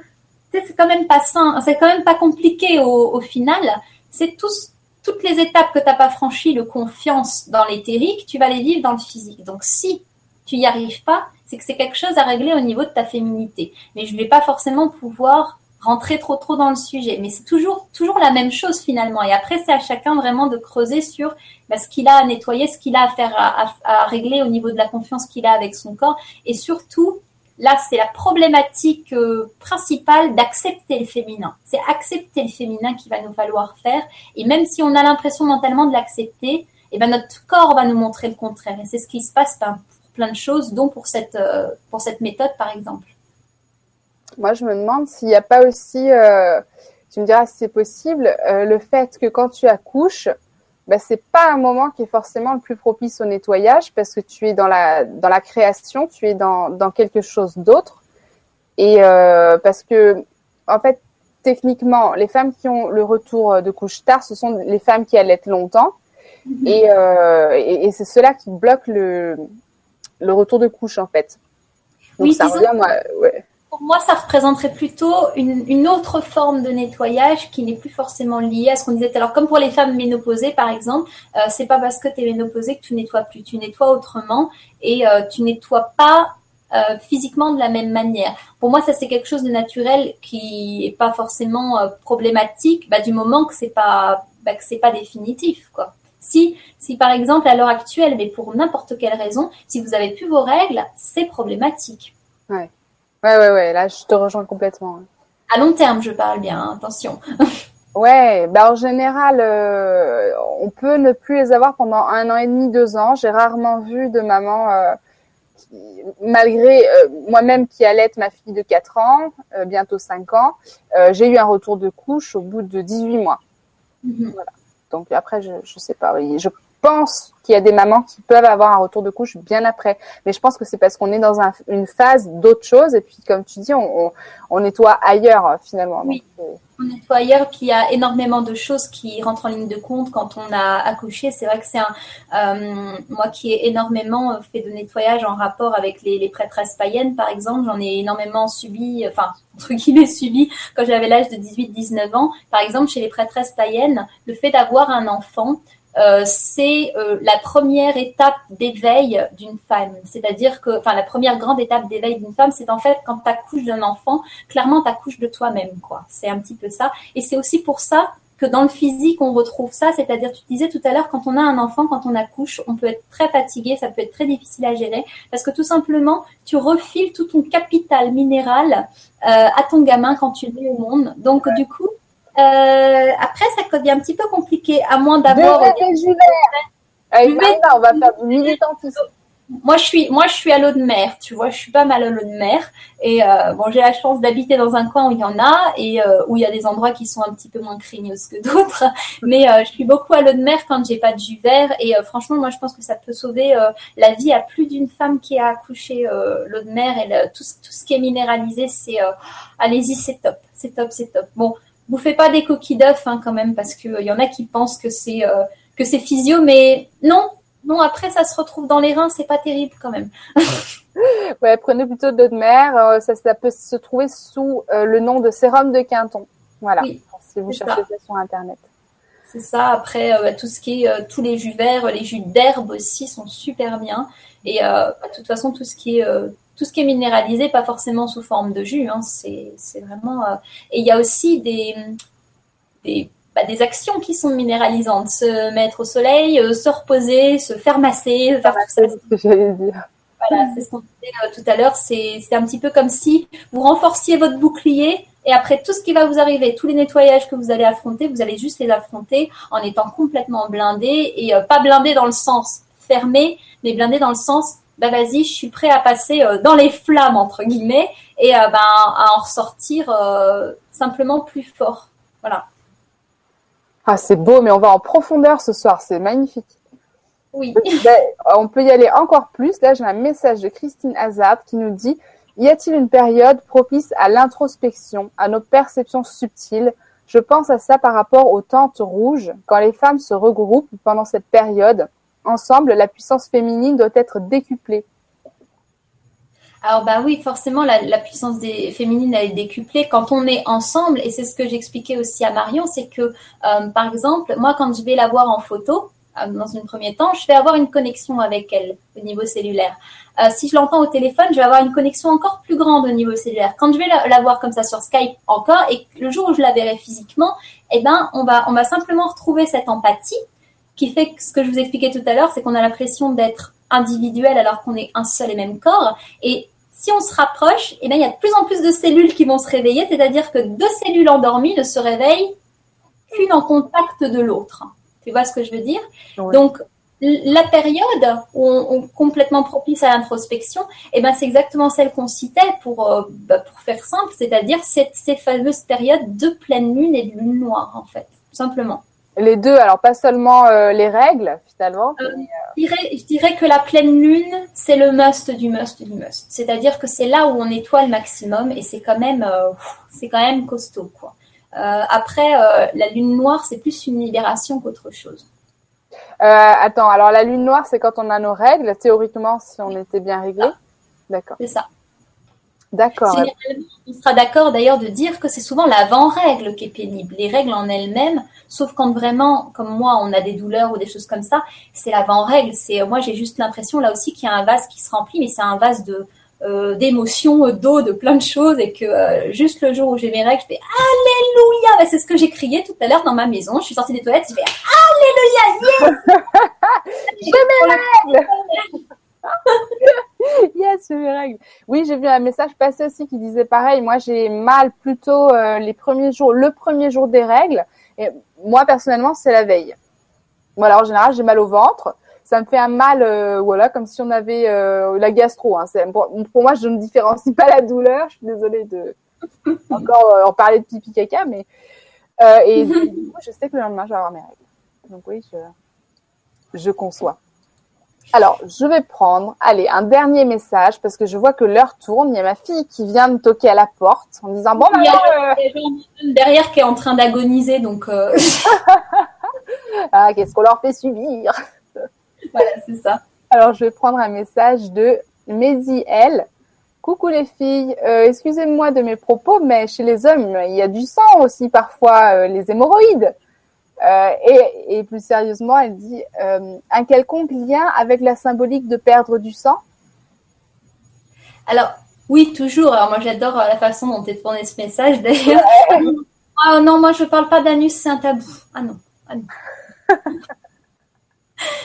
c'est quand même pas sain, c'est quand même pas compliqué au, au final. C'est tous, toutes les étapes que t'as pas franchies, le confiance dans l'éthérique, tu vas les vivre dans le physique. Donc, si tu y arrives pas, c'est que c'est quelque chose à régler au niveau de ta féminité. Mais je vais pas forcément pouvoir rentrer trop trop dans le sujet, mais c'est toujours toujours la même chose finalement. Et après, c'est à chacun vraiment de creuser sur bah, ce qu'il a à nettoyer, ce qu'il a à faire, à, à, à régler au niveau de la confiance qu'il a avec son corps. Et surtout, là, c'est la problématique euh, principale d'accepter le féminin. C'est accepter le féminin qu'il va nous falloir faire. Et même si on a l'impression mentalement de l'accepter, eh ben notre corps va nous montrer le contraire. Et c'est ce qui se passe ben, pour plein de choses, dont pour cette euh, pour cette méthode par exemple. Moi, je me demande s'il n'y a pas aussi, euh, tu me diras si c'est possible, euh, le fait que quand tu accouches, bah, ce n'est pas un moment qui est forcément le plus propice au nettoyage parce que tu es dans la, dans la création, tu es dans, dans quelque chose d'autre. Et euh, parce que, en fait, techniquement, les femmes qui ont le retour de couche tard, ce sont les femmes qui allaitent longtemps. Mmh. Et, euh, et, et c'est cela qui bloque le, le retour de couche, en fait. Donc, oui, ça revient, moi, ouais. Pour moi, ça représenterait plutôt une, une autre forme de nettoyage qui n'est plus forcément liée à ce qu'on disait. Alors, comme pour les femmes ménopausées, par exemple, euh, c'est pas parce que tu es ménopausée que tu nettoies plus. Tu nettoies autrement et euh, tu nettoies pas euh, physiquement de la même manière. Pour moi, ça, c'est quelque chose de naturel qui est pas forcément euh, problématique bah, du moment que c'est pas, bah, que c'est pas définitif, quoi. Si, si par exemple, à l'heure actuelle, mais pour n'importe quelle raison, si vous avez plus vos règles, c'est problématique. Ouais. Ouais, ouais, ouais, là, je te rejoins complètement. À long terme, je parle bien, hein, attention. Ouais, bah en général, euh, on peut ne plus les avoir pendant un an et demi, deux ans. J'ai rarement vu de maman, euh, qui, malgré euh, moi-même qui allaite ma fille de quatre ans, euh, bientôt cinq ans, euh, j'ai eu un retour de couche au bout de dix-huit mois. Mm-hmm. Voilà. Donc après, je je sais pas, je pense qu'il y a des mamans qui peuvent avoir un retour de couche bien après. Mais je pense que c'est parce qu'on est dans un, une phase d'autre chose. Et puis, comme tu dis, on, on, on nettoie ailleurs, finalement. Oui, donc, euh... on nettoie ailleurs. Puis, il y a énormément de choses qui rentrent en ligne de compte quand on a accouché. C'est vrai que c'est un… Euh, moi qui ai énormément fait de nettoyage en rapport avec les, les prêtresses païennes, par exemple, j'en ai énormément subi… Enfin, entre guillemets, subi quand j'avais l'âge de dix-huit dix-neuf ans. Par exemple, chez les prêtresses païennes, le fait d'avoir un enfant… Euh, c'est euh, la première étape d'éveil d'une femme, c'est-à-dire que, enfin, la première grande étape d'éveil d'une femme, c'est en fait quand t'accouches d'un enfant, clairement t'accouches de toi-même, quoi. C'est un petit peu ça, et c'est aussi pour ça que dans le physique on retrouve ça, c'est-à-dire, tu disais tout à l'heure, quand on a un enfant, quand on accouche, on peut être très fatigué, ça peut être très difficile à gérer, parce que tout simplement, tu refiles tout ton capital minéral euh, à ton gamin quand tu le mets au monde, donc ouais. du coup. Euh, après, ça devient un petit peu compliqué, à moins d'abord. Juvet, euh, on va faire du militantisme. Moi, je suis, moi, je suis à l'eau de mer, tu vois, je suis pas mal à l'eau de mer. Et euh, bon, j'ai la chance d'habiter dans un coin où il y en a et euh, où il y a des endroits qui sont un petit peu moins craignos que d'autres. Mais euh, je suis beaucoup à l'eau de mer quand j'ai pas de jus vert. Et euh, franchement, moi, je pense que ça peut sauver euh, la vie à plus d'une femme qui a accouché. Euh, l'eau de mer et le, tout, tout ce qui est minéralisé, c'est, euh, allez-y, c'est top, c'est top, c'est top. Bon. Bouffez pas des coquilles d'œufs hein, quand même, parce qu'il euh, y en a qui pensent que c'est, euh, que c'est physio, mais non, non, après ça se retrouve dans les reins, c'est pas terrible quand même. Ouais, prenez plutôt de l'eau de mer, euh, ça, ça peut se trouver sous euh, le nom de sérum de Quinton. Voilà, oui, si vous cherchez ça sur Internet. C'est ça, après euh, tout ce qui est, euh, tous les jus verts, les jus d'herbe aussi sont super bien. Et euh, de toute façon, tout ce qui est. Euh, Tout ce qui est minéralisé, pas forcément sous forme de jus, hein, c'est, c'est vraiment… Euh... Et il y a aussi des, des, bah, des actions qui sont minéralisantes. Se mettre au soleil, euh, se reposer, se faire masser, faire tout ça. C'est ce que j'allais dire. Voilà, c'est ce qu'on disait euh, tout à l'heure. C'est, c'est un petit peu comme si vous renforciez votre bouclier et après tout ce qui va vous arriver, tous les nettoyages que vous allez affronter, vous allez juste les affronter en étant complètement blindé et euh, pas blindé dans le sens fermé, mais blindé dans le sens… bah vas-y, je suis prêt à passer dans les flammes, entre guillemets, et euh, bah, à en ressortir euh, simplement plus fort. Voilà. Ah, c'est beau, mais on va en profondeur ce soir, c'est magnifique. Oui. Là, on peut y aller encore plus. Là, j'ai un message de Christine Hazard qui nous dit « Y a-t-il une période propice à l'introspection, à nos perceptions subtiles ? Je pense à ça par rapport aux tentes rouges, quand les femmes se regroupent pendant cette période. » Ensemble, la puissance féminine doit être décuplée. Alors bah oui, forcément, la, la puissance des, féminine elle est décuplée quand on est ensemble. Et c'est ce que j'expliquais aussi à Marion, c'est que, euh, par exemple, moi, quand je vais la voir en photo, euh, dans un premier temps, je vais avoir une connexion avec elle au niveau cellulaire. Euh, si je l'entends au téléphone, je vais avoir une connexion encore plus grande au niveau cellulaire. Quand je vais la, la voir comme ça sur Skype encore, et le jour où je la verrai physiquement, eh ben, on va, on va simplement retrouver cette empathie. Qui fait que ce que je vous expliquais tout à l'heure, c'est qu'on a l'impression d'être individuel alors qu'on est un seul et même corps. Et si on se rapproche, eh bien, il y a de plus en plus de cellules qui vont se réveiller, c'est-à-dire que deux cellules endormies ne se réveillent qu'une en contact de l'autre. Tu vois ce que je veux dire ? Oui. Donc, la période où on est complètement propice à l'introspection, eh ben, c'est exactement celle qu'on citait pour, euh, bah, pour faire simple, c'est-à-dire cette, ces fameuses périodes de pleine lune et de lune noire, en fait, tout simplement. Les deux, alors pas seulement euh, les règles, finalement. Euh, mais, euh... Je, dirais, je dirais que la pleine lune, c'est le must du must du must. C'est-à-dire que c'est là où on nettoie le maximum et c'est quand même, euh, c'est quand même costaud, quoi. Euh, après, euh, la lune noire, c'est plus une libération qu'autre chose. Euh, attends, alors la lune noire, c'est quand on a nos règles, théoriquement, si on était bien réglé. Ah. D'accord. C'est ça. D'accord. On sera d'accord d'ailleurs de dire que c'est souvent l'avant-règle qui est pénible. Les règles en elles-mêmes, sauf quand vraiment, comme moi, on a des douleurs ou des choses comme ça, c'est l'avant-règle. C'est, moi, j'ai juste l'impression là aussi qu'il y a un vase qui se remplit, mais c'est un vase de euh, d'émotions, d'eau, de plein de choses, et que euh, juste le jour où j'ai mes règles, je fais Alléluia. Ben, c'est ce que j'ai crié tout à l'heure dans ma maison. Je suis sortie des toilettes, je fais Alléluia, yes. J'ai mes règles. Yes, c'est mes règles. Oui, j'ai vu un message passer aussi qui disait pareil. Moi, j'ai mal plutôt euh, les premiers jours, le premier jour des règles. Et moi, personnellement, c'est la veille. Voilà, en général, j'ai mal au ventre. Ça me fait un mal, euh, voilà, comme si on avait euh, la gastro. Hein. C'est, pour, pour moi, je ne différencie pas la douleur. Je suis désolée de encore euh, en parler de pipi caca, mais euh, et du coup, je sais que le lendemain, je vais avoir mes règles. Donc oui, je. je conçois. Alors, je vais prendre, allez, un dernier message parce que je vois que l'heure tourne. Il y a ma fille qui vient me toquer à la porte en me disant « Bon, maman… » Il y a euh... gens derrière qui est en train d'agoniser, donc… Euh... ah, qu'est-ce qu'on leur fait subir? Voilà, c'est ça. Alors, je vais prendre un message de Maisie L. « Coucou les filles, euh, excusez-moi de mes propos, mais chez les hommes, il y a du sang aussi parfois, euh, les hémorroïdes. » Euh, et, et plus sérieusement, elle dit euh, « Un quelconque lien avec la symbolique de perdre du sang ?» Alors, oui, toujours. Alors, moi, j'adore la façon dont est tourné ce message, d'ailleurs. Ah non, moi, je ne parle pas d'anus, c'est un tabou. Ah non, ah non.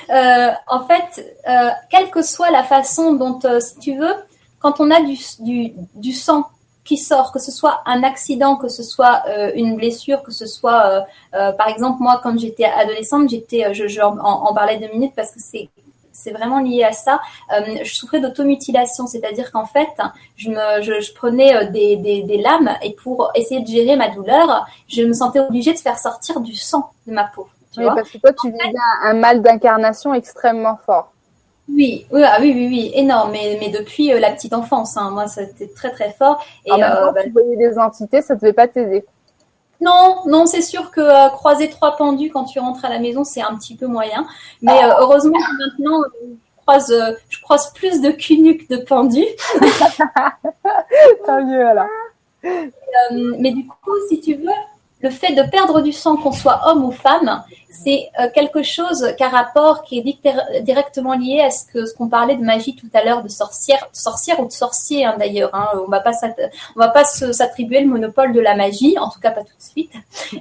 euh, en fait, euh, quelle que soit la façon dont, euh, si tu veux, quand on a du, du, du sang qui sort, que ce soit un accident, que ce soit euh, une blessure, que ce soit, euh, euh, par exemple, moi, quand j'étais adolescente, j'étais, je, je en, en parlais deux minutes parce que c'est, c'est vraiment lié à ça, euh, je souffrais d'automutilation, c'est-à-dire qu'en fait, je, me, je, je prenais des, des, des lames et pour essayer de gérer ma douleur, je me sentais obligée de faire sortir du sang de ma peau. Tu oui, vois parce que toi, tu en vivais fait, un mal d'incarnation extrêmement fort. Oui, oui, ah oui, oui, oui, énorme. Mais, mais depuis euh, la petite enfance, hein, moi, c'était très, très fort. Et en même temps, euh, bah, tu voyais des entités, ça ne devait pas t'aider. Non, non, c'est sûr que euh, croiser trois pendus quand tu rentres à la maison, c'est un petit peu moyen. Mais ah. euh, heureusement que maintenant, euh, je, croise, euh, je croise plus de cunucs de pendus. Tant mieux alors. Et, euh, mais du coup, si tu veux, le fait de perdre du sang, qu'on soit homme ou femme, c'est quelque chose qu'un rapport qui est directement lié à ce que ce qu'on parlait de magie tout à l'heure, de sorcière, sorcière ou de sorcier hein, d'ailleurs. Hein, on va pas on va pas s'attribuer le monopole de la magie, en tout cas pas tout de suite.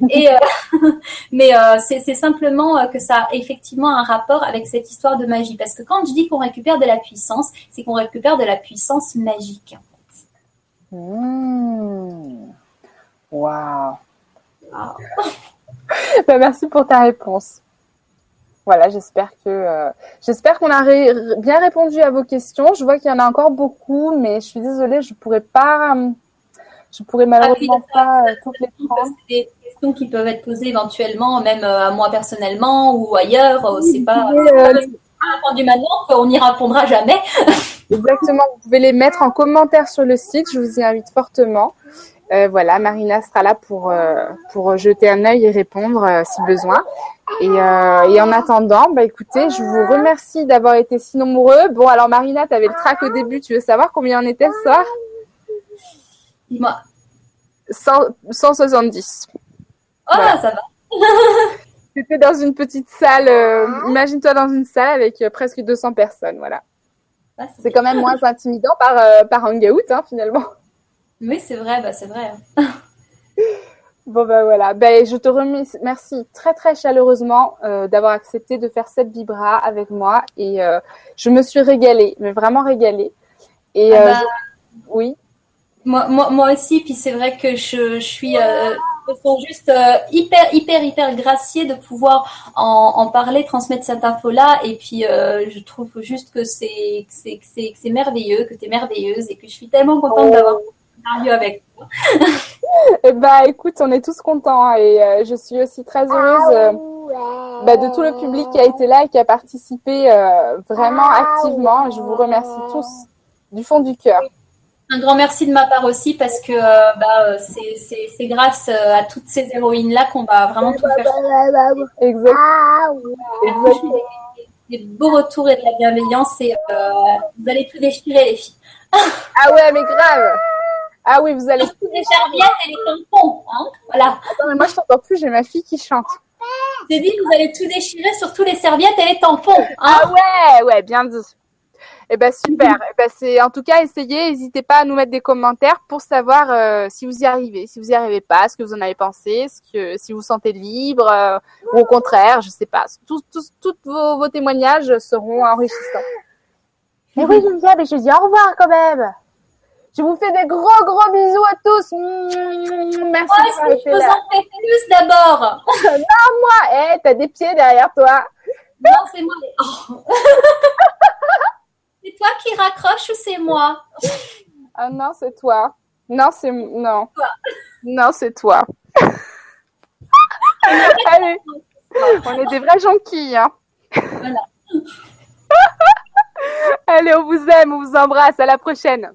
Et euh, mais euh, c'est, c'est simplement que ça a effectivement un rapport avec cette histoire de magie, parce que quand je dis qu'on récupère de la puissance, c'est qu'on récupère de la puissance magique. Mmh. Waouh. Wow. Ben, merci pour ta réponse. Voilà, j'espère que euh, j'espère qu'on a ré- bien répondu à vos questions. Je vois qu'il y en a encore beaucoup, mais je suis désolée, je pourrais pas, je pourrais malheureusement ah oui, pas ça, toutes ça, les prendre. C'est des questions qui peuvent être posées éventuellement, même à moi personnellement ou ailleurs. Oui, c'est pas un du manon qu'on n'y répondra jamais. Exactement. Vous pouvez les mettre en commentaire sur le site. Je vous y invite fortement. Euh, voilà, Marina sera là pour, euh, pour jeter un œil et répondre euh, si besoin. Et, euh, et en attendant, bah, écoutez, je vous remercie d'avoir été si nombreux. Bon, alors Marina, tu avais le trac au début. Tu veux savoir combien on était ce soir ? Dis-moi. cent soixante-dix. Oh, voilà. Ça va. C'était dans une petite salle. Euh, imagine-toi dans une salle avec euh, presque deux cents personnes. Voilà. Ah, c'est, c'est quand même moins intimidant par, euh, par Hangout, hein, finalement. Oui, c'est vrai, bah c'est vrai. Bon, ben bah, voilà. Bah, je te remercie très, très chaleureusement euh, d'avoir accepté de faire cette vibra avec moi. Et euh, je me suis régalée, mais vraiment régalée. Et, ah euh, bah, je... Oui. Moi, moi, moi aussi, puis c'est vrai que je, je suis... Euh... Ils sont juste euh, hyper, hyper, hyper graciés de pouvoir en, en parler, transmettre cette info-là. Et puis, euh, je trouve juste que c'est, que c'est, que c'est, que c'est merveilleux, que tu es merveilleuse et que je suis tellement contente oh. d'avoir parlé avec toi. Eh bien, écoute, on est tous contents et euh, je suis aussi très heureuse euh, bah, de tout le public qui a été là et qui a participé euh, vraiment activement. Je vous remercie tous du fond du cœur. Un grand merci de ma part aussi parce que euh, bah, c'est, c'est, c'est grâce à toutes ces héroïnes-là qu'on va vraiment tout faire. Exactement. Exactement. Des, des beaux retours et de la bienveillance et euh, vous allez tout déchirer les filles. Ah ouais, mais grave. Ah oui, vous allez tout déchirer. Les serviettes et les tampons. Hein voilà. Attends, mais moi je t'entends plus, j'ai ma fille qui chante. J'ai dit vous allez tout déchirer, surtout les serviettes et les tampons. Hein ah ouais, ouais, bien dit. Eh ben super. Eh ben c'est en tout cas essayez, n'hésitez pas à nous mettre des commentaires pour savoir euh, si vous y arrivez, si vous y arrivez pas, ce que vous en avez pensé, ce que si vous vous sentez libre euh, ou au contraire, je sais pas. Tous tous tous vos, vos témoignages seront enrichissants. Mais oui, j'aime bien, mais je dis au revoir quand même. Je vous fais des gros gros bisous à tous. Mmh, merci. Ouais, si je vous en fais plus d'abord. Non moi, hey, t'as des pieds derrière toi. Non c'est moi. Oh. C'est toi qui raccroche ou c'est moi? Ah non, c'est toi. Non, c'est... Non. Toi. Non, c'est toi. Allez, on est des vrais jonquilles, hein. Voilà. Allez, on vous aime, on vous embrasse. À la prochaine.